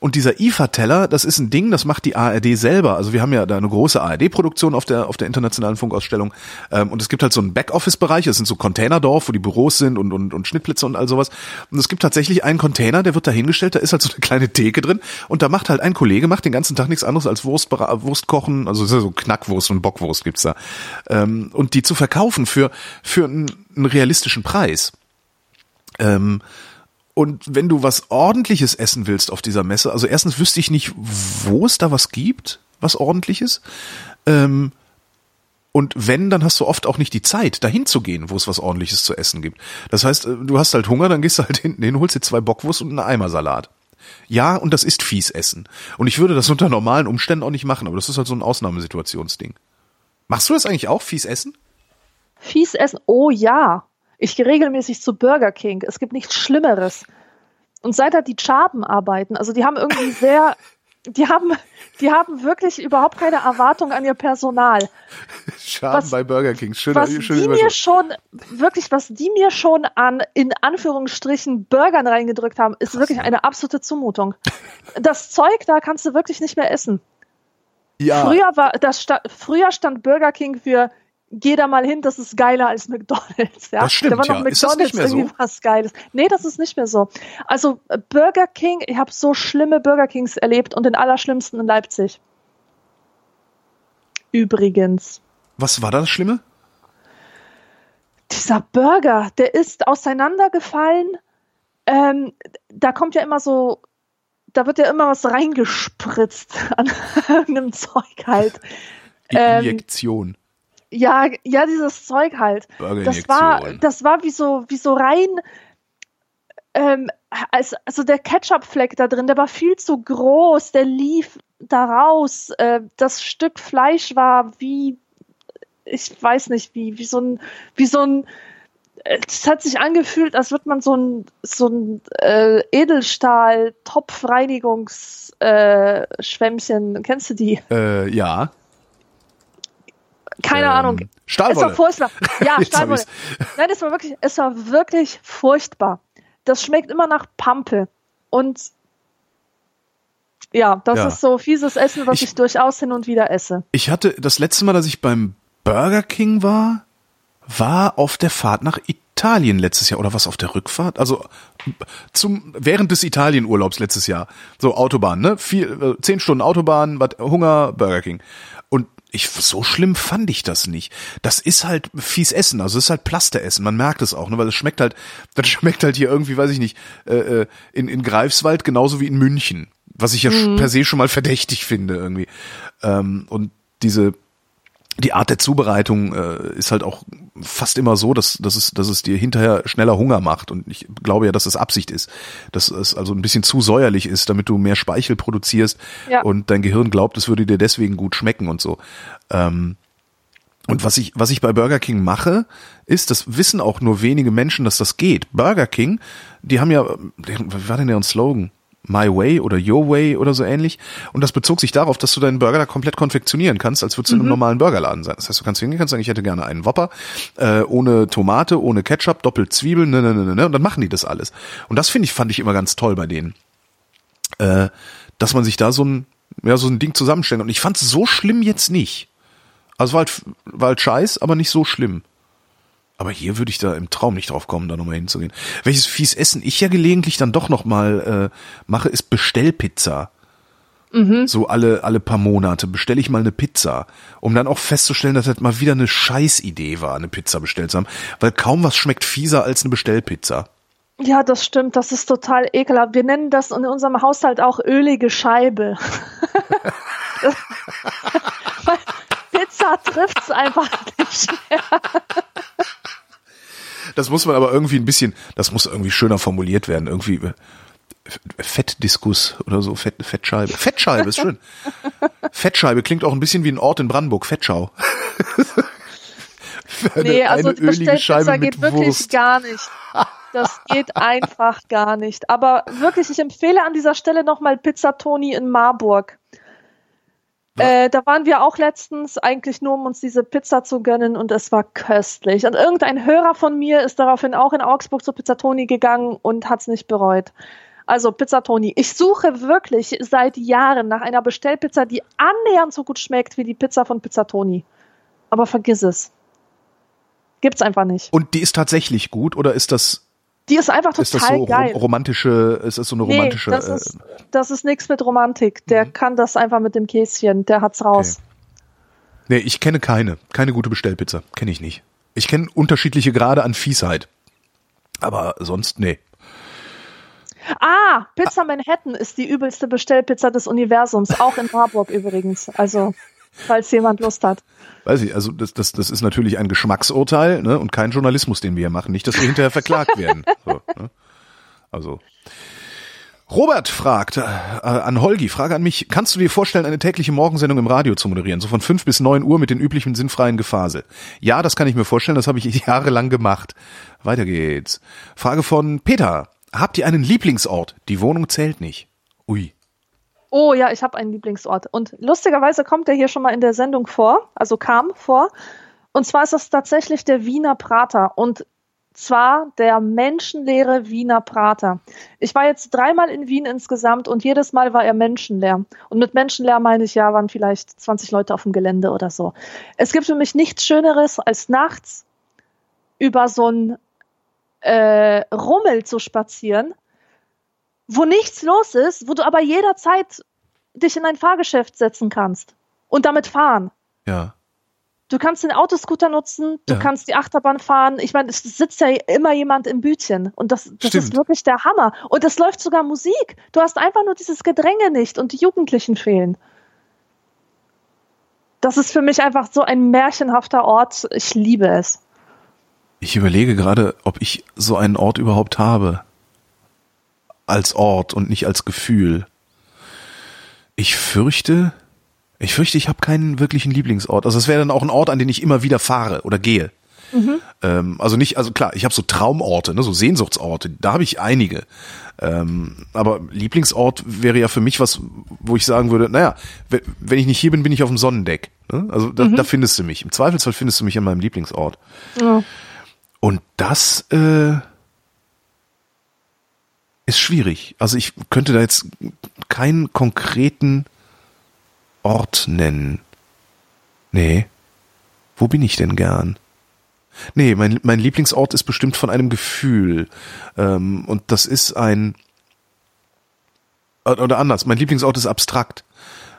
Und dieser I F A-Teller, das ist ein Ding, das macht die A R D selber. Also wir haben ja da eine große A R D-Produktion auf der auf der internationalen Funkausstellung. Ähm, und es gibt halt so einen Backoffice-Bereich, das sind so Containerdorf, wo die Büros sind und, und, und Schnittplätze und all sowas. Und es gibt tatsächlich einen Container, der wird da hingestellt, da ist halt so eine kleine Theke drin. Und da macht halt ein Kollege, macht den ganzen Tag nichts anderes als Wurst, Wurst kochen, also so Knackwurst und Bockwurst gibt's da. Ähm, und die zu verkaufen für, für einen, einen realistischen Preis. Ähm, Und wenn du was Ordentliches essen willst auf dieser Messe, also erstens wüsste ich nicht, wo es da was gibt, was Ordentliches. Ähm, und wenn, dann hast du oft auch nicht die Zeit, dahin zu gehen, wo es was Ordentliches zu essen gibt. Das heißt, du hast halt Hunger, dann gehst du halt hinten hin, holst dir zwei Bockwurst und einen Eimer Salat. Ja, und das ist fies Essen. Und ich würde das unter normalen Umständen auch nicht machen, aber das ist halt so ein Ausnahmesituationsding. Machst du das eigentlich auch, fies Essen? Fies Essen? Oh ja. Ich gehe regelmäßig zu Burger King. Es gibt nichts Schlimmeres. Und seit da die Schaben arbeiten, also die haben irgendwie sehr, die haben, die haben wirklich überhaupt keine Erwartung an ihr Personal. Schaben was, bei Burger King. Schöner, was schöner die mir schon, wirklich, was die mir schon an, in Anführungsstrichen, Burgern reingedrückt haben, ist Krass, wirklich ja. eine absolute Zumutung. Das Zeug da kannst du wirklich nicht mehr essen. Ja. Früher war, das, früher stand Burger King für geh da mal hin, das ist geiler als McDonald's. Ja? Das stimmt, da war noch ja. McDonald's, ist das nicht mehr irgendwie so? Was Geiles. Nee, das ist nicht mehr so. Also Burger King, ich habe so schlimme Burger Kings erlebt und den allerschlimmsten in Leipzig. Übrigens. Was war da das Schlimme? Dieser Burger, der ist auseinandergefallen. Ähm, da kommt ja immer so, da wird ja immer was reingespritzt an einem Zeug halt. Die Injektion. Ähm, Ja, ja, dieses Zeug halt. Das war, das war wie so, wie so rein, ähm, als, also der Ketchup-Fleck da drin, der war viel zu groß, der lief da raus. Äh, das Stück Fleisch war wie, ich weiß nicht wie, wie so ein, wie so ein, es hat sich angefühlt, als würde man so ein, so ein äh, Edelstahl-Topf-Reinigungs-Schwämmchen, äh, kennst du die? Äh, ja. Keine ähm, Ahnung. Stahlwolle. Es war furchtbar. Ja, Stahlwolle. Nein, es war wirklich, es war wirklich furchtbar. Das schmeckt immer nach Pampe. Und ja, das ja. ist so fieses Essen, was ich, ich durchaus hin und wieder esse. Ich hatte das letzte Mal, dass ich beim Burger King war, war auf der Fahrt nach Italien. Italien letztes Jahr oder was auf der Rückfahrt? Also zum während des Italienurlaubs letztes Jahr. So Autobahn, ne? Vier, zehn Stunden Autobahn, Hunger, Burger King. Und ich, so schlimm fand ich das nicht. Das ist halt fies Essen, also es ist halt Plasteressen, man merkt es auch, ne, weil es schmeckt halt, das schmeckt halt hier irgendwie, weiß ich nicht, äh, in, in Greifswald genauso wie in München, was ich ja mhm. per se schon mal verdächtig finde irgendwie. Ähm, und diese, die Art der Zubereitung äh, ist halt auch fast immer so, dass, dass, es, dass es dir hinterher schneller Hunger macht, und ich glaube ja, dass das Absicht ist, dass es also ein bisschen zu säuerlich ist, damit du mehr Speichel produzierst, ja, und dein Gehirn glaubt, es würde dir deswegen gut schmecken und so. Ähm, und was ich, was ich bei Burger King mache, ist, das wissen auch nur wenige Menschen, dass das geht. Burger King, die haben ja, wie war denn deren Slogan? My Way oder Your Way oder so ähnlich. Und das bezog sich darauf, dass du deinen Burger da komplett konfektionieren kannst, als würdest du mhm. in einem normalen Burgerladen sein. Das heißt, du kannst hingehen, kannst sagen, ich hätte gerne einen Whopper, äh, ohne Tomate, ohne Ketchup, doppelt Zwiebeln, ne, ne, ne, ne. Und dann machen die das alles. Und das finde ich, fand ich immer ganz toll bei denen. Äh, dass man sich da so ein, ja, so ein Ding zusammenstellt. Und ich fand es so schlimm jetzt nicht. Also war halt, war halt scheiß, aber nicht so schlimm. Aber hier würde ich da im Traum nicht drauf kommen, da nochmal hinzugehen. Welches fies Essen ich ja gelegentlich dann doch nochmal äh, mache, ist Bestellpizza. Mhm. So alle alle paar Monate bestelle ich mal eine Pizza, um dann auch festzustellen, dass das mal wieder eine Scheißidee war, eine Pizza bestellt zu haben. Weil kaum was schmeckt fieser als eine Bestellpizza. Ja, das stimmt. Das ist total ekelhaft. Wir nennen das in unserem Haushalt auch ölige Scheibe. Pizza trifft's einfach nicht mehr. Das muss man aber irgendwie ein bisschen, das muss irgendwie schöner formuliert werden. Irgendwie Fettdiskus oder so, Fett, Fettscheibe. Fettscheibe ist schön. Fettscheibe klingt auch ein bisschen wie ein Ort in Brandenburg, Fettschau. eine, nee, also eine ölige Scheibe mit geht wirklich Wurst. Gar nicht. Das geht einfach gar nicht. Aber wirklich, ich empfehle an dieser Stelle nochmal Pizza Toni in Marburg. Äh, da waren wir auch letztens eigentlich nur, um uns diese Pizza zu gönnen, und es war köstlich. Und irgendein Hörer von mir ist daraufhin auch in Augsburg zur Pizza Toni gegangen und hat's nicht bereut. Also Pizza Toni. Ich suche wirklich seit Jahren nach einer Bestellpizza, die annähernd so gut schmeckt wie die Pizza von Pizza Toni. Aber vergiss es. Gibt's einfach nicht. Und die ist tatsächlich gut, oder ist das... Die ist einfach total ist das so geil. Romantische, ist das so eine romantische... Nee, das ist, das ist nichts mit Romantik. Der mhm. kann das einfach mit dem Käschen. Der hat's raus. Okay. Nee, ich kenne keine. Keine gute Bestellpizza. Kenne ich nicht. Ich kenne unterschiedliche Grade an Fiesheit. Aber sonst, nee. Ah, Pizza ah. Manhattan ist die übelste Bestellpizza des Universums. Auch in Marburg übrigens. Also... falls jemand Lust hat. Weiß ich, also das, das, das ist natürlich ein Geschmacksurteil, ne, und kein Journalismus, den wir hier machen. Nicht, dass wir hinterher verklagt werden. So, ne? Also. Robert fragt, äh, an Holgi, Frage an mich, kannst du dir vorstellen, eine tägliche Morgensendung im Radio zu moderieren, so von fünf bis neun Uhr mit den üblichen sinnfreien Gefasel? Ja, das kann ich mir vorstellen, das habe ich jahrelang gemacht. Weiter geht's. Frage von Peter, habt ihr einen Lieblingsort? Die Wohnung zählt nicht. Ui. Oh ja, ich habe einen Lieblingsort. Und lustigerweise kommt der hier schon mal in der Sendung vor, also kam vor. Und zwar ist das tatsächlich der Wiener Prater. Und zwar der menschenleere Wiener Prater. Ich war jetzt dreimal in Wien insgesamt und jedes Mal war er menschenleer. Und mit menschenleer meine ich, ja, waren vielleicht zwanzig Leute auf dem Gelände oder so. Es gibt für mich nichts Schöneres, als nachts über so einen äh, Rummel zu spazieren, wo nichts los ist, wo du aber jederzeit dich in ein Fahrgeschäft setzen kannst und damit fahren. Ja. Du kannst den Autoscooter nutzen, du ja. kannst die Achterbahn fahren. Ich meine, es sitzt ja immer jemand im Bütchen und das, das ist wirklich der Hammer. Und es läuft sogar Musik. Du hast einfach nur dieses Gedränge nicht und die Jugendlichen fehlen. Das ist für mich einfach so ein märchenhafter Ort. Ich liebe es. Ich überlege gerade, ob ich so einen Ort überhaupt habe. Als Ort und nicht als Gefühl. Ich fürchte, ich fürchte, ich habe keinen wirklichen Lieblingsort. Also es wäre dann auch ein Ort, an den ich immer wieder fahre oder gehe. Mhm. Ähm, also nicht, also klar, ich habe so Traumorte, ne, so Sehnsuchtsorte, da habe ich einige. Ähm, aber Lieblingsort wäre ja für mich was, wo ich sagen würde, naja, wenn ich nicht hier bin, bin ich auf dem Sonnendeck. Ne? Also da, mhm. da findest du mich. Im Zweifelsfall findest du mich an meinem Lieblingsort. Ja. Und das, äh, ist schwierig. Also ich könnte da jetzt keinen konkreten Ort nennen. Nee. Wo bin ich denn gern? Nee, mein, mein Lieblingsort ist bestimmt von einem Gefühl. Ähm, und das ist ein, oder anders, mein Lieblingsort ist abstrakt.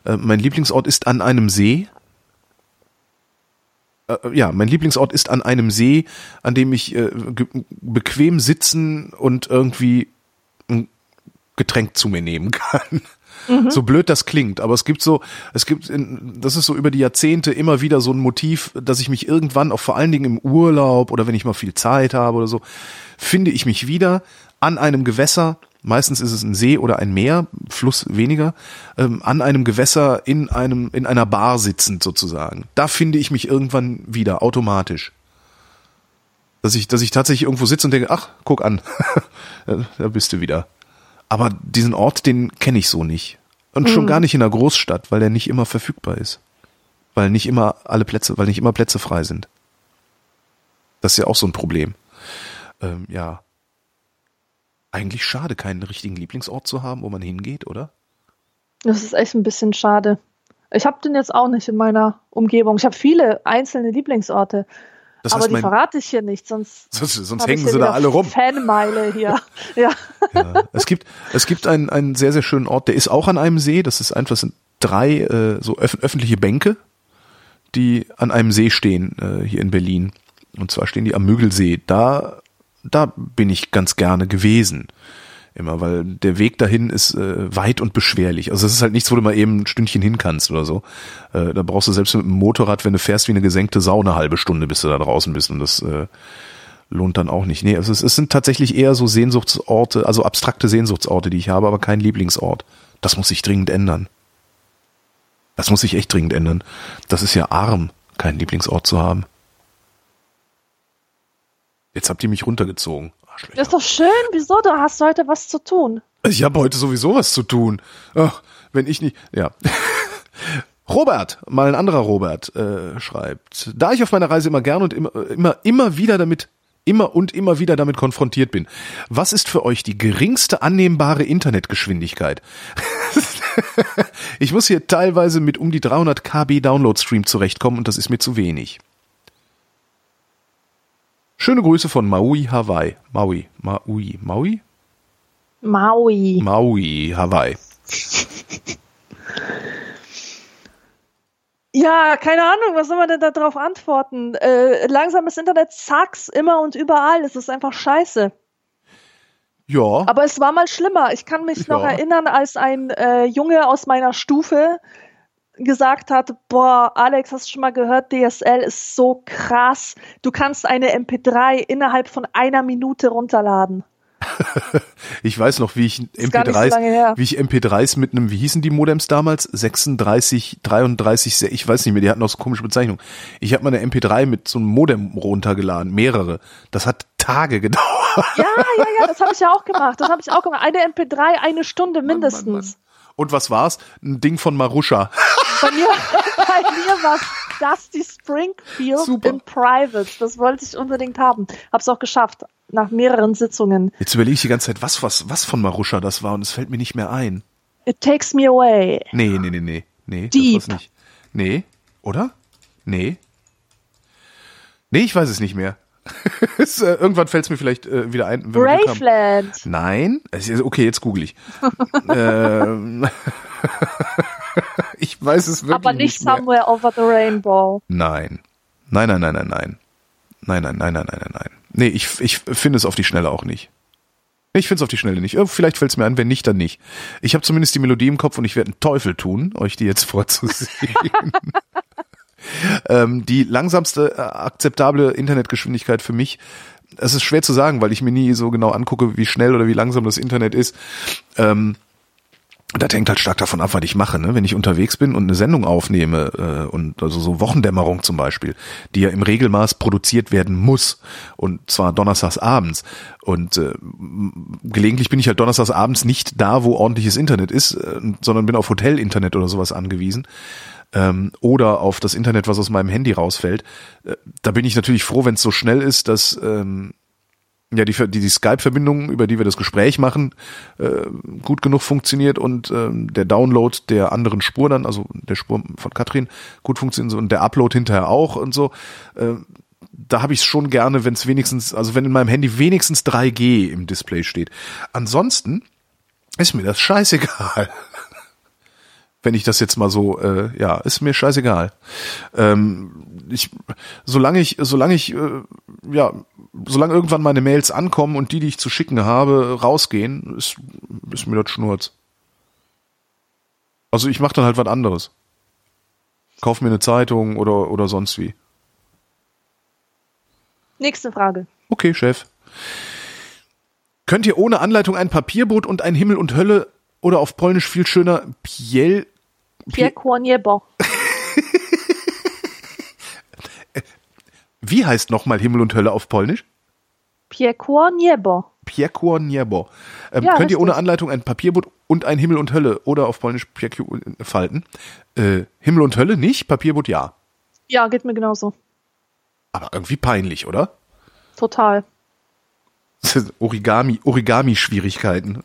Äh, mein Lieblingsort ist an einem See. Äh, ja, mein Lieblingsort ist an einem See, an dem ich äh, ge- bequem sitzen und irgendwie ein Getränk zu mir nehmen kann. Mhm. So blöd das klingt, aber es gibt so, es gibt, in, das ist so über die Jahrzehnte immer wieder so ein Motiv, dass ich mich irgendwann, auch vor allen Dingen im Urlaub oder wenn ich mal viel Zeit habe oder so, finde ich mich wieder an einem Gewässer, meistens ist es ein See oder ein Meer, Fluss weniger, ähm, an einem Gewässer in einem, in einer Bar sitzend sozusagen. Da finde ich mich irgendwann wieder, automatisch. Dass ich, dass ich tatsächlich irgendwo sitze und denke, ach, guck an, da bist du wieder. Aber diesen Ort, den kenne ich so nicht. Und schon mhm. gar nicht in einer Großstadt, weil der nicht immer verfügbar ist. Weil nicht immer alle Plätze, weil nicht immer Plätze frei sind. Das ist ja auch so ein Problem. Ähm, ja. Eigentlich schade, keinen richtigen Lieblingsort zu haben, wo man hingeht, oder? Das ist echt ein bisschen schade. Ich habe den jetzt auch nicht in meiner Umgebung. Ich habe viele einzelne Lieblingsorte. Das heißt, aber die verrate ich hier nicht, sonst, sonst, sonst hängen sie da alle rum. Fanmeile hier. Ja. Ja. Es gibt, es gibt einen, einen sehr, sehr schönen Ort, der ist auch an einem See. Das ist einfach, sind drei äh, so öf- öffentliche Bänke, die an einem See stehen, äh, hier in Berlin. Und zwar stehen die am Müggelsee. Da, da bin ich ganz gerne gewesen. Immer, weil der Weg dahin ist äh, weit und beschwerlich. Also es ist halt nichts, wo du mal eben ein Stündchen hin kannst oder so. Äh, da brauchst du selbst mit dem Motorrad, wenn du fährst wie eine gesenkte Sau, eine halbe Stunde, bis du da draußen bist. Und das äh, lohnt dann auch nicht. Nee, also es, es sind tatsächlich eher so Sehnsuchtsorte, also abstrakte Sehnsuchtsorte, die ich habe, aber kein Lieblingsort. Das muss sich dringend ändern. Das muss sich echt dringend ändern. Das ist ja arm, keinen Lieblingsort zu haben. Jetzt habt ihr mich runtergezogen. Das ist doch schön, wieso? Du hast heute was zu tun. Ich habe heute sowieso was zu tun. Ach, wenn ich nicht, ja. Robert, mal ein anderer Robert, äh, schreibt, da ich auf meiner Reise immer gern und immer, immer, immer wieder damit, immer und immer wieder damit konfrontiert bin, was ist für euch die geringste annehmbare Internetgeschwindigkeit? Ich muss hier teilweise mit um die dreihundert Kilobyte Download-Stream zurechtkommen und das ist mir zu wenig. Schöne Grüße von Maui, Hawaii. Maui, Maui, Maui? Maui. Maui, Hawaii. Ja, keine Ahnung, was soll man denn da drauf antworten? Äh, langsames Internet sucks immer und überall. Es ist einfach scheiße. Ja. Aber es war mal schlimmer. Ich kann mich ja. noch erinnern, als ein äh, Junge aus meiner Stufe gesagt hat, boah, Alex, hast du schon mal gehört, D S L ist so krass. Du kannst eine M P drei innerhalb von einer Minute runterladen. Ich weiß noch, wie ich M P drei, so wie ich M P drei s mit einem, wie hießen die Modems damals? sechsunddreißig, dreiunddreißig, ich weiß nicht mehr, die hatten auch so komische Bezeichnungen. Ich habe meine M P drei mit so einem Modem runtergeladen, mehrere. Das hat Tage gedauert. Ja, ja, ja, das habe ich ja auch gemacht. Das habe ich auch gemacht. Eine M P drei, eine Stunde mindestens. Mann, Mann, Mann. Und was war's? Ein Ding von Marusha. Bei mir, bei mir war Dusty Springfield Super. In Private. Das wollte ich unbedingt haben. Hab's auch geschafft. Nach mehreren Sitzungen. Jetzt überlege ich die ganze Zeit, was, was, was von Marusha das war und es fällt mir nicht mehr ein. It Takes Me Away. Nee, nee, nee, nee. Nee, Deep. Das war's nicht. Nee, oder? Nee. Nee, ich weiß es nicht mehr. es, äh, irgendwann fällt es mir vielleicht äh, wieder ein. Braveland. Nein. Okay, jetzt google ich. ähm, ich weiß es wirklich nicht mehr. Aber nicht Somewhere Over the Rainbow. Nein. Nein, nein, nein, nein, nein. Nein, nein, nein, nein, nein, nein. Nee, ich, ich finde es auf die Schnelle auch nicht. Ich finde es auf die Schnelle nicht. Vielleicht fällt es mir ein, wenn nicht, dann nicht. Ich habe zumindest die Melodie im Kopf und ich werde einen Teufel tun, euch die jetzt vorzusehen. Ähm, die langsamste äh, akzeptable Internetgeschwindigkeit für mich, es ist schwer zu sagen, weil ich mir nie so genau angucke, wie schnell oder wie langsam das Internet ist. Ähm, das hängt halt stark davon ab, was ich mache. Ne? Wenn ich unterwegs bin und eine Sendung aufnehme äh, und also so Wochendämmerung zum Beispiel, die ja im Regelmaß produziert werden muss und zwar donnerstags abends und äh, gelegentlich bin ich halt donnerstags abends nicht da, wo ordentliches Internet ist, äh, sondern bin auf Hotelinternet oder sowas angewiesen. Oder auf das Internet, was aus meinem Handy rausfällt. Da bin ich natürlich froh, wenn es so schnell ist, dass ähm, ja die, die, die Skype-Verbindung, über die wir das Gespräch machen, äh, gut genug funktioniert und ähm, der Download der anderen Spur dann, also der Spur von Katrin, gut funktioniert und der Upload hinterher auch und so. Äh, da habe ich es schon gerne, wenn es wenigstens, also wenn in meinem Handy wenigstens drei G im Display steht. Ansonsten ist mir das scheißegal. Wenn ich das jetzt mal so, äh, ja, ist mir scheißegal. Ähm, ich, solange ich, solange ich, äh, ja, solange irgendwann meine Mails ankommen und die, die ich zu schicken habe, rausgehen, ist, ist mir das Schnurz. Also ich mache dann halt was anderes. Kauf mir eine Zeitung oder, oder sonst wie. Nächste Frage. Okay, Chef. Könnt ihr ohne Anleitung ein Papierboot und ein Himmel und Hölle oder auf Polnisch viel schöner Piel... Pielkorniebo. Wie heißt nochmal Himmel und Hölle auf Polnisch? Pielkorniebo. Pielkorniebo. Ähm, ja, könnt ihr ohne Anleitung ein Papierboot und ein Himmel und Hölle oder auf Polnisch Pielku falten? Äh, Himmel und Hölle nicht, Papierboot ja. Ja, geht mir genauso. Aber irgendwie peinlich, oder? Total. Origami, Origami-Schwierigkeiten.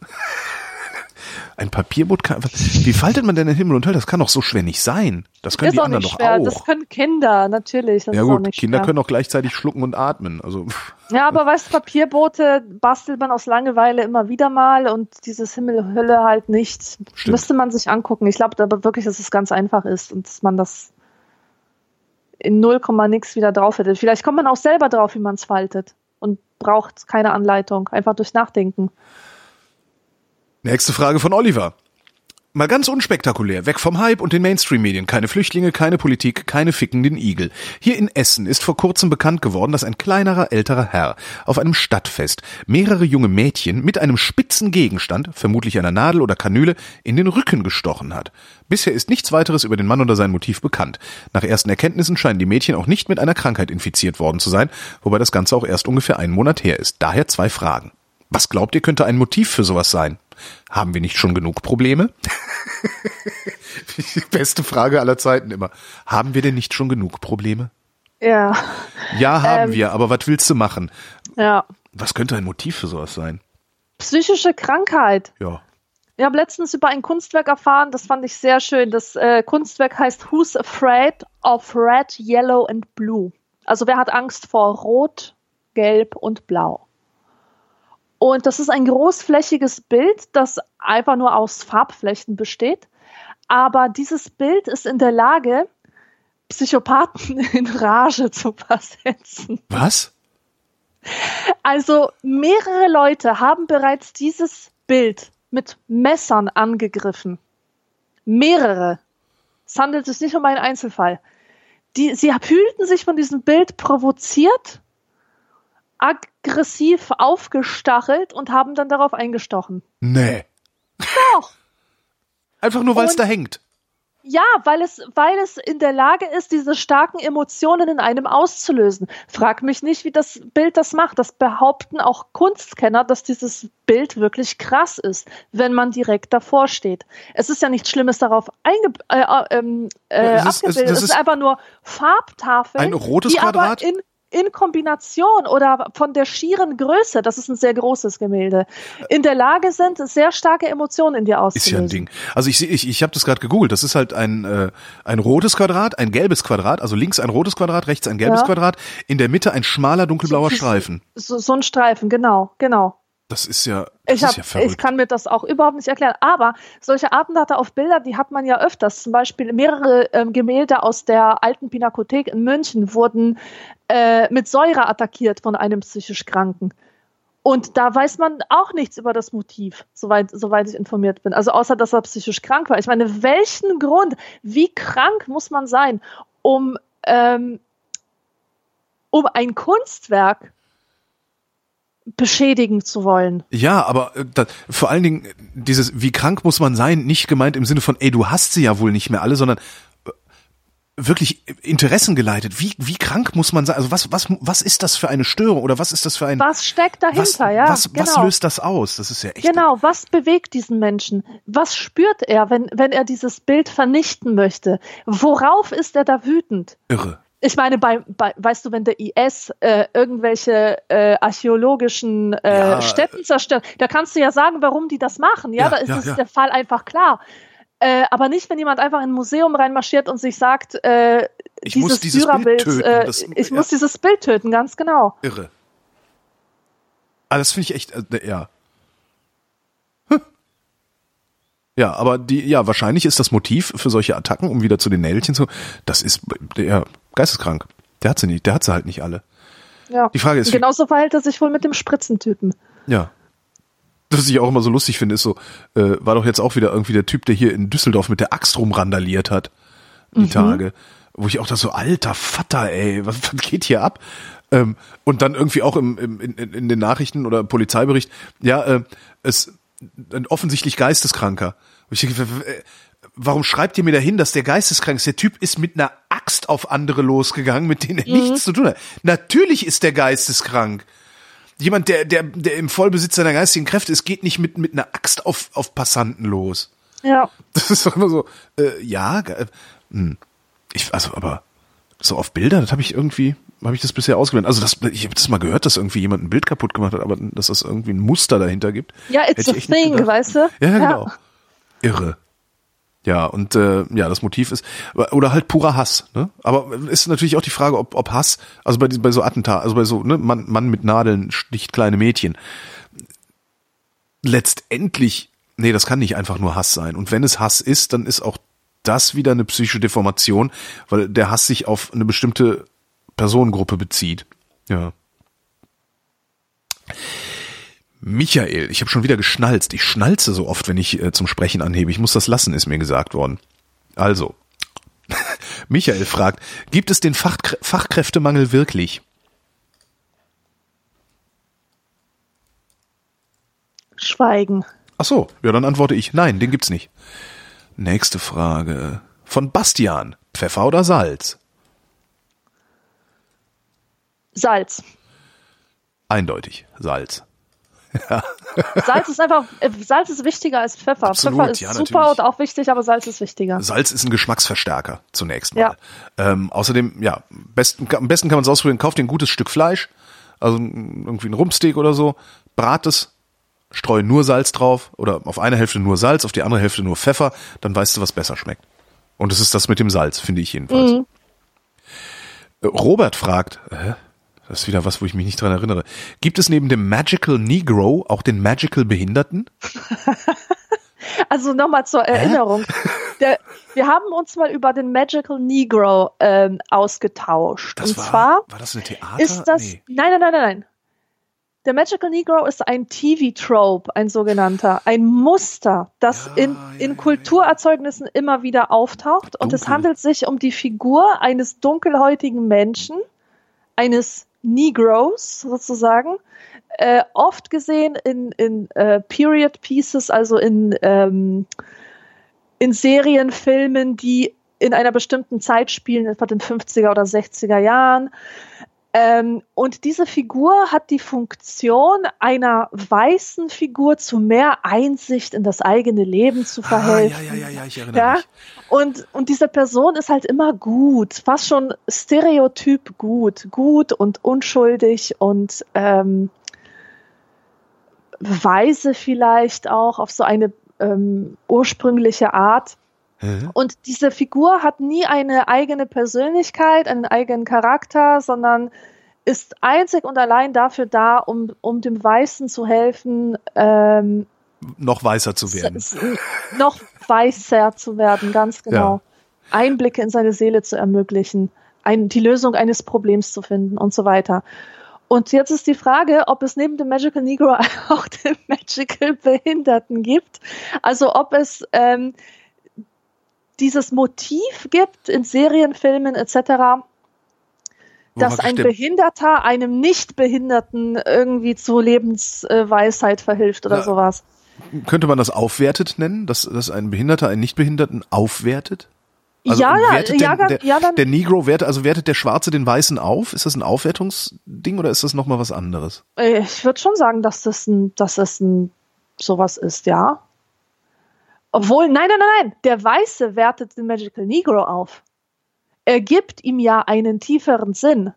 Ein Papierboot kann. Was, wie faltet man denn den Himmel und Hölle? Das kann doch so schwer nicht sein. Das können ist die anderen doch auch. Das können Kinder, natürlich. Das ja, ist gut, auch nicht Kinder schwer. Können auch gleichzeitig schlucken und atmen. Also. Ja, aber weißt du, Papierboote bastelt man aus Langeweile immer wieder mal und dieses Himmel und Hölle halt nicht. Stimmt. Müsste man sich angucken. Ich glaube aber wirklich, dass es ganz einfach ist und dass man das in null Komma nix wieder drauf hätte. Vielleicht kommt man auch selber drauf, wie man es faltet und braucht keine Anleitung. Einfach durch Nachdenken. Nächste Frage von Oliver. Mal ganz unspektakulär, weg vom Hype und den Mainstream-Medien. Keine Flüchtlinge, keine Politik, keine fickenden Igel. Hier in Essen ist vor kurzem bekannt geworden, dass ein kleinerer, älterer Herr auf einem Stadtfest mehrere junge Mädchen mit einem spitzen Gegenstand, vermutlich einer Nadel oder Kanüle, in den Rücken gestochen hat. Bisher ist nichts weiteres über den Mann oder sein Motiv bekannt. Nach ersten Erkenntnissen scheinen die Mädchen auch nicht mit einer Krankheit infiziert worden zu sein, wobei das Ganze auch erst ungefähr einen Monat her ist. Daher zwei Fragen. Was glaubt ihr, könnte ein Motiv für sowas sein? Haben wir nicht schon genug Probleme? Die beste Frage aller Zeiten immer. Haben wir denn nicht schon genug Probleme? Ja. Ja, haben ähm, wir, aber was willst du machen? Ja. Was könnte ein Motiv für sowas sein? Psychische Krankheit. Ja. Ich habe letztens über ein Kunstwerk erfahren, das fand ich sehr schön. Das äh, Kunstwerk heißt Who's Afraid of Red, Yellow and Blue? Also wer hat Angst vor Rot, Gelb und Blau? Und das ist ein großflächiges Bild, das einfach nur aus Farbflächen besteht. Aber dieses Bild ist in der Lage, Psychopathen in Rage zu versetzen. Was? Also mehrere Leute haben bereits dieses Bild mit Messern angegriffen. Mehrere. Es handelt sich nicht um einen Einzelfall. Die, sie fühlten sich von diesem Bild provoziert, aggressiv aufgestachelt und haben dann darauf eingestochen. Nee. Doch. Einfach nur, weil es da hängt. Ja, weil es, weil es in der Lage ist, diese starken Emotionen in einem auszulösen. Frag mich nicht, wie das Bild das macht. Das behaupten auch Kunstkenner, dass dieses Bild wirklich krass ist, wenn man direkt davor steht. Es ist ja nichts Schlimmes darauf einge- äh, äh, äh, ja, es ist, abgebildet. Es, es ist einfach nur Farbtafeln. Ein rotes die Quadrat? Aber in in Kombination oder von der schieren Größe, das ist ein sehr großes Gemälde, in der Lage sind, sehr starke Emotionen in dir auszulösen. Ist ja ein Ding. Also ich ich, ich habe das gerade gegoogelt. Das ist halt ein äh, ein rotes Quadrat, ein gelbes Quadrat, also links ein rotes Quadrat, rechts ein gelbes ja. Quadrat, in der Mitte ein schmaler dunkelblauer so, Streifen. So, so ein Streifen, genau, genau. Das ist ja, das ich, hab, ist ja verrückt. Ich kann mir das auch überhaupt nicht erklären. Aber solche Attentate auf Bilder, die hat man ja öfters. Zum Beispiel mehrere ähm, Gemälde aus der alten Pinakothek in München wurden äh, mit Säure attackiert von einem psychisch Kranken. Und da weiß man auch nichts über das Motiv, soweit, soweit ich informiert bin. Also außer, dass er psychisch krank war. Ich meine, welchen Grund, wie krank muss man sein, um, ähm, um ein Kunstwerk zu beschädigen zu wollen. Ja, aber das, vor allen Dingen dieses, wie krank muss man sein, nicht gemeint im Sinne von, ey, du hast sie ja wohl nicht mehr alle, sondern wirklich interessengeleitet. Wie, wie krank muss man sein? Also was, was, was ist das für eine Störung oder was ist das für ein... Was steckt dahinter, was, ja. Was, genau. Was löst das aus? Das ist ja echt... Genau, was bewegt diesen Menschen? Was spürt er, wenn, wenn er dieses Bild vernichten möchte? Worauf ist er da wütend? Irre. Ich meine, bei, bei, weißt du, wenn der I S äh, irgendwelche äh, archäologischen äh, ja, Stätten zerstört, da kannst du ja sagen, warum die das machen. Ja, ja da ist ja, das ja. Der Fall einfach klar. Äh, aber nicht, wenn jemand einfach in ein Museum reinmarschiert und sich sagt, äh, ich dieses muss dieses Bild töten. Äh, das, ich ja. muss dieses Bild töten, ganz genau. Irre. Ah, das finde ich echt, äh, ja. Hm. Ja, aber die, ja, wahrscheinlich ist das Motiv für solche Attacken, um wieder zu den Nädelchen zu, das ist, ja, geisteskrank. Der hat sie nicht, der hat sie halt nicht alle. Ja. Die Frage ist, genauso verhält er sich wohl mit dem Spritzentypen. Ja. Was ich auch immer so lustig finde, ist so, äh, war doch jetzt auch wieder irgendwie der Typ, der hier in Düsseldorf mit der Axt rumrandaliert hat. Die mhm. Tage. Wo ich auch da so, alter Vater, ey, was, was geht hier ab? Ähm, und dann irgendwie auch im, im, in, in den Nachrichten oder Polizeibericht, ja, äh, es ein offensichtlich Geisteskranker. Und ich denke, warum schreibt ihr mir dahin, dass der geisteskrank ist? Der Typ ist mit einer Axt auf andere losgegangen, mit denen er mhm. nichts zu tun hat. Natürlich ist der geisteskrank. Jemand, der, der, der im Vollbesitz seiner geistigen Kräfte ist, geht nicht mit, mit einer Axt auf, auf Passanten los. Ja. Das ist doch immer so, äh, ja, äh, ich, also, aber so auf Bilder, das habe ich irgendwie, habe ich das bisher ausgewendet. Also, das, ich habe das mal gehört, dass irgendwie jemand ein Bild kaputt gemacht hat, aber dass das irgendwie ein Muster dahinter gibt. Ja, it's a thing, weißt du? Ja, genau. Ja. Irre. Ja, und äh, ja, das Motiv ist, oder halt purer Hass, ne? Aber ist natürlich auch die Frage, ob, ob Hass, also bei, bei so Attentat, also bei so, ne, Mann, Mann mit Nadeln sticht kleine Mädchen. Letztendlich, nee, das kann nicht einfach nur Hass sein. Und wenn es Hass ist, dann ist auch das wieder eine psychische Deformation, weil der Hass sich auf eine bestimmte Personengruppe bezieht. Ja. Michael, ich habe schon wieder geschnalzt. Ich schnalze so oft, wenn ich äh, zum Sprechen anhebe. Ich muss das lassen, ist mir gesagt worden. Also, Michael fragt, gibt es den Fachkrä- Fachkräftemangel wirklich? Schweigen. Ach so, ja, dann antworte ich, nein, den gibt's nicht. Nächste Frage. Von Bastian, Pfeffer oder Salz? Salz. Eindeutig, Salz. Ja. Salz ist einfach, Salz ist wichtiger als Pfeffer. Absolut, Pfeffer ist ja, super natürlich. Und auch wichtig, aber Salz ist wichtiger. Salz ist ein Geschmacksverstärker zunächst mal. Ja. Ähm, außerdem, ja, besten, am besten kann man es ausprobieren, kauft dir ein gutes Stück Fleisch, also irgendwie ein Rumpsteak oder so, brat es, streu nur Salz drauf oder auf eine Hälfte nur Salz, auf die andere Hälfte nur Pfeffer, dann weißt du, was besser schmeckt. Und es ist das mit dem Salz, finde ich jedenfalls. Mhm. Robert fragt, hä? Das ist wieder was, wo ich mich nicht dran erinnere. Gibt es neben dem Magical Negro auch den Magical Behinderten? Also nochmal zur Erinnerung. Der, wir haben uns mal über den Magical Negro ähm, ausgetauscht. Das Und war, zwar war das eine Theater? Ist das, nee. Nein, nein, nein, nein, nein. Der Magical Negro ist ein T V-Trope, ein sogenannter, ein Muster, das ja, in, in ja, Kulturerzeugnissen ja. immer wieder auftaucht. Dunkel. Und es handelt sich um die Figur eines dunkelhäutigen Menschen, eines Negros sozusagen, äh, oft gesehen in, in äh, Period Pieces, also in, ähm, in Serien, Filmen, die in einer bestimmten Zeit spielen, etwa den fünfziger oder sechziger Jahren. Ähm, und diese Figur hat die Funktion, einer weißen Figur zu mehr Einsicht in das eigene Leben zu verhelfen. Ah, ja, ja, ja, ja, ich erinnere ja? mich. Und, und diese Person ist halt immer gut, fast schon Stereotyp gut, gut und unschuldig und ähm, weise vielleicht auch auf so eine ähm, ursprüngliche Art. Und diese Figur hat nie eine eigene Persönlichkeit, einen eigenen Charakter, sondern ist einzig und allein dafür da, um, um dem Weißen zu helfen, ähm, noch weißer zu werden. S- s- noch weißer zu werden, ganz genau. Ja. Einblicke in seine Seele zu ermöglichen, ein, die Lösung eines Problems zu finden und so weiter. Und jetzt ist die Frage, ob es neben dem Magical Negro auch den Magical Behinderten gibt. Also ob es ähm, dieses Motiv gibt in Serien, Filmen et cetera, dass ein Behinderter einem Nichtbehinderten irgendwie zu Lebensweisheit verhilft oder sowas. Könnte man das aufwertet nennen, dass, dass ein Behinderter einen Nichtbehinderten aufwertet? Also ja, wertet ja, der, ja, der, ja dann, der Negro wertet, also wertet der Schwarze den Weißen auf? Ist das ein Aufwertungsding oder ist das nochmal was anderes? Ich würde schon sagen, dass das ein, dass das ein sowas ist, ja. Obwohl, nein, nein, nein, nein, der Weiße wertet den Magical Negro auf. Er gibt ihm ja einen tieferen Sinn.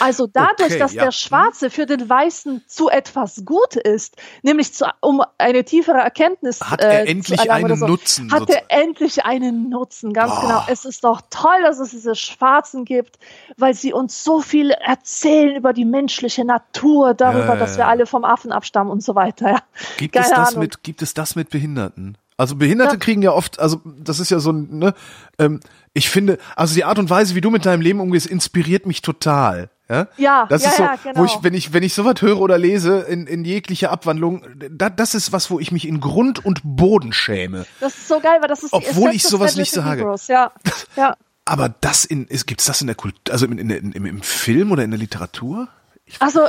Also dadurch, okay, dass ja. der Schwarze für den Weißen zu etwas gut ist, nämlich zu, um eine tiefere Erkenntnis zu erlangen. Hat er äh, endlich einen so, Nutzen. Hat er endlich einen Nutzen, ganz Boah. genau. Es ist doch toll, dass es diese Schwarzen gibt, weil sie uns so viel erzählen über die menschliche Natur, darüber, äh. dass wir alle vom Affen abstammen und so weiter. Ja. Gibt, es das mit, gibt es das mit Behinderten? Also Behinderte ja. kriegen ja oft, also das ist ja so ein, ne, ähm, ich finde, also die Art und Weise, wie du mit deinem Leben umgehst, inspiriert mich total. Ja, ja, das ja, ist so, ja, genau. wo ich, wenn ich, wenn ich sowas höre oder lese in, in jeglicher Abwandlung, da, das ist was, wo ich mich in Grund und Boden schäme. Das ist so geil, weil das ist obwohl ich sowas nicht sage. Heroes, ja. Ja. Aber das in, ist, gibt's das in der Kultur, also in, in, in, im, im Film oder in der Literatur? Ich also,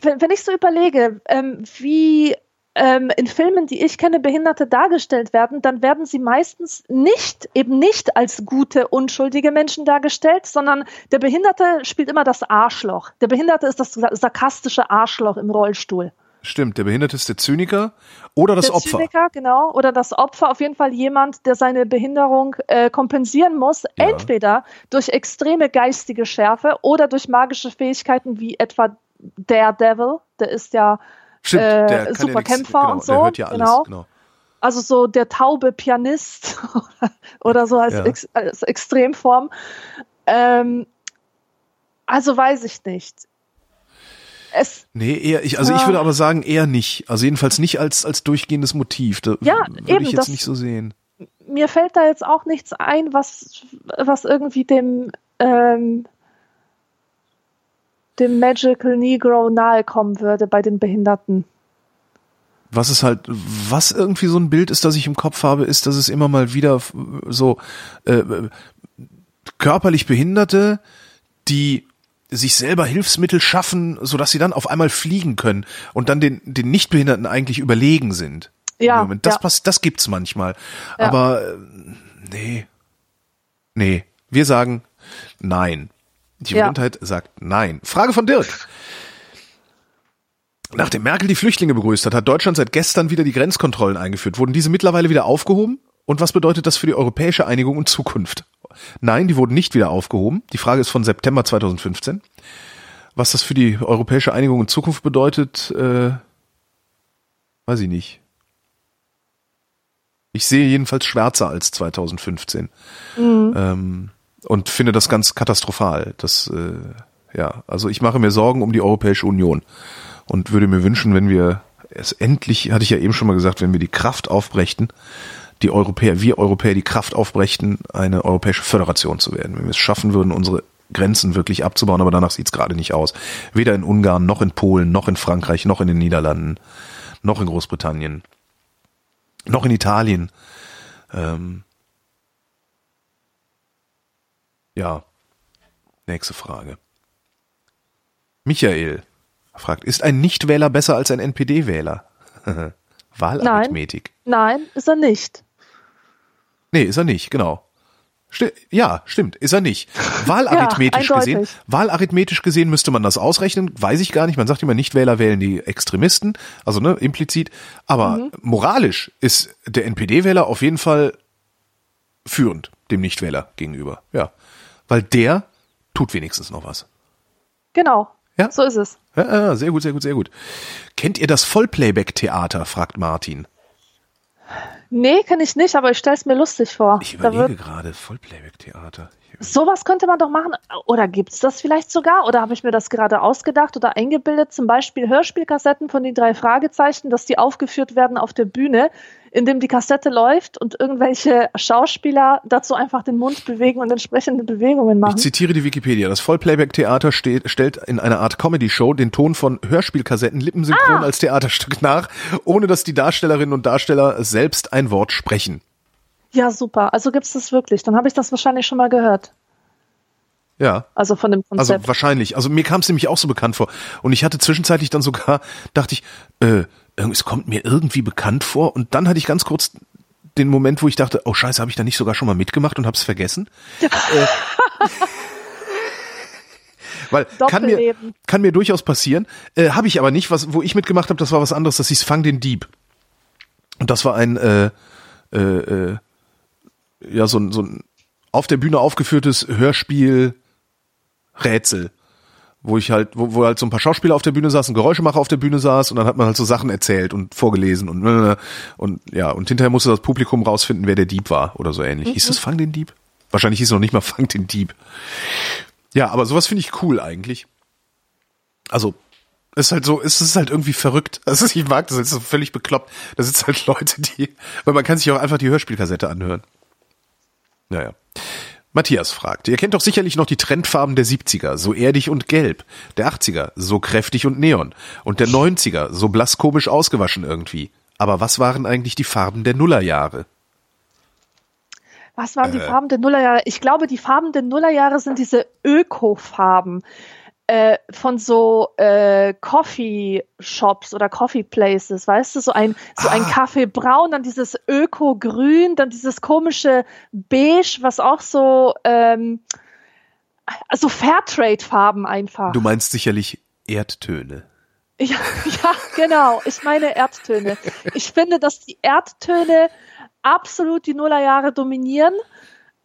wenn, wenn ich so überlege, ähm, wie in Filmen, die ich kenne, Behinderte dargestellt werden, dann werden sie meistens nicht, eben nicht als gute, unschuldige Menschen dargestellt, sondern der Behinderte spielt immer das Arschloch. Der Behinderte ist das sarkastische Arschloch im Rollstuhl. Stimmt, der Behinderte ist der Zyniker oder das der Opfer. Der Zyniker, genau, oder das Opfer, auf jeden Fall jemand, der seine Behinderung äh, kompensieren muss, ja. entweder durch extreme geistige Schärfe oder durch magische Fähigkeiten wie etwa Daredevil, der ist ja Stimmt, der äh, Superkämpfer ja genau, und so. Der hört ja alles, genau. Genau. Also so der taube Pianist oder so als, ja. Ex, als Extremform. Ähm, also weiß ich nicht. Es, nee, eher, ich, also ja. ich würde aber sagen, eher nicht. Also jedenfalls nicht als, als durchgehendes Motiv. Da ja, würde eben, ich jetzt das, nicht so sehen. Mir fällt da jetzt auch nichts ein, was, was irgendwie dem ähm, dem Magical Negro nahe kommen würde bei den Behinderten. Was ist halt, was irgendwie so ein Bild ist, das ich im Kopf habe, ist, dass es immer mal wieder so äh, körperlich Behinderte, die sich selber Hilfsmittel schaffen, sodass sie dann auf einmal fliegen können und dann den, den Nichtbehinderten eigentlich überlegen sind. Ja. Das, ja. Passt, das gibt's manchmal. Ja. Aber äh, nee. Nee. Wir sagen nein. Die Gesundheit ja. sagt nein. Frage von Dirk. Nachdem Merkel die Flüchtlinge begrüßt hat, hat Deutschland seit gestern wieder die Grenzkontrollen eingeführt. Wurden diese mittlerweile wieder aufgehoben? Und was bedeutet das für die europäische Einigung und Zukunft? Nein, die wurden nicht wieder aufgehoben. Die Frage ist von September zweitausendfünfzehn. Was das für die europäische Einigung und Zukunft bedeutet, äh, weiß ich nicht. Ich sehe jedenfalls schwärzer als zweitausendfünfzehn. Mhm. Ähm, Und finde das ganz katastrophal. Das, äh, ja, also ich mache mir Sorgen um die Europäische Union und würde mir wünschen, wenn wir es endlich, hatte ich ja eben schon mal gesagt, wenn wir die Kraft aufbrächten, die Europäer, wir Europäer die Kraft aufbrächten, eine europäische Föderation zu werden. Wenn wir es schaffen würden, unsere Grenzen wirklich abzubauen, aber danach sieht es gerade nicht aus. Weder in Ungarn, noch in Polen, noch in Frankreich, noch in den Niederlanden, noch in Großbritannien, noch in Italien. Ähm, Ja, nächste Frage. Michael fragt, ist ein Nichtwähler besser als ein N P D-Wähler? Wahlarithmetik. Nein, nein, ist er nicht. Nee, ist er nicht, genau. Sti- ja, stimmt, ist er nicht. Wahlarithmetisch ja, gesehen, wahlarithmetisch gesehen müsste man das ausrechnen, weiß ich gar nicht. Man sagt immer, Nichtwähler wählen die Extremisten, also ne, implizit. Aber mhm. moralisch ist der N P D-Wähler auf jeden Fall führend dem Nichtwähler gegenüber, ja. Weil der tut wenigstens noch was. Genau, ja? So ist es. Ja, ja, sehr gut, sehr gut, sehr gut. Kennt ihr das Vollplayback-Theater, fragt Martin. Nee, kenne ich nicht, aber ich stelle es mir lustig vor. Ich überlege gerade, Vollplayback-Theater. Sowas könnte man doch machen. Oder gibt es das vielleicht sogar? Oder habe ich mir das gerade ausgedacht oder eingebildet? Zum Beispiel Hörspielkassetten von den drei Fragezeichen, dass die aufgeführt werden auf der Bühne, indem die Kassette läuft und irgendwelche Schauspieler dazu einfach den Mund bewegen und entsprechende Bewegungen machen. Ich zitiere die Wikipedia. Das Vollplayback-Theater steht, stellt in einer Art Comedy-Show den Ton von Hörspielkassetten lippensynchron ah. als Theaterstück nach, ohne dass die Darstellerinnen und Darsteller selbst ein Wort sprechen. Ja, super. Also gibt's das wirklich. Dann habe ich das wahrscheinlich schon mal gehört. Ja. Also von dem Konzept. Also wahrscheinlich. Also mir kam es nämlich auch so bekannt vor. Und ich hatte zwischenzeitlich dann sogar, dachte ich, äh, es kommt mir irgendwie bekannt vor. Und dann hatte ich ganz kurz den Moment, wo ich dachte, oh scheiße, habe ich da nicht sogar schon mal mitgemacht und hab's vergessen? äh, Weil kann mir, kann mir durchaus passieren. Äh, habe ich aber nicht. Was, wo ich mitgemacht habe, das war was anderes. Das hieß Fang den Dieb. Und das war ein äh, äh, ja, so ein, so ein auf der Bühne aufgeführtes Hörspiel-Rätsel, wo ich halt, wo, wo halt so ein paar Schauspieler auf der Bühne saßen, Geräuschemacher auf der Bühne saß und dann hat man halt so Sachen erzählt und vorgelesen und und ja, und hinterher musste das Publikum rausfinden, wer der Dieb war oder so ähnlich. Mhm. Hieß das Fang den Dieb? Wahrscheinlich hieß es noch nicht mal Fang den Dieb. Ja, aber sowas finde ich cool eigentlich. Also, es ist halt so, es ist halt irgendwie verrückt. Also ich mag das, es ist völlig bekloppt. Da sitzen halt Leute, die, weil man kann sich auch einfach die Hörspielkassette anhören. Naja. Matthias fragt, ihr kennt doch sicherlich noch die Trendfarben der siebziger, so erdig und gelb, der achtziger, so kräftig und neon und der neunziger, so blass komisch ausgewaschen irgendwie. Aber was waren eigentlich die Farben der Nullerjahre? Was waren äh. die Farben der Nullerjahre? Ich glaube, die Farben der Nullerjahre sind diese Öko-Farben äh, von so äh, Coffee-Shops oder Coffee-Places, weißt du? So ein, so ah. ein Kaffeebraun, dann dieses Öko-Grün, dann dieses komische Beige, was auch so ähm, also Fairtrade-Farben einfach. Du meinst sicherlich Erdtöne. Ja, ja, genau. Ich meine Erdtöne. Ich finde, dass die Erdtöne absolut die Nullerjahre dominieren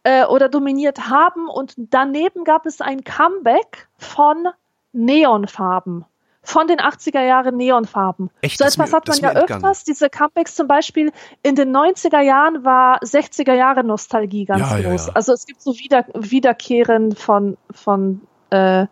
äh, oder dominiert haben. Und daneben gab es ein Comeback von Neonfarben, von den achtziger Jahren Neonfarben. Echt? So etwas mir, hat man ja öfters, diese Comebacks zum Beispiel in den neunziger Jahren war sechziger Jahre Nostalgie ganz ja, groß. Ja, ja. Also es gibt so Wieder- Wiederkehren von von äh,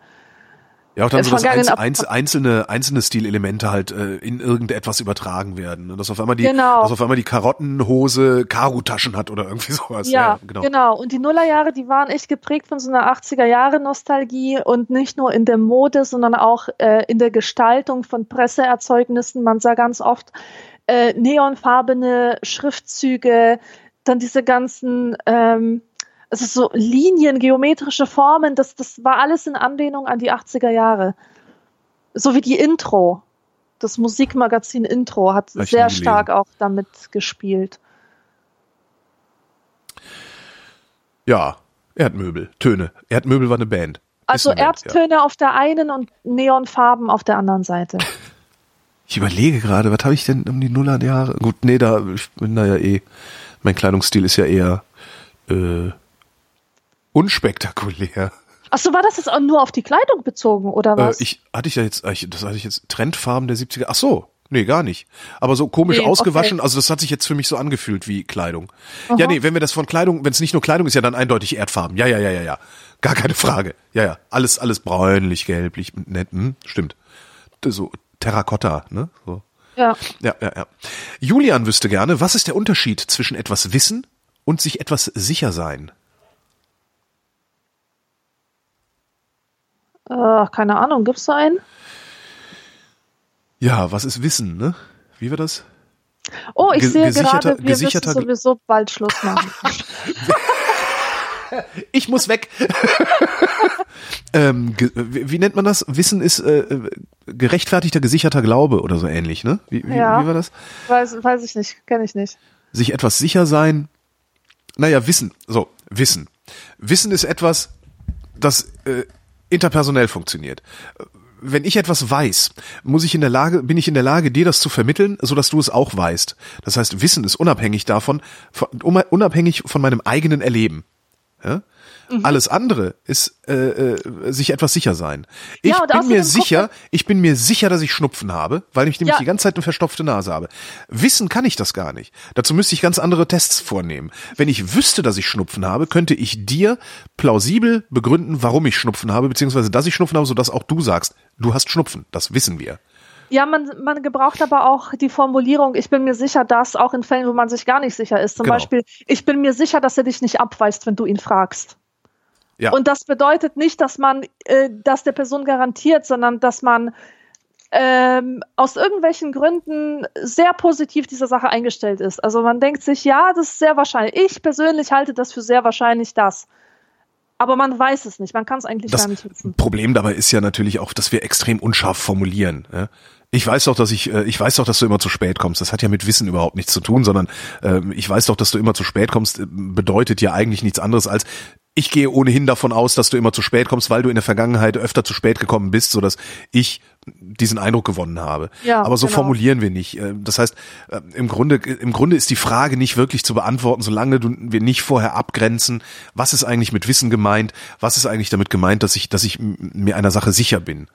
ja, auch dann so, dass einz, einzelne, einzelne Stilelemente halt äh, in irgendetwas übertragen werden. Und dass auf einmal die, genau. dass auf einmal die Karottenhose Karo-Taschen hat oder irgendwie sowas. Ja, ja genau. genau. Und die Nullerjahre, die waren echt geprägt von so einer achtziger Jahre Nostalgie und nicht nur in der Mode, sondern auch äh, in der Gestaltung von Presseerzeugnissen. Man sah ganz oft äh, neonfarbene Schriftzüge, dann diese ganzen... Ähm, Also so Linien, geometrische Formen, das, das war alles in Anlehnung an die achtziger Jahre. So wie die Intro. Das Musikmagazin Intro hat Vielleicht sehr stark auch damit gespielt. Ja, Erdmöbel, Töne. Erdmöbel war eine Band. Also eine Erdtöne Band, ja. auf der einen und Neonfarben auf der anderen Seite. Ich überlege gerade, was habe ich denn um die Nullerjahre? Gut, nee, da ich bin da ja eh, mein Kleidungsstil ist ja eher äh, unspektakulär. Ach so, war das jetzt auch nur auf die Kleidung bezogen, oder was? Äh, ich hatte ich ja jetzt, das hatte ich jetzt, Trendfarben der siebziger, ach so, nee, gar nicht. Aber so komisch nee, ausgewaschen, okay. Also das hat sich jetzt für mich so angefühlt wie Kleidung. Aha. Ja, nee, wenn wir das von Kleidung, wenn es nicht nur Kleidung ist, ja dann eindeutig Erdfarben. Ja, ja, ja, ja, ja. Gar keine Frage. Ja, ja, alles, alles bräunlich, gelblich, nett, hm, stimmt. So Terrakotta, ne? So. Ja. Ja, ja, ja. Julian wüsste gerne, was ist der Unterschied zwischen etwas wissen und sich etwas sicher sein? Äh, keine Ahnung, gibt's da einen? Ja, was ist Wissen, ne? Wie war das? Oh, ich Ge- sehe gerade, wir müssen sowieso bald Schluss machen. Ich muss weg. ähm, ge- wie nennt man das? Wissen ist äh, gerechtfertigter, gesicherter Glaube oder so ähnlich, ne? Wie, wie, ja. wie war das? Weiß, weiß ich nicht, kenne ich nicht. Sich etwas sicher sein. Naja, Wissen. So, Wissen. Wissen ist etwas, das... Äh, interpersonell funktioniert. Wenn ich etwas weiß, muss ich in der Lage, bin ich in der Lage, dir das zu vermitteln, so dass du es auch weißt. Das heißt, Wissen ist unabhängig davon, von, unabhängig von meinem eigenen Erleben. Ja? Mhm. Alles andere ist äh, äh, sich etwas sicher sein. Ich ja, bin mir sicher, Kopf- ich bin mir sicher, dass ich Schnupfen habe, weil ich nämlich ja. die ganze Zeit eine verstopfte Nase habe. Wissen kann ich das gar nicht. Dazu müsste ich ganz andere Tests vornehmen. Wenn ich wüsste, dass ich Schnupfen habe, könnte ich dir plausibel begründen, warum ich Schnupfen habe, beziehungsweise dass ich Schnupfen habe, sodass auch du sagst, du hast Schnupfen. Das wissen wir. Ja, man, man gebraucht aber auch die Formulierung, ich bin mir sicher, dass auch in Fällen, wo man sich gar nicht sicher ist. Zum genau. Beispiel, ich bin mir sicher, dass er dich nicht abweist, wenn du ihn fragst. Ja. Und das bedeutet nicht, dass man äh, das der Person garantiert, sondern dass man ähm, aus irgendwelchen Gründen sehr positiv dieser Sache eingestellt ist. Also man denkt sich, ja, das ist sehr wahrscheinlich. Ich persönlich halte das für sehr wahrscheinlich das. Aber man weiß es nicht. Man kann es eigentlich das gar nicht wissen. Das Problem dabei ist ja natürlich auch, dass wir extrem unscharf formulieren, ne? Ich weiß doch, dass ich, ich weiß doch, dass du immer zu spät kommst. Das hat ja mit Wissen überhaupt nichts zu tun, sondern äh, ich weiß doch, dass du immer zu spät kommst, bedeutet ja eigentlich nichts anderes als ich gehe ohnehin davon aus, dass du immer zu spät kommst, weil du in der Vergangenheit öfter zu spät gekommen bist, sodass ich diesen Eindruck gewonnen habe. Ja, aber so genau. Formulieren wir nicht. Das heißt, im Grunde, im Grunde ist die Frage nicht wirklich zu beantworten, solange du, wir nicht vorher abgrenzen, was ist eigentlich mit Wissen gemeint, was ist eigentlich damit gemeint, dass ich, dass ich mir einer Sache sicher bin.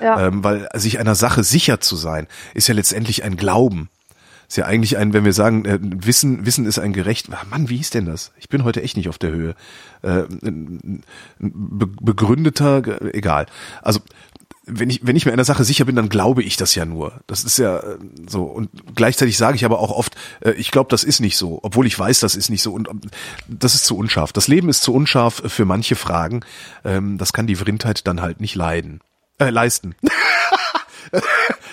Ja. Ähm, weil sich einer Sache sicher zu sein, ist ja letztendlich ein Glauben. Ist ja eigentlich ein, wenn wir sagen, äh, Wissen, Wissen ist ein gerecht, ach Mann, wie hieß denn das? Ich bin heute echt nicht auf der Höhe. Äh, be, begründeter, egal. Also, wenn ich, wenn ich mir einer Sache sicher bin, dann glaube ich das ja nur. Das ist ja äh, so. Und gleichzeitig sage ich aber auch oft, äh, ich glaube, das ist nicht so. Obwohl ich weiß, das ist nicht so. Und äh, das ist zu unscharf. Das Leben ist zu unscharf für manche Fragen. Ähm, das kann die Vrindheit dann halt nicht leiden. Äh, leisten.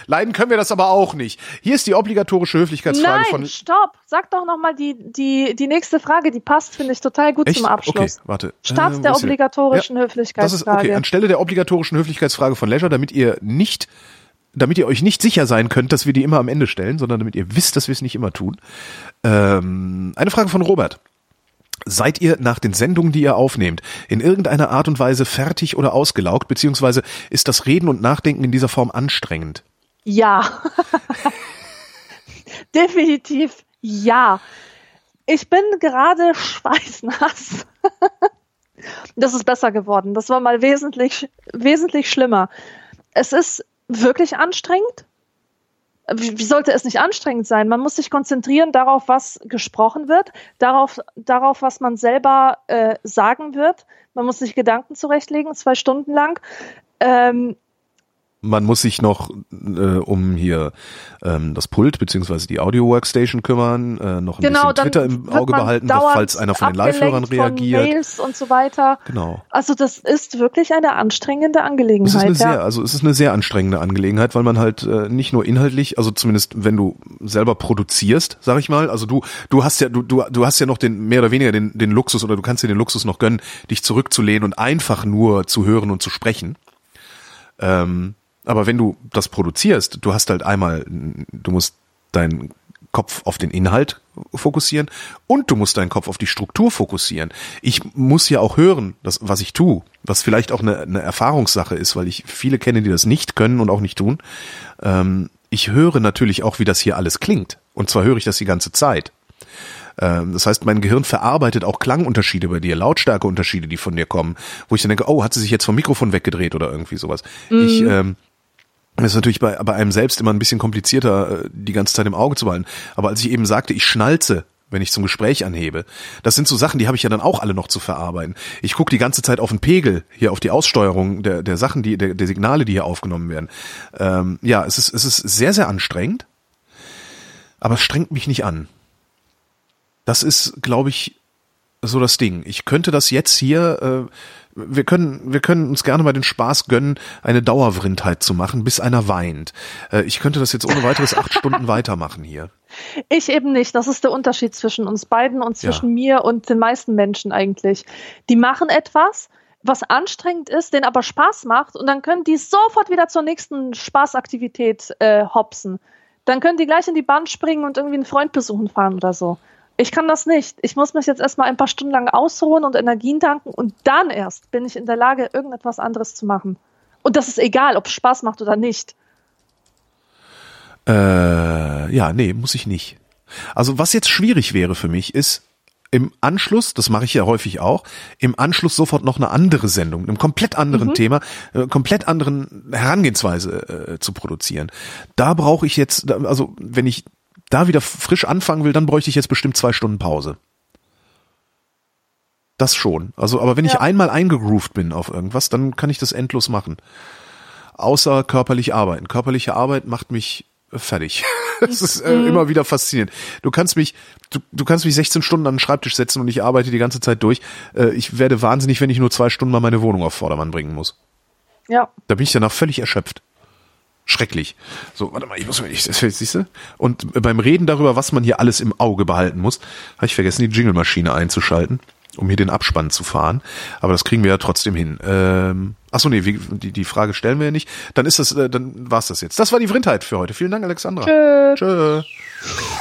Leiden können wir das aber auch nicht. Hier ist die obligatorische Höflichkeitsfrage. Nein, von... Nein, stopp. Sag doch nochmal die, die, die nächste Frage, die passt, finde ich, total gut. Echt? Zum Abschluss. Okay, warte. Statt äh, der obligatorischen ja, Höflichkeitsfrage. Das ist, okay, anstelle der obligatorischen Höflichkeitsfrage von Leisure, damit ihr nicht, damit ihr euch nicht sicher sein könnt, dass wir die immer am Ende stellen, sondern damit ihr wisst, dass wir es nicht immer tun. Ähm, eine Frage von Robert. Seid ihr nach den Sendungen, die ihr aufnehmt, in irgendeiner Art und Weise fertig oder ausgelaugt, beziehungsweise ist das Reden und Nachdenken in dieser Form anstrengend? Ja, definitiv ja. Ich bin gerade schweißnass. Das ist besser geworden. Das war mal wesentlich, wesentlich schlimmer. Es ist wirklich anstrengend. Wie sollte es nicht anstrengend sein? Man muss sich konzentrieren darauf, was gesprochen wird, darauf, darauf was man selber äh, sagen wird. Man muss sich Gedanken zurechtlegen, zwei Stunden lang. Ähm, man muss sich noch äh, um hier ähm, das Pult beziehungsweise die Audio-Workstation kümmern, äh, noch ein genau, bisschen Twitter im Auge behalten, falls einer von den Live-Hörern reagiert. Von Mails und so weiter. Genau. Also das ist wirklich eine anstrengende Angelegenheit. Es ist eine ja. sehr, also es ist eine sehr anstrengende Angelegenheit, weil man halt äh, nicht nur inhaltlich, also zumindest wenn du selber produzierst, sag ich mal, also du du hast ja du du du hast ja noch den mehr oder weniger den den Luxus oder du kannst dir den Luxus noch gönnen, dich zurückzulehnen und einfach nur zu hören und zu sprechen. Ähm Aber wenn du das produzierst, du hast halt einmal, du musst deinen Kopf auf den Inhalt fokussieren und du musst deinen Kopf auf die Struktur fokussieren. Ich muss ja auch hören, das, was ich tue, was vielleicht auch eine, eine Erfahrungssache ist, weil ich viele kenne, die das nicht können und auch nicht tun. Ähm, ich höre natürlich auch, wie das hier alles klingt. Und zwar höre ich das die ganze Zeit. Das heißt, mein Gehirn verarbeitet auch Klangunterschiede bei dir, Lautstärkeunterschiede, die von dir kommen, wo ich dann denke, oh, hat sie sich jetzt vom Mikrofon weggedreht oder irgendwie sowas. Mhm. Ich, ähm, das ist natürlich bei, bei einem selbst immer ein bisschen komplizierter, die ganze Zeit im Auge zu behalten. Aber als ich eben sagte, ich schnalze, wenn ich zum Gespräch anhebe, das sind so Sachen, die habe ich ja dann auch alle noch zu verarbeiten. Ich gucke die ganze Zeit auf den Pegel, hier auf die Aussteuerung der, der Sachen, die, der, der Signale, die hier aufgenommen werden. Ähm, ja, es ist, es ist sehr, sehr anstrengend, aber es strengt mich nicht an. Das ist, glaube ich, so das Ding. Ich könnte das jetzt hier, äh, wir können, wir können uns gerne mal den Spaß gönnen, eine Dauervrindheit zu machen, bis einer weint. Äh, ich könnte das jetzt ohne weiteres acht Stunden weitermachen hier. Ich eben nicht. Das ist der Unterschied zwischen uns beiden und zwischen ja. mir und den meisten Menschen eigentlich. Die machen etwas, was anstrengend ist, denen aber Spaß macht und dann können die sofort wieder zur nächsten Spaßaktivität äh, hopsen. Dann können die gleich in die Bahn springen und irgendwie einen Freund besuchen fahren oder so. Ich kann das nicht. Ich muss mich jetzt erstmal ein paar Stunden lang ausruhen und Energien tanken und dann erst bin ich in der Lage, irgendetwas anderes zu machen. Und das ist egal, ob es Spaß macht oder nicht. Äh, ja, nee, muss ich nicht. Also was jetzt schwierig wäre für mich ist, im Anschluss, das mache ich ja häufig auch, im Anschluss sofort noch eine andere Sendung, einem komplett anderen mhm. Thema, äh, komplett anderen Herangehensweise äh, zu produzieren. Da brauche ich jetzt, also wenn ich da wieder frisch anfangen will, dann bräuchte ich jetzt bestimmt zwei Stunden Pause. Das schon. Also, aber wenn ja. ich einmal eingegroovt bin auf irgendwas, dann kann ich das endlos machen. Außer körperlich arbeiten. Körperliche Arbeit macht mich fertig. Das ist äh, mhm. immer wieder faszinierend. Du kannst mich, du, du kannst mich sechzehn Stunden an den Schreibtisch setzen und ich arbeite die ganze Zeit durch. Äh, ich werde wahnsinnig, wenn ich nur zwei Stunden mal meine Wohnung auf Vordermann bringen muss. Ja. Da bin ich danach völlig erschöpft. Schrecklich. So, warte mal, ich muss mir nicht, siehst du? Und beim Reden darüber, was man hier alles im Auge behalten muss, habe ich vergessen, die Jingle-Maschine einzuschalten, um hier den Abspann zu fahren. Aber das kriegen wir ja trotzdem hin. Ähm, achso, nee, wie, die, die Frage stellen wir ja nicht. Dann ist das, äh, dann war's das jetzt. Das war die Vrindheit für heute. Vielen Dank, Alexandra. Tschö. Tschö.